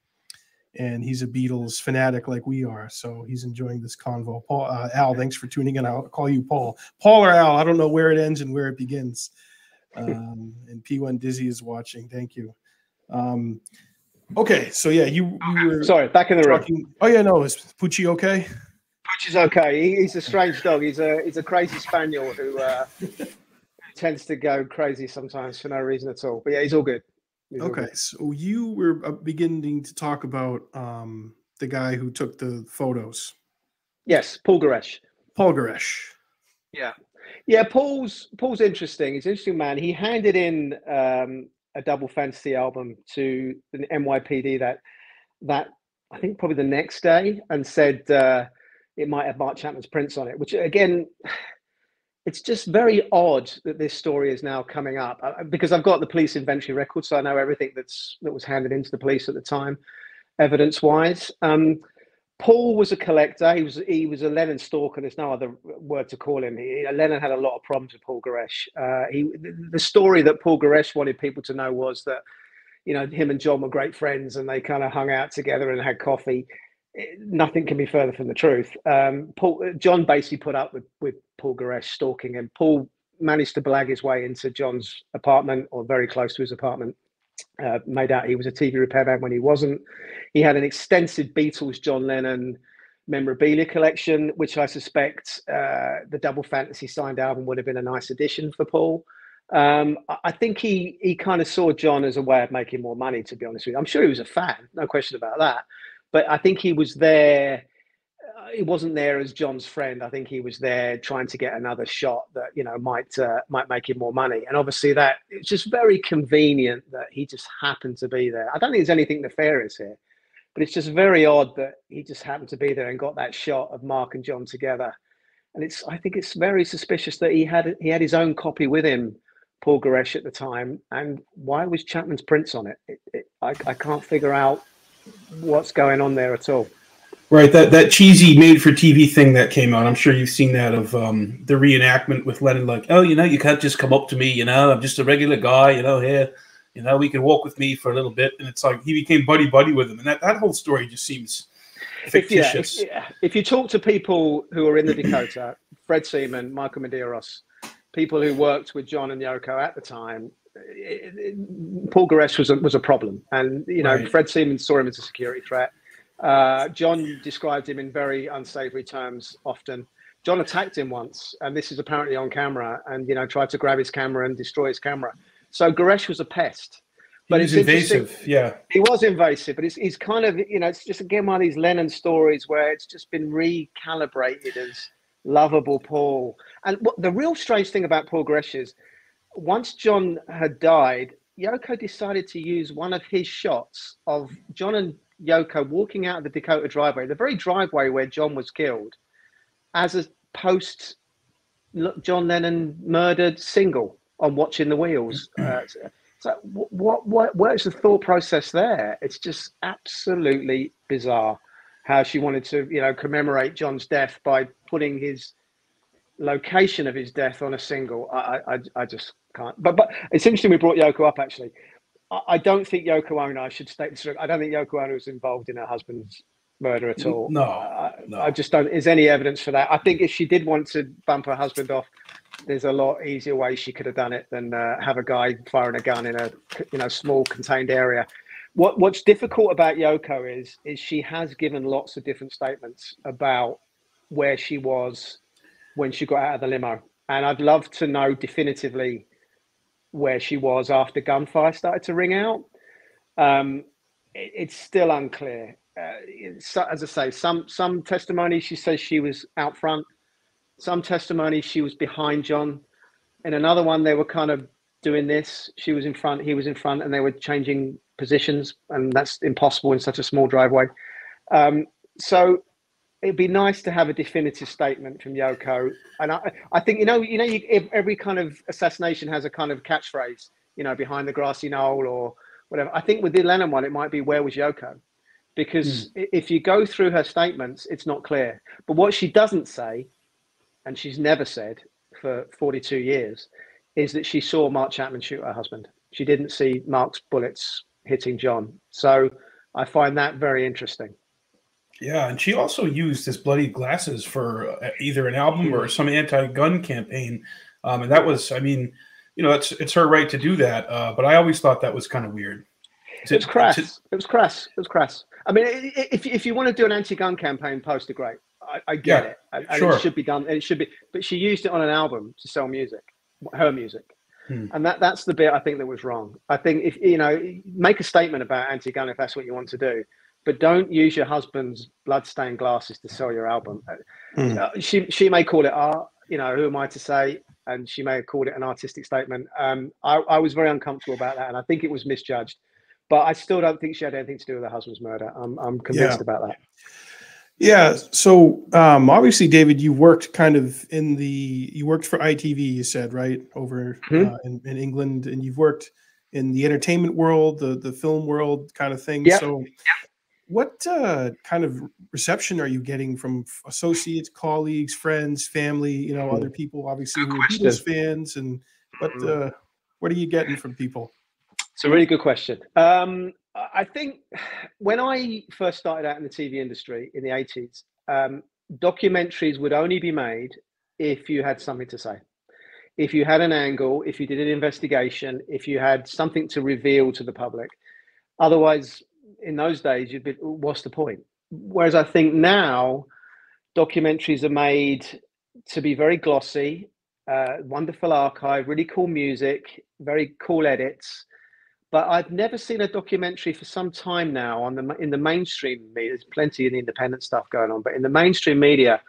And he's a Beatles fanatic like we are, so he's enjoying this convo. Paul, Al, thanks for tuning in. I'll call you Paul. Paul or Al, I don't know where it ends and where it begins. And P1 Dizzy is watching. Thank you. Okay, so yeah, you were sorry, back in the room. Oh yeah, no, is Poochie okay? Poochie's okay. He's a strange dog. He's a crazy spaniel who tends to go crazy sometimes for no reason at all. But yeah, he's all good. Okay, so you were beginning to talk about the guy who took the photos. Yes, Paul Goresh. Paul Goresh. Yeah, yeah. Paul's interesting. He's an interesting man. He handed in a Double Fantasy album to the NYPD that I think probably the next day, and said it might have Mark Chapman's prints on it, which again, it's just very odd that this story is now coming up, because I've got the police inventory record, so I know everything that was handed into the police at the time, evidence wise. Paul was a collector. He was a Lennon stalker. There's no other word to call him. Lennon had a lot of problems with Paul Goresh. The story that Paul Goresh wanted people to know was that, you know, him and John were great friends and they kind of hung out together and had coffee. Nothing can be further from the truth. John basically put up with Paul Goresh stalking him. Paul managed to blag his way into John's apartment, or very close to his apartment. Made out he was a TV repairman when he wasn't. He had an extensive Beatles John Lennon memorabilia collection, which I suspect the Double Fantasy signed album would have been a nice addition for Paul. I think he kind of saw John as a way of making more money, to be honest with you. I'm sure he was a fan, no question about that. But I think he was there. He wasn't there as John's friend. I think he was there trying to get another shot that, you know, might make him more money. And obviously that, it's just very convenient that he just happened to be there. I don't think there's anything nefarious here, but it's just very odd that he just happened to be there and got that shot of Mark and John together. And I think it's very suspicious that he had his own copy with him, Paul Goresh, at the time. And why was Chapman's prints on it? I can't figure out what's going on there at all. Right, that cheesy made-for-TV thing that came out, I'm sure you've seen that, of the reenactment with Lennon, like, oh, you know, you can't just come up to me, you know, I'm just a regular guy, you know, here, you know, we can walk with me for a little bit. And it's like he became buddy-buddy with him. And that whole story just seems fictitious. If you talk to people who are in the Dakota, Fred Seaman, Michael Medeiros, people who worked with John and Yoko at the time, Paul Goresh was a problem. And, you know, right. Fred Seaman saw him as a security threat. John described him in very unsavory terms often. John attacked him once, and this is apparently on camera, and, you know, tried to grab his camera and destroy his camera. So Goresh was a pest. But it's invasive, yeah. He was invasive, but it's kind of, you know, it's just again one of these Lennon stories where it's just been recalibrated as lovable Paul. And what the real strange thing about Paul Goresh is, once John had died, Yoko decided to use one of his shots of John and Yoko walking out of the Dakota driveway, the very driveway where John was killed, as a post John Lennon murdered single on Watching the Wheels. So what where's the thought process there? It's just absolutely bizarre how she wanted to, you know, commemorate John's death by putting his location of his death on a single, I just can't. But it's interesting we brought Yoko up, actually. I don't think Yoko Ono, I should state this, I don't think Yoko Ono was involved in her husband's murder at all. No, no. I just don't, there's any evidence for that. I think if she did want to bump her husband off, there's a lot easier way she could have done it than have a guy firing a gun in a, you know, small contained area. What's difficult about Yoko is she has given lots of different statements about where she was when she got out of the limo. And I'd love to know definitively where she was after gunfire started to ring out. It's still unclear. As I say, some testimony she says she was out front. Some testimony she was behind John. In another one, they were kind of doing this. She was in front, he was in front, and they were changing positions, and that's impossible in such a small driveway. So it'd be nice to have a definitive statement from Yoko. And I think, you know, every kind of assassination has a kind of catchphrase, you know, behind the grassy knoll or whatever. I think with the Lennon one, it might be, where was Yoko? Because if you go through her statements, it's not clear. But what she doesn't say, and she's never said for 42 years, is that she saw Mark Chapman shoot her husband. She didn't see Mark's bullets hitting John. So I find that very interesting. Yeah, and she also used his bloody glasses for either an album or some anti-gun campaign. And that was, I mean, you know, it's her right to do that. But I always thought that was kind of weird. It's crass. It was crass. It was crass. I mean, if you want to do an anti-gun campaign poster, great. I get it. And it should be done. And it should be. But she used it on an album to sell music, her music. And that's the bit I think that was wrong. I think if, you know, make a statement about anti-gun if that's what you want to do. But don't use your husband's bloodstained glasses to sell your album. She may call it art, you know, who am I to say? And she may have called it an artistic statement. I was very uncomfortable about that, and I think it was misjudged. But I still don't think she had anything to do with her husband's murder. I'm convinced about that. Yeah. So obviously, David, you worked kind of in the, you worked for ITV, you said, right, over in England, and you've worked in the entertainment world, the film world kind of thing. Yep. So what kind of reception are you getting from associates, colleagues, friends, family, you know, other people, obviously, who are Beatles fans, and what are you getting from people? It's a really good question. I think when I first started out in the TV industry in the 80s, documentaries would only be made if you had something to say. If you had an angle, if you did an investigation, if you had something to reveal to the public. Otherwise, in those days, you'd be, what's the point? Whereas I think now documentaries are made to be very glossy, wonderful archive, really cool music, very cool edits. But I've never seen a documentary for some time now on the in the mainstream media. There's plenty of the independent stuff going on, but in the mainstream media,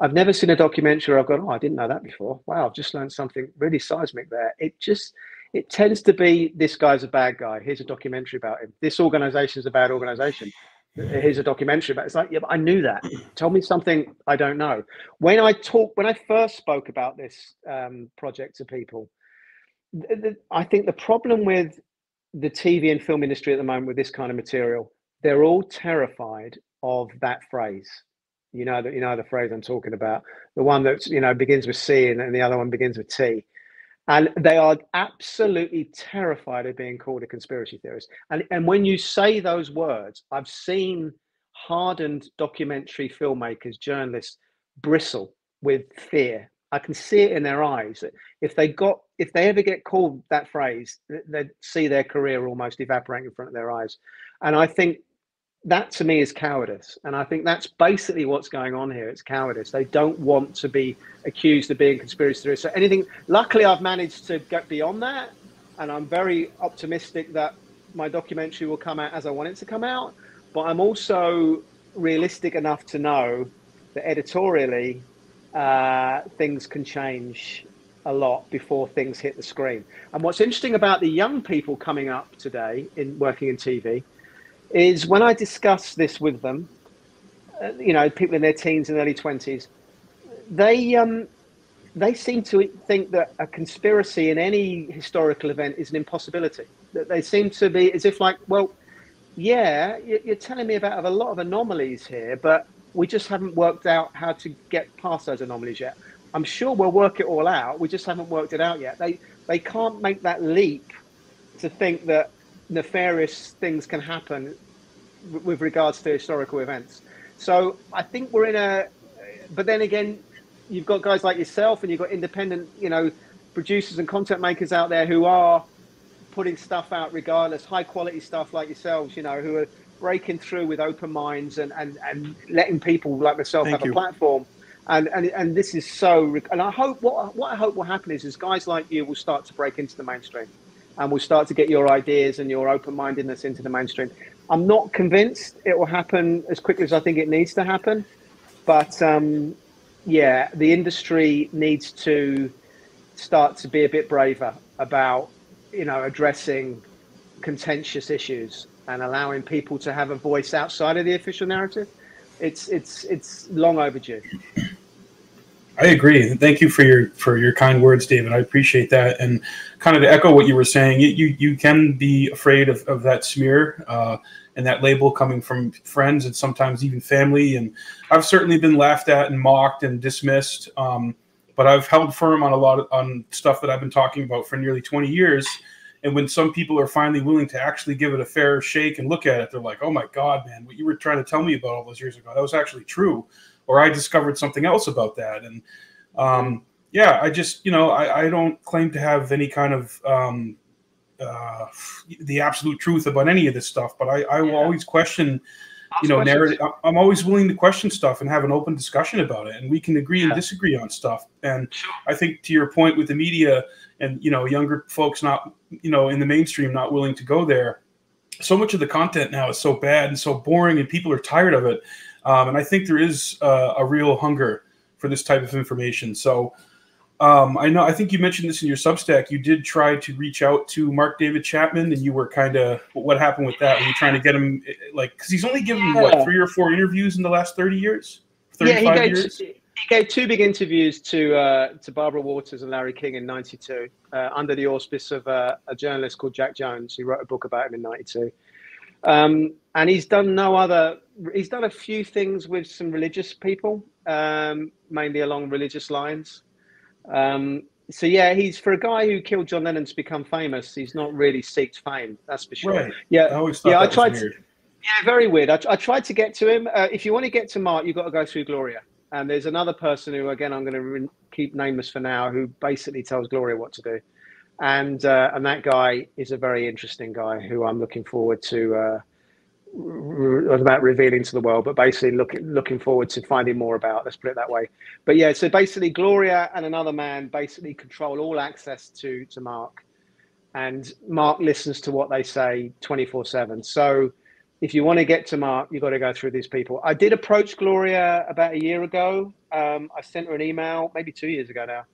I've never seen a documentary where I've gone, oh, I didn't know that before. Wow, I've just learned something really seismic there. It tends to be, this guy's a bad guy, here's a documentary about him. This organization's a bad organization, here's a documentary about it. It's like, yeah, but I knew that. Tell me something I don't know. When I first spoke about this project to people, I think the problem with the TV and film industry at the moment with this kind of material, they're all terrified of that phrase. You know the phrase I'm talking about, the one that, you know, begins with C and the other one begins with T. And they are absolutely terrified of being called a conspiracy theorist. And when you say those words, I've seen hardened documentary filmmakers, journalists bristle with fear. I can see it in their eyes. If they ever get called that phrase, they'd see their career almost evaporate in front of their eyes. And I think that, to me, is cowardice. And I think that's basically what's going on here. It's cowardice. They don't want to be accused of being conspiracy theorists. So anything, luckily, I've managed to get beyond that. And I'm very optimistic that my documentary will come out as I want it to come out. But I'm also realistic enough to know that editorially, things can change a lot before things hit the screen. And what's interesting about the young people coming up today in working in TV is when I discuss this with them, you know, people in their teens and early 20s, they seem to think that a conspiracy in any historical event is an impossibility. That they seem to be as if like, well, yeah, you're telling me about a lot of anomalies here, but we just haven't worked out how to get past those anomalies yet. I'm sure we'll work it all out. We just haven't worked it out yet. They can't make that leap to think that nefarious things can happen with regards to historical events. So I think we're in a, but then again, you've got guys like yourself and you've got independent, you know, producers and content makers out there who are putting stuff out regardless, high quality stuff like yourselves, you know, who are breaking through with open minds and letting people like myself have a platform. And this is so, and I hope, what I hope will happen is guys like you will start to break into the mainstream and we'll start to get your ideas and your open-mindedness into the mainstream. I'm not convinced it will happen as quickly as I think it needs to happen, but yeah, the industry needs to start to be a bit braver about, you know, addressing contentious issues and allowing people to have a voice outside of the official narrative. It's long overdue. I agree. Thank you for your kind words, David. I appreciate that. And kind of to echo what you were saying, you can be afraid of that smear and that label coming from friends and sometimes even family. And I've certainly been laughed at and mocked and dismissed. But I've held firm on on stuff that I've been talking about for nearly 20 years. And when some people are finally willing to actually give it a fair shake and look at it, they're like, oh my God, man, what you were trying to tell me about all those years ago, that was actually true. Or I discovered something else about that. And yeah, I just, you know, I don't claim to have any kind of the absolute truth about any of this stuff, but I will always question, you know, narrative. I'm always willing to question stuff and have an open discussion about it. And we can agree and disagree on stuff. And I think to your point with the media and, you know, younger folks not, you know, in the mainstream, not willing to go there. So much of the content now is so bad and so boring and people are tired of it. And I think there is a real hunger for this type of information. So I know, I think you mentioned this in your Substack. You did try to reach out to Mark David Chapman, and you were kind of, what happened with that? Were you trying to get him, like, because he's only given, what, 3 or 4 interviews in the last 30 years? 35 years? He gave 2 big interviews to Barbara Waters and Larry King in 92, under the auspice of a journalist called Jack Jones, who wrote a book about him in 92. And he's done he's done a few things with some religious people, mainly along religious lines. So yeah, he's, for a guy who killed John Lennon to become famous, he's not really seeked fame, that's for sure. Right. Yeah, I tried to, very weird. I tried to get to him. If you want to get to Mark, you've got to go through Gloria. And there's another person who, again, I'm going to keep nameless for now, who basically tells Gloria what to do. And that guy is a very interesting guy who I'm looking forward to, about revealing to the world, but basically looking forward to finding more about, let's put it that way. But yeah, so basically Gloria and another man basically control all access to Mark, and Mark listens to what they say 24/7. So if you want to get to Mark, you've got to go through these people. I did approach Gloria about a year ago. I sent her an email, maybe 2 years ago now.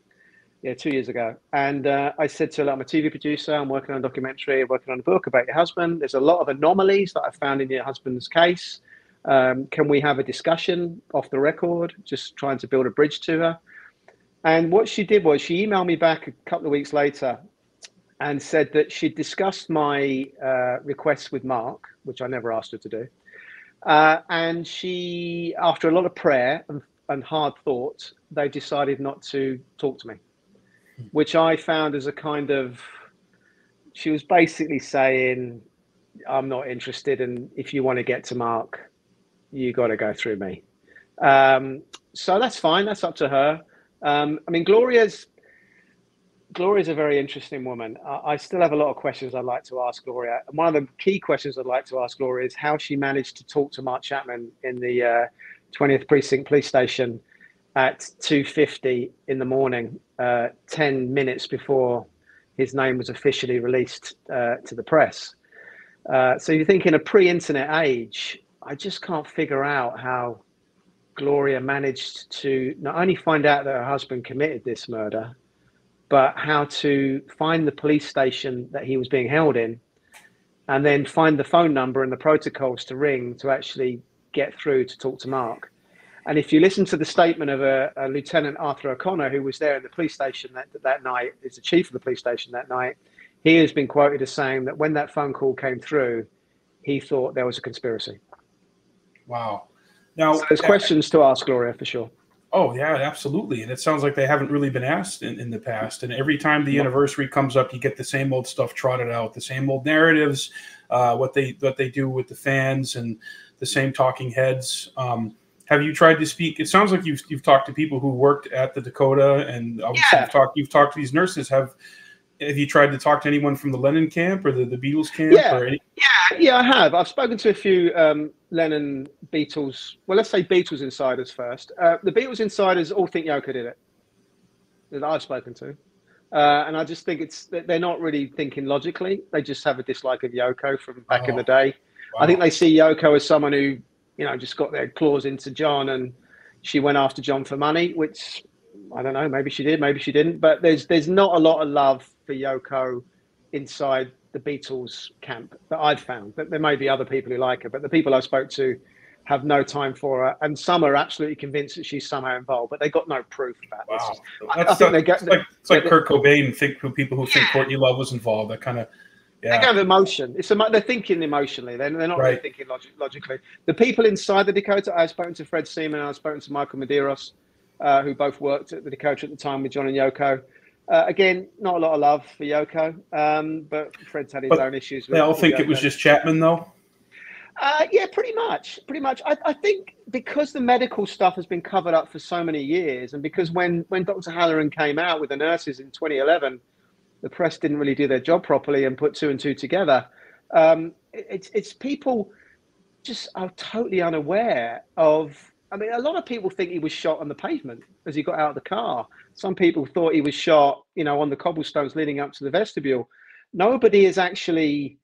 Yeah, 2 years ago. And I said to her, I'm a TV producer, I'm working on a documentary, I'm working on a book about your husband. There's a lot of anomalies that I found in your husband's case. Can we have a discussion off the record? Just trying to build a bridge to her. And what she did was she emailed me back a couple of weeks later and said that she discussed my request with Mark, which I never asked her to do. And she, after a lot of prayer and hard thought, they decided not to talk to me. Which I found as a kind of, she was basically saying, I'm not interested, and if you want to get to Mark, you got to go through me. So that's fine. That's up to her. I mean, Gloria's a very interesting woman. I still have a lot of questions I'd like to ask Gloria. And one of the key questions I'd like to ask Gloria is how she managed to talk to Mark Chapman in the 20th Precinct Police Station at 2:50 in the morning, 10 minutes before his name was officially released to the press. So you think in a pre-internet age, I just can't figure out how Gloria managed to not only find out that her husband committed this murder, but how to find the police station that he was being held in, and then find the phone number and the protocols to ring to actually get through to talk to Mark. And if you listen to the statement of a Lieutenant Arthur O'Connor, who was there in the police station that night, is the chief of the police station that night, he has been quoted as saying that when that phone call came through, he thought there was a conspiracy. Wow. Now, so there's questions to ask Gloria for sure. Oh, yeah, absolutely. And it sounds like they haven't really been asked in the past. And every time the anniversary comes up, you get the same old stuff trotted out, the same old narratives, what they do with the fans and the same talking heads. Have you tried to speak? It sounds like you've talked to people who worked at the Dakota, and obviously you've talked to these nurses. Have you tried to talk to anyone from the Lennon camp or the Beatles camp? Yeah, or yeah, I have. I've spoken to a few Lennon Beatles. Well, let's say Beatles insiders first. The Beatles insiders all think Yoko did it, that I've spoken to. And I just think they're not really thinking logically. They just have a dislike of Yoko from back in the day. Wow. I think they see Yoko as someone who, you know, just got their claws into John, and she went after John for money, which I don't know, maybe she did, maybe she didn't. But there's not a lot of love for Yoko inside the Beatles camp that I'd found. But there may be other people who like her, but the people I spoke to have no time for her, and some are absolutely convinced that she's somehow involved, but they got no proof about this. I think they get it's like Kurt Cobain, people who think Courtney Love was involved. That kind of they have emotion. They're thinking emotionally. They're not really thinking logically. The people inside the Dakota, I've spoken to Fred Seaman, I've spoken to Michael Medeiros, who both worked at the Dakota at the time with John and Yoko. Again, not a lot of love for Yoko, but Fred's had his own issues. They all think Yoko. It was just Chapman, though? Yeah, pretty much. I think because the medical stuff has been covered up for so many years, and because when Dr. Halloran came out with the nurses in 2011, the press didn't really do their job properly and put two and two together. It's people just are totally unaware of. I mean, a lot of people think he was shot on the pavement as he got out of the car. Some people thought he was shot, you know, on the cobblestones leading up to the vestibule. Nobody has actually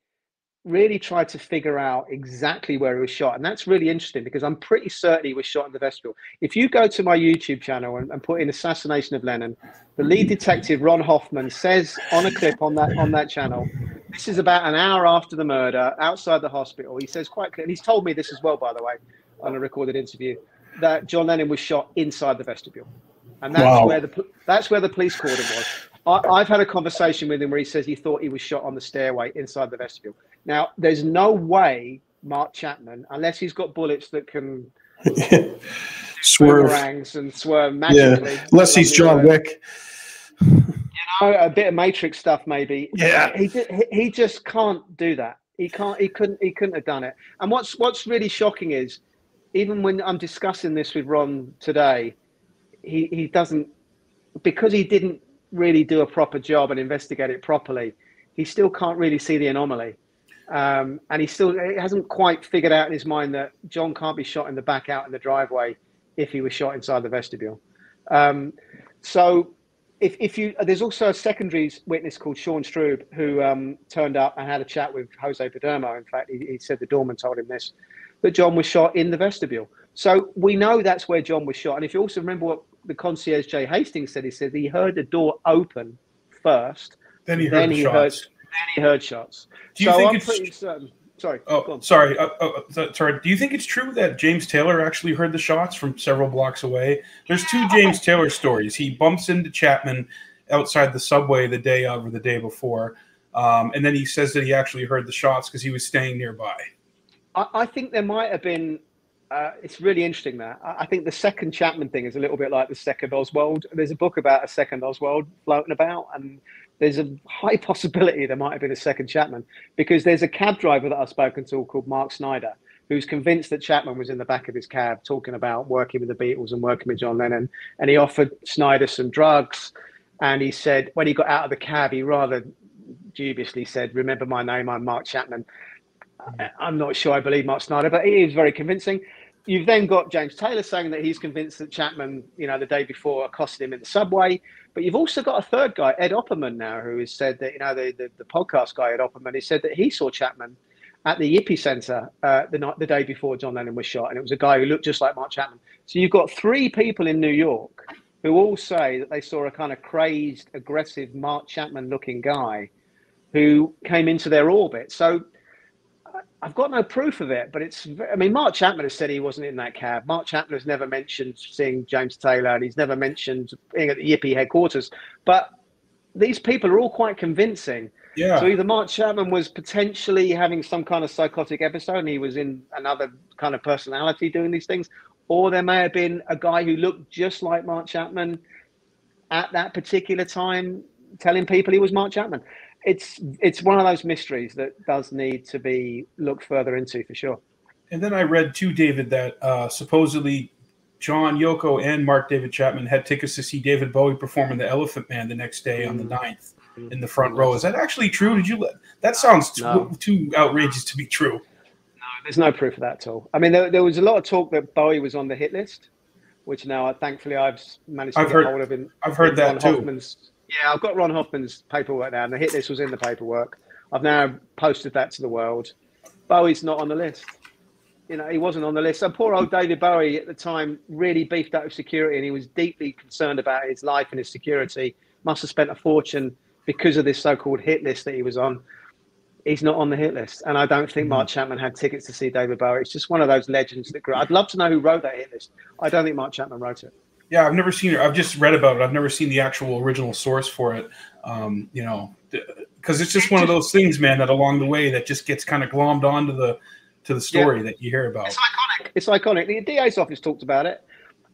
really tried to figure out exactly where he was shot. And that's really interesting, because I'm pretty certain he was shot in the vestibule. If you go to my YouTube channel and put in assassination of Lennon, the lead detective, Ron Hoffman, says on a clip on that channel, this is about an hour after the murder outside the hospital. He says quite clearly, and he's told me this as well, by the way, on a recorded interview, that John Lennon was shot inside the vestibule, and that's where the police cordon was. I've had a conversation with him where he says he thought he was shot on the stairway inside the vestibule. Now, there's no way Mark Chapman, unless he's got bullets that can swerve magically, unless he's John Wick, a bit of Matrix stuff maybe. Yeah, he just can't do that. He couldn't have done it. And what's really shocking is, even when I'm discussing this with Ron today, he doesn't, because he didn't really do a proper job and investigate it properly, he still can't really see the anomaly. And he hasn't quite figured out in his mind that John can't be shot in the back out in the driveway if he was shot inside the vestibule. So there's also a secondary witness called Sean Stroob, who turned up and had a chat with Jose Perdomo. In fact, he said the doorman told him this, that John was shot in the vestibule. So we know that's where John was shot. And if you also remember what the concierge Jay Hastings said, he said he heard the door open first. Then he heard shots. Do you think it's true that James Taylor actually heard the shots from several blocks away? There's two James Taylor stories. He bumps into Chapman outside the subway the day of or the day before. And then he says that he actually heard the shots because he was staying nearby. I think there might have been, it's really interesting that. I think the second Chapman thing is a little bit like the second Oswald. There's a book about a second Oswald floating about, and there's a high possibility there might have been a second Chapman, because there's a cab driver that I've spoken to called Mark Snyder, who's convinced that Chapman was in the back of his cab talking about working with the Beatles and working with John Lennon. And he offered Snyder some drugs. And he said, when he got out of the cab, he rather dubiously said, "Remember my name, I'm Mark Chapman." I'm not sure I believe Mark Snyder, but he is very convincing. You've then got James Taylor saying that he's convinced that Chapman, you know, the day before accosted him in the subway. But you've also got a third guy, Ed Opperman now, who has said that, you know, the podcast guy, Ed Opperman, he said that he saw Chapman at the Yippie Centre the day before John Lennon was shot. And it was a guy who looked just like Mark Chapman. So you've got three people in New York who all say that they saw a kind of crazed, aggressive Mark Chapman looking guy who came into their orbit. So I've got no proof of it, but Mark Chapman has said he wasn't in that cab. Mark Chapman has never mentioned seeing James Taylor, and he's never mentioned being at the Yippie headquarters. But these people are all quite convincing. Yeah. So either Mark Chapman was potentially having some kind of psychotic episode and he was in another kind of personality doing these things, or there may have been a guy who looked just like Mark Chapman at that particular time telling people he was Mark Chapman. It's one of those mysteries that does need to be looked further into, for sure. And then I read too, David, that supposedly John, Yoko, and Mark David Chapman had tickets to see David Bowie perform in The Elephant Man the next day on the 9th in the front row. Is that actually true? Did you? That sounds too outrageous to be true. No, there's no proof of that at all. I mean, there was a lot of talk that Bowie was on the hit list, which now, thankfully, I've managed to get hold of him. I've heard that too. Yeah, I've got Ron Hoffman's paperwork now, and the hit list was in the paperwork. I've now posted that to the world. Bowie's not on the list. You know, he wasn't on the list. So poor old David Bowie at the time really beefed up with security, and he was deeply concerned about his life and his security. Must have spent a fortune because of this so-called hit list that he was on. He's not on the hit list. And I don't think Mark Chapman had tickets to see David Bowie. It's just one of those legends that grew. I'd love to know who wrote that hit list. I don't think Mark Chapman wrote it. Yeah, I've never seen it. I've just read about it. I've never seen the actual original source for it, you know, because it's just one of those things, man, that along the way that just gets kind of glommed onto the story that you hear about. It's iconic. It's iconic. The DA's office talked about it.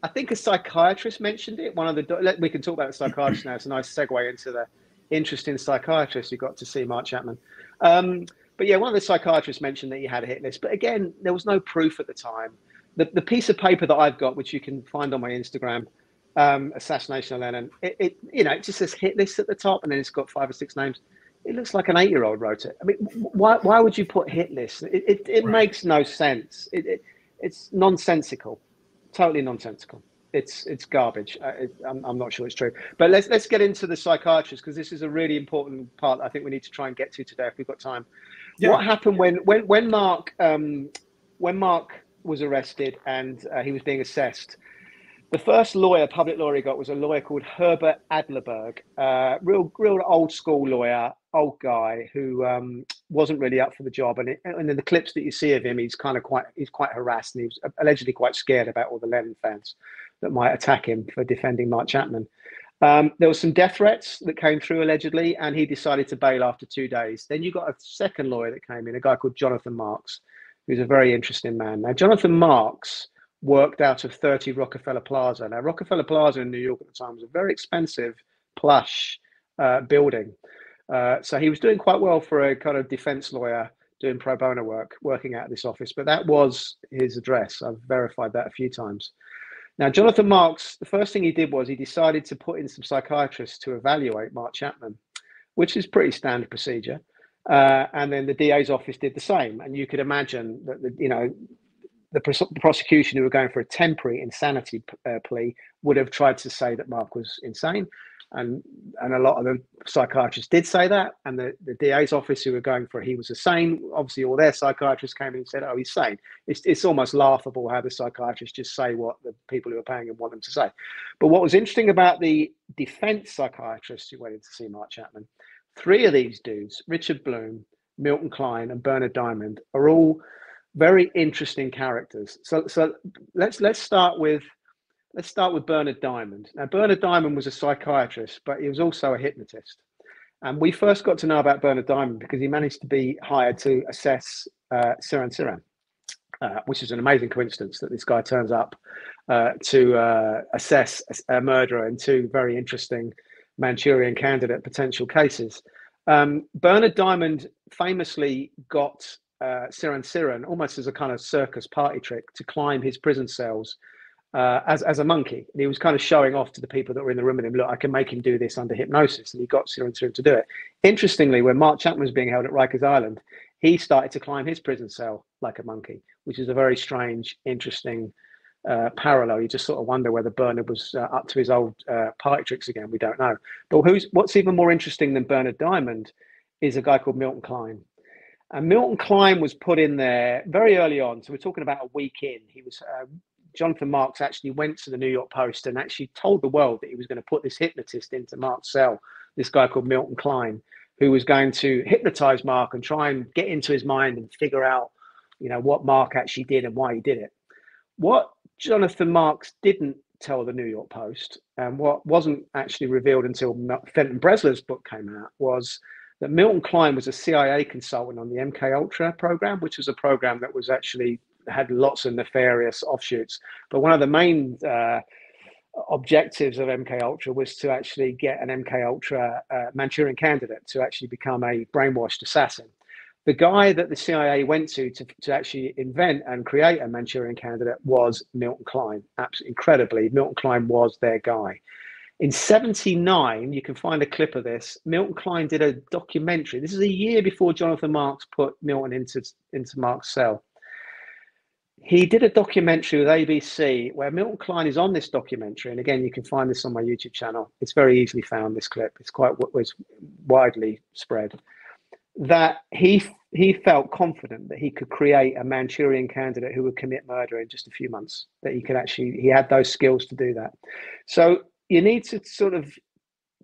I think a psychiatrist mentioned it. One of the we can talk about the psychiatrist now. It's a nice segue into the interesting psychiatrist you got to see, Mark Chapman. But yeah, one of the psychiatrists mentioned that he had a hit list. But again, there was no proof at the time. The piece of paper that I've got, which you can find on my Instagram, Assassination of Lennon, it just says hit list at the top, and then it's got 5 or 6 names. It looks like an 8-year-old wrote it. I mean, why would you put hit list? It makes no sense. It's nonsensical, totally nonsensical. It's garbage. I'm not sure it's true. But let's get into the psychiatrist, because this is a really important part that I think we need to try and get to today if we've got time. Yeah. What happened when Mark was arrested and he was being assessed? The first lawyer, public lawyer, he got was a lawyer called Herbert Adlerberg, real old school lawyer, old guy who wasn't really up for the job. And in the clips that you see of him, he's quite harassed, and he was allegedly quite scared about all the Lennon fans that might attack him for defending Mark Chapman. There were some death threats that came through allegedly, and he decided to bail after 2 days. Then you got a second lawyer that came in, a guy called Jonathan Marks, who's a very interesting man. Now, Jonathan Marks worked out of 30 Rockefeller Plaza. Now, Rockefeller Plaza in New York at the time was a very expensive, plush building. So he was doing quite well for a kind of defense lawyer doing pro bono work, working out of this office. But that was his address. I've verified that a few times. Now, Jonathan Marks, the first thing he did was he decided to put in some psychiatrists to evaluate Mark Chapman, which is pretty standard procedure. And then the DA's office did the same. And you could imagine that, the prosecution, who were going for a temporary insanity plea, would have tried to say that Mark was insane. And a lot of the psychiatrists did say that. And the DA's office, who were going for he was a sane, obviously all their psychiatrists came in and said, oh, he's sane. It's almost laughable how the psychiatrists just say what the people who are paying him want them to say. But what was interesting about the defense psychiatrists who went in to see Mark Chapman, 3 of these dudes, Richard Bloom, Milton Klein, and Bernard Diamond, are all very interesting characters. So let's start with Bernard Diamond. Now, Bernard Diamond was a psychiatrist, but he was also a hypnotist. And we first got to know about Bernard Diamond because he managed to be hired to assess Sirhan Sirhan, which is an amazing coincidence that this guy turns up to assess a murderer in 2 very interesting Manchurian candidate potential cases. Bernard Diamond famously got Sirhan Sirhan almost as a kind of circus party trick to climb his prison cells as a monkey. And he was kind of showing off to the people that were in the room with him, look, I can make him do this under hypnosis. And he got Sirhan Sirhan to do it. Interestingly, when Mark Chapman was being held at Rikers Island, he started to climb his prison cell like a monkey, which is a very strange, interesting parallel. You just sort of wonder whether Bernard was up to his old party tricks again. We don't know. But what's even more interesting than Bernard Diamond is a guy called Milton Klein. And Milton Klein was put in there very early on. So we're talking about a week in. He was Jonathan Marks actually went to the New York Post and actually told the world that he was going to put this hypnotist into Mark's cell, this guy called Milton Klein, who was going to hypnotize Mark and try and get into his mind and figure out, you know, what Mark actually did and why he did it. What Jonathan Marks didn't tell the New York Post, and what wasn't actually revealed until Fenton Bresler's book came out, was that Milton Klein was a CIA consultant on the MK Ultra program, which was a program that was actually had lots of nefarious offshoots. But one of the main objectives of MKUltra was to actually get an MKUltra Manchurian candidate to actually become a brainwashed assassin. The guy that the CIA went to actually invent and create a Manchurian candidate was Milton Klein. Absolutely incredibly, Milton Klein was their guy. In 1979, you can find a clip of this, Milton Klein did a documentary. This is a year before Jonathan Marks put Milton into Marks' cell. He did a documentary with ABC where Milton Klein is on this documentary. And again, you can find this on my YouTube channel. It's very easily found, this clip. It's widely spread. That he felt confident that he could create a Manchurian candidate who would commit murder in just a few months, that he could actually, he had those skills to do that. So you need to sort of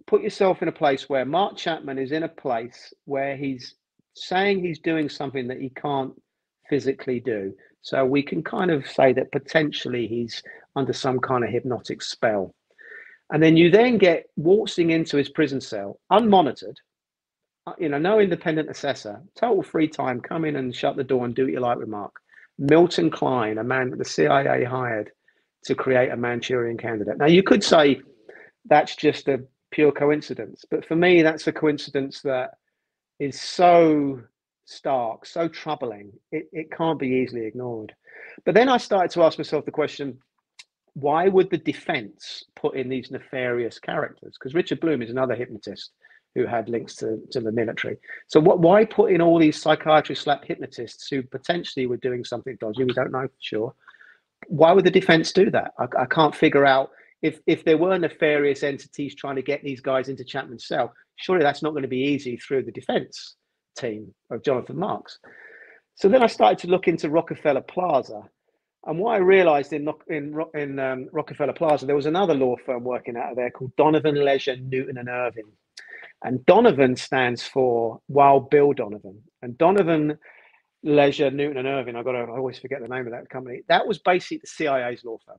put yourself in a place where Mark Chapman is in a place where he's saying he's doing something that he can't physically do. So we can kind of say that potentially he's under some kind of hypnotic spell. And then you then get waltzing into his prison cell, unmonitored, you know, no independent assessor, total free time, come in and shut the door and do what you like with Mark. Milton Klein, a man that the CIA hired to create a Manchurian candidate. Now, you could say that's just a pure coincidence, but for me, that's a coincidence that is so stark, so troubling, it can't be easily ignored. But then I started to ask myself the question, why would the defense put in these nefarious characters? Because Richard Bloom is another hypnotist who had links to the military. So why put in all these psychiatrists / hypnotists who potentially were doing something dodgy? We don't know for sure. Why would the defense do that? I can't figure out if there were nefarious entities trying to get these guys into Chapman's cell. Surely that's not going to be easy through the defense team of Jonathan Marks. So then I started to look into Rockefeller Plaza. And what I realized in Rockefeller Plaza, there was another law firm working out of there called Donovan, Leisure, Newton and Irving. And Donovan stands for Wild Bill Donovan. And Donovan, Leisure, Newton and Irving, I always forget the name of that company. That was basically the CIA's law firm.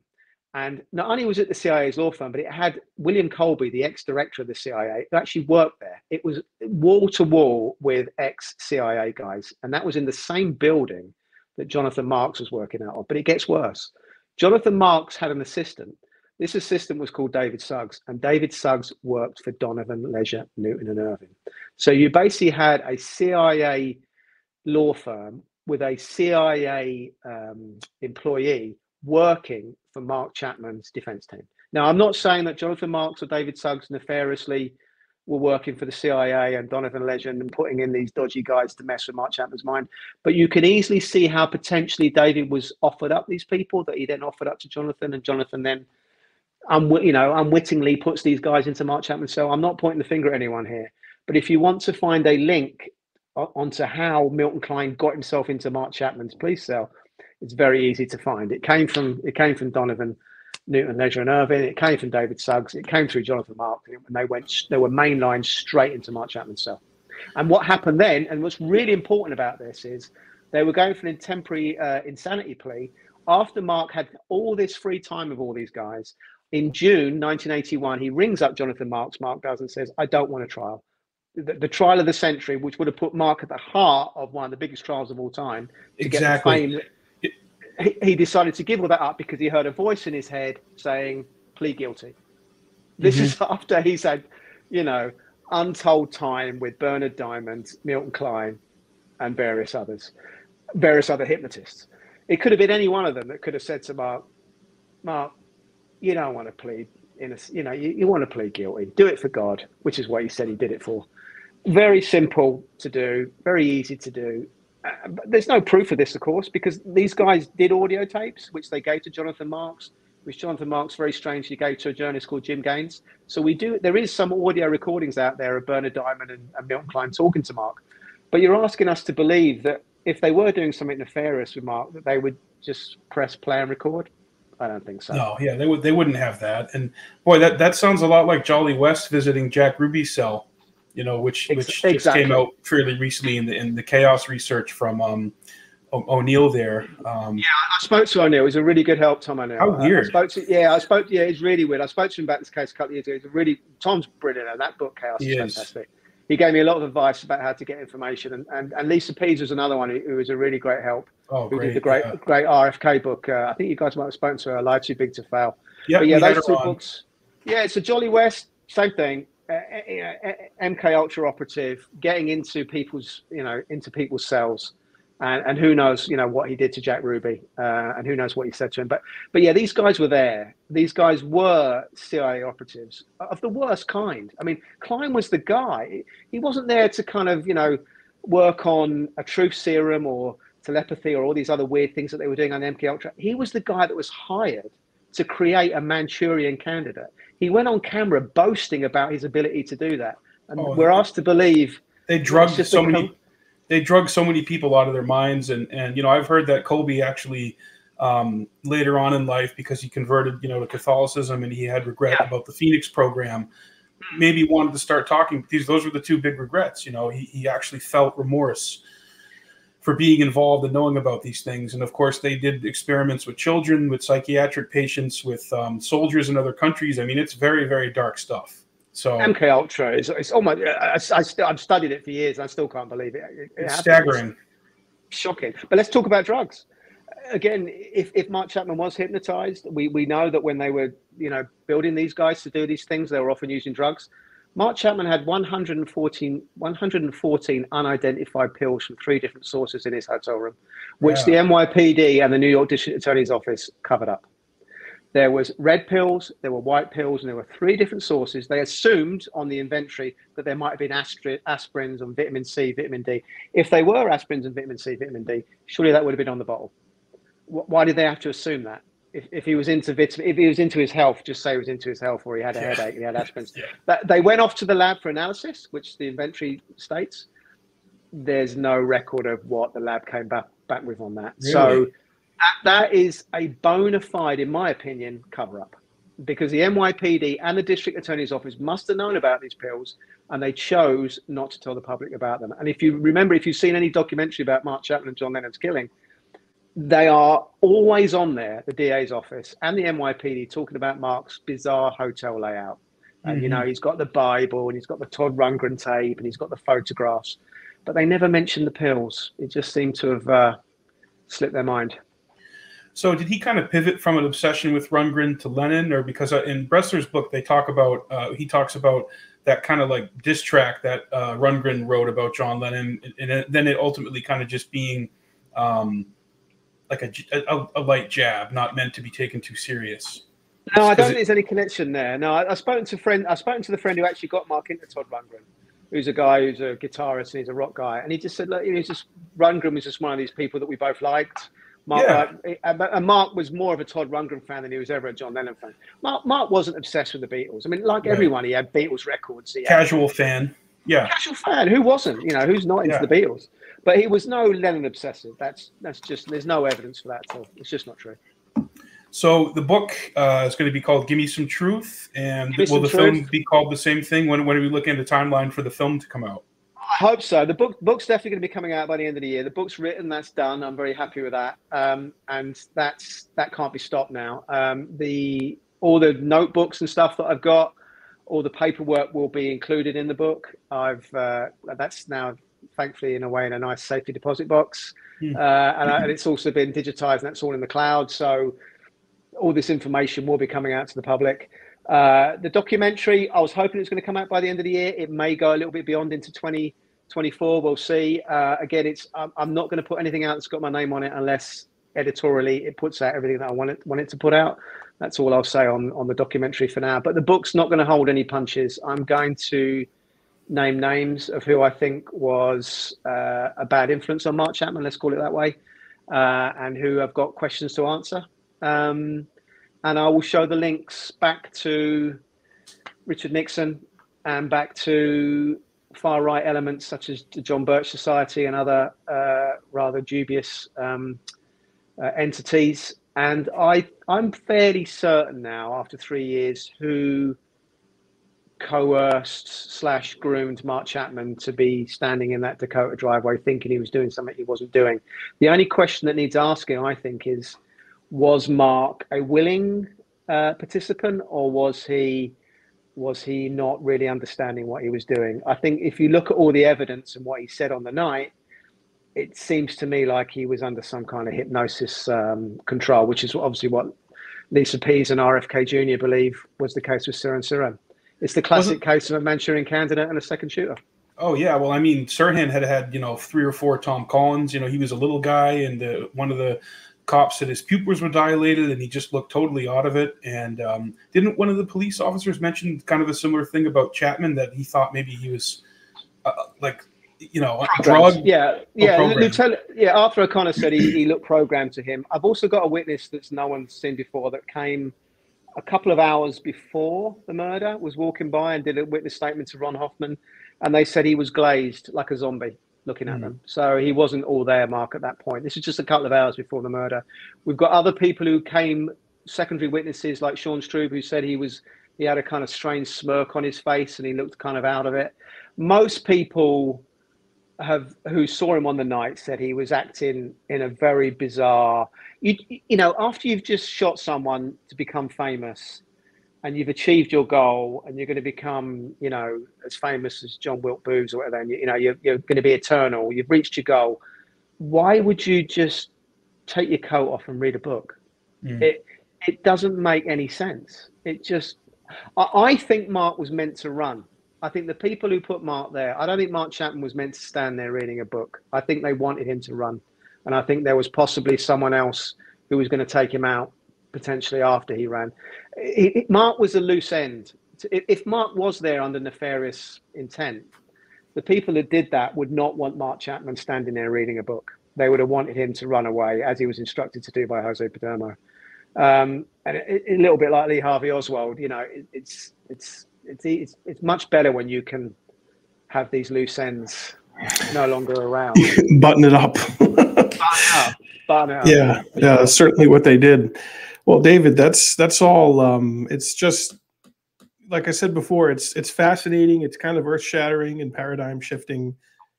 And not only was it the CIA's law firm, but it had William Colby, the ex-director of the CIA, who actually worked there. It was wall to wall with ex-CIA guys. And that was in the same building that Jonathan Marks was working out of. But it gets worse. Jonathan Marks had an assistant. This assistant was called David Suggs, and David Suggs worked for Donovan, Leisure, Newton and Irving. So you basically had a CIA law firm with a CIA employee working for Mark Chapman's defense team. Now, I'm not saying that Jonathan Marks or David Suggs nefariously were working for the CIA and Donovan Leisure and putting in these dodgy guys to mess with Mark Chapman's mind. But you can easily see how potentially David was offered up these people that he then offered up to Jonathan, and Jonathan then unwittingly puts these guys into Mark Chapman. So I'm not pointing the finger at anyone here. But if you want to find a link onto how Milton Klein got himself into Mark Chapman's police cell, it's very easy to find. It came from Donovan, Newton, Leisure and Irving. It came from David Suggs. It came through Jonathan Marks, and they were mainlined straight into Mark Chapman's cell. And what happened then, and what's really important about this, is they were going for an temporary insanity plea after Mark had all this free time with all these guys. In June 1981, he rings up Jonathan Marks, Mark does, and says, I don't want a trial. The trial of the century, which would have put Mark at the heart of one of the biggest trials of all time. Exactly. He decided to give all that up because he heard a voice in his head saying, plead guilty. This is after he's had, you know, untold time with Bernard Diamond, Milton Klein, and various other hypnotists. It could have been any one of them that could have said to Mark, you don't want to plead innocent, you know, you want to plead guilty. Do it for God, which is what he said he did it for. Very simple to do, very easy to do. But there's no proof of this, of course, because these guys did audio tapes, which they gave to Jonathan Marks, which Jonathan Marks very strangely gave to a journalist called Jim Gaines. So there is some audio recordings out there of Bernard Diamond and Milton Klein talking to Mark. But you're asking us to believe that if they were doing something nefarious with Mark, that they would just press play and record? I don't think so. No, yeah, they wouldn't have that. And boy, that sounds a lot like Jolly West visiting Jack Ruby's cell, you know, which just came out fairly recently in the chaos research from O'Neill there. Yeah, I spoke to O'Neill. He's a really good help, Tom O'Neill. How weird. Yeah, it's really weird. I spoke to him about this case a couple of years ago. Tom's brilliant, and that book, Chaos, is fantastic. he gave me a lot of advice about how to get information. And Lisa Pease was another one who was a really great help. Oh, who did the great RFK book. I think you guys might have spoken to her, Life Too Big to Fail. Yep, but yeah, those two books. Yeah, it's a Jolly West, same thing. MK Ultra operative, getting into people's, into people's cells. And who knows, what he did to Jack Ruby, and who knows what he said to him. But yeah, these guys were there. These guys were CIA operatives of the worst kind. I mean, Klein was the guy. He wasn't there to kind of, work on a truth serum or telepathy or all these other weird things that they were doing on MK Ultra. He was the guy that was hired to create a Manchurian candidate. He went on camera boasting about his ability to do that, and we're asked to believe they drugged so many. They drug so many people out of their minds. And I've heard that Colby actually later on in life, because he converted, to Catholicism and he had regret about the Phoenix program, maybe wanted to start talking. Those were the two big regrets. He actually felt remorse for being involved and knowing about these things. And, of course, they did experiments with children, with psychiatric patients, with soldiers in other countries. I mean, it's very, very dark stuff. So MK Ultra is almost. I've studied it for years. And I still can't believe it. It's staggering, shocking. But let's talk about drugs. Again, if Mark Chapman was hypnotized, we know that when they were building these guys to do these things, they were often using drugs. Mark Chapman had 114 unidentified pills from 3 different sources in his hotel room, which the NYPD and the New York District Attorney's Office covered up. There was red pills, there were white pills, and there were 3 different sources. They assumed on the inventory that there might have been aspirins and vitamin C, vitamin D. If they were aspirins and vitamin C, vitamin D, surely that would have been on the bottle. Why did they have to assume that? If he was into his health, just say he was into his health, or he had a headache, and he had aspirins. But they went off to the lab for analysis, which the inventory states. There's no record of what the lab came back with on that. Really? So. That is a bona fide, in my opinion, cover-up, because the NYPD and the District Attorney's Office must have known about these pills, and they chose not to tell the public about them. And if you remember, if you've seen any documentary about Mark Chapman and John Lennon's killing, they are always on there, the DA's office and the NYPD, talking about Mark's bizarre hotel layout. And, he's got the Bible, and he's got the Todd Rundgren tape, and he's got the photographs. But they never mentioned the pills. It just seemed to have slipped their mind. So did he kind of pivot from an obsession with Rundgren to Lennon, or because in Bressler's book, they talk about, he talks about that kind of like diss track that Rundgren wrote about John Lennon. And then it ultimately kind of just being like a light jab, not meant to be taken too serious. No, I don't think there's any connection there. No, I've spoken to the friend who actually got Mark into Todd Rundgren, who's a guy who's a guitarist and he's a rock guy. And he just said, look, Rundgren was just one of these people that we both liked. Mark, and Mark was more of a Todd Rundgren fan than he was ever a John Lennon fan. Mark wasn't obsessed with the Beatles. I mean, like everyone, he had Beatles records. He casual fan. Yeah. Casual fan. Who wasn't? Who's not into the Beatles? But he was no Lennon obsessive. That's just, there's no evidence for that at all. It's just not true. So the book is going to be called Give Me Some Truth. And will the film be called the same thing? When are we looking at the timeline for the film to come out? I hope so. The book's definitely going to be coming out by the end of the year. The book's written, that's done. I'm very happy with that, and that can't be stopped now. All the notebooks and stuff that I've got, all the paperwork will be included in the book. That's now thankfully in a nice safety deposit box, and it's also been digitized, and that's all in the cloud. So all this information will be coming out to the public. The documentary, I was hoping it was going to come out by the end of the year. It may go a little bit beyond into 2024. We'll see. Again, I'm not going to put anything out that's got my name on it unless editorially it puts out everything that I want it to put out. That's all I'll say on the documentary for now. But the book's not going to hold any punches. I'm going to name names of who I think was a bad influence on Mark Chapman, let's call it that way, and who have got questions to answer. And I will show the links back to Richard Nixon and back to far-right elements such as the John Birch Society and other rather dubious entities. And I'm fairly certain now, after 3 years, who coerced/groomed Mark Chapman to be standing in that Dakota driveway thinking he was doing something he wasn't doing. The only question that needs asking, I think, is, was Mark a willing participant, or was he was he not really understanding what he was doing? I think if you look at all the evidence and what he said on the night, it seems to me like he was under some kind of hypnosis control, which is obviously what Lisa Pease and RFK Jr. believe was the case with Sirhan Sirhan. It's the classic case of a Manchurian candidate and a second shooter. Oh, yeah. Well, I mean, Sirhan had, you know, 3 or 4 Tom Collins. You know, he was a little guy, and one of the cops said his pupils were dilated, and he just looked totally out of it. And didn't one of the police officers mention kind of a similar thing about Chapman, that he thought maybe he was like, you know, drugged? Yeah. Lieutenant, yeah. Arthur O'Connor said he looked programmed to him. I've also got a witness that's no one's seen before that came a couple of hours before the murder, was walking by and did a witness statement to Ron Hoffman, and they said he was glazed like a zombie looking at them. So he wasn't all there, Mark, at that point. This is just a couple of hours before the murder. We've got other people who came, secondary witnesses like Sean Strube, who said he had a kind of strange smirk on his face and he looked kind of out of it. Most people who saw him on the night said he was acting in a very bizarre, you know, after you've just shot someone to become famous and you've achieved your goal and you're going to become, you know, as famous as John Wilkes Booth or whatever, and you know, you're going to be eternal, you've reached your goal. Why would you just take your coat off and read a book? It doesn't make any sense. It just, I think Mark was meant to run. I think the people who put Mark there, I don't think Mark Chapman was meant to stand there reading a book. I think they wanted him to run. And I think there was possibly someone else who was going to take him out potentially after he ran. Mark was a loose end. If Mark was there under nefarious intent, the people that did that would not want Mark Chapman standing there reading a book. They would have wanted him to run away, as he was instructed to do by Jose Perdomo. And a little bit like Lee Harvey Oswald, you know, it's much better when you can have these loose ends no longer around. Button it up. Button it up. Yeah, that's certainly what they did. Well, David, that's all. It's just like I said before. It's fascinating. It's kind of earth shattering and paradigm shifting.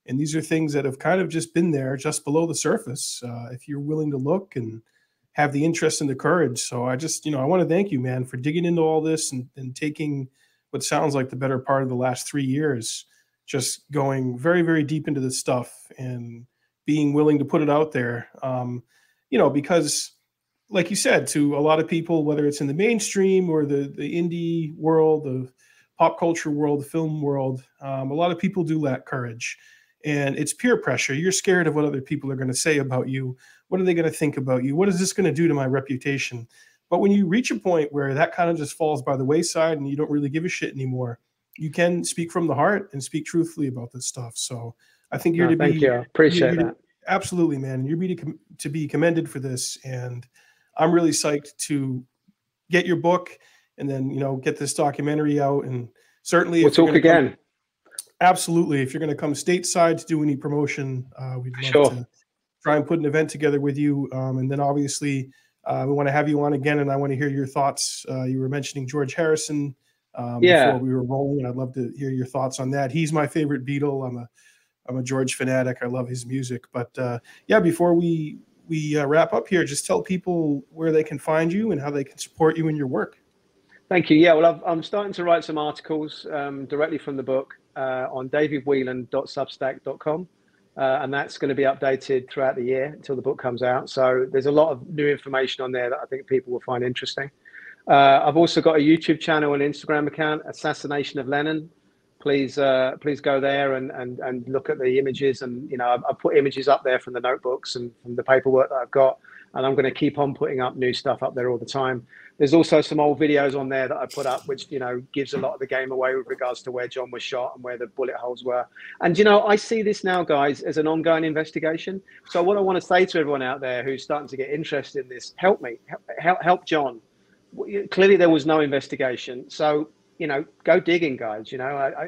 And these are things that have kind of just been there, just below the surface, if you're willing to look and have the interest and the courage. So I just, you know, I want to thank you, man, for digging into all this and taking what sounds like the better part of the last 3 years, just going very, very deep into this stuff and being willing to put it out there. You know, because like you said, to a lot of people, whether it's in the mainstream or the indie world, the pop culture world, the film world, a lot of people do lack courage, and it's peer pressure. You're scared of what other people are going to say about you. What are they going to think about you? What is this going to do to my reputation? But when you reach a point where that kind of just falls by the wayside and you don't really give a shit anymore, you can speak from the heart and speak truthfully about this stuff. So I think you're Appreciate that. Absolutely, man. And you're to be commended for this. And I'm really psyched to get your book and then, you know, get this documentary out. And certainly we'll talk again. Absolutely. If you're going to come stateside to do any promotion, we'd love to try and put an event together with you. And then obviously, we want to have you on again, and I want to hear your thoughts. You were mentioning George Harrison before we were rolling, and I'd love to hear your thoughts on that. He's my favorite Beatle. I'm a George fanatic. I love his music. But before we wrap up here, just tell people where they can find you and how they can support you in your work. Thank you. Yeah, well, I'm starting to write some articles directly from the book on davidwhelan.substack.com. And that's going to be updated throughout the year until the book comes out. So there's a lot of new information on there that I think people will find interesting. I've also got a YouTube channel and Instagram account, Assassination of Lennon. Please go there and look at the images. And, you know, I've put images up there from the notebooks and from the paperwork that I've got. And I'm going to keep on putting up new stuff up there all the time. There's also some old videos on there that I put up, which, you know, gives a lot of the game away with regards to where John was shot and where the bullet holes were. And, you know, I see this now, guys, as an ongoing investigation. So what I want to say to everyone out there who's starting to get interested in this, help me, help John. Clearly, there was no investigation. So, you know, go digging, guys. You know,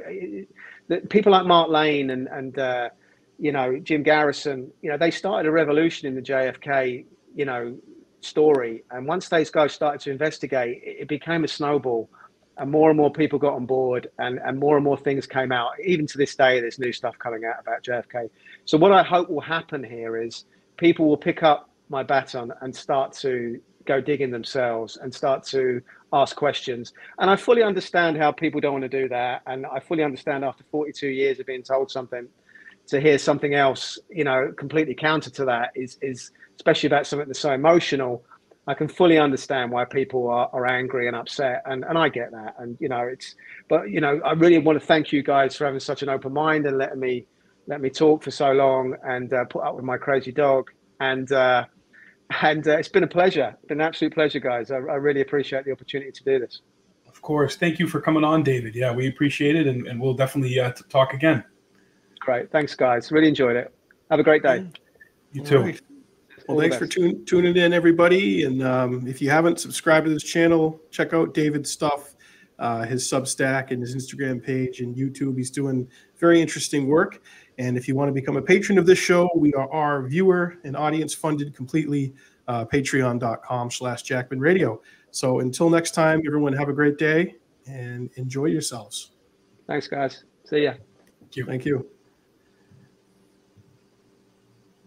people like Mark Lane and you know, Jim Garrison, you know, they started a revolution in the JFK, you know, story. And once those guys started to investigate, it became a snowball, and more people got on board, and more things came out. Even to this day, there's new stuff coming out about JFK. So what I hope will happen here is people will pick up my baton and start to go digging themselves and start to ask questions. And I fully understand how people don't want to do that. And I fully understand after 42 years of being told something, to hear something else, you know, completely counter to that is especially about something that's so emotional. I can fully understand why people are angry and upset, and I get that. And, you know, it's, but, you know, I really want to thank you guys for having such an open mind and let me talk for so long and put up with my crazy dog. And it's been a pleasure. It's been an absolute pleasure, guys. I really appreciate the opportunity to do this. Of course. Thank you for coming on, David. Yeah, we appreciate it. And we'll definitely talk again. Great. Thanks, guys. Really enjoyed it. Have a great day. You too. Right. Well, thanks for tuning in, everybody. And if you haven't subscribed to this channel, check out David's stuff, his Substack and his Instagram page and YouTube. He's doing very interesting work. And if you want to become a patron of this show, we are our viewer and audience funded completely, patreon.com/JackmanRadio. So until next time, everyone have a great day and enjoy yourselves. Thanks, guys. See ya. Thank you. Thank you.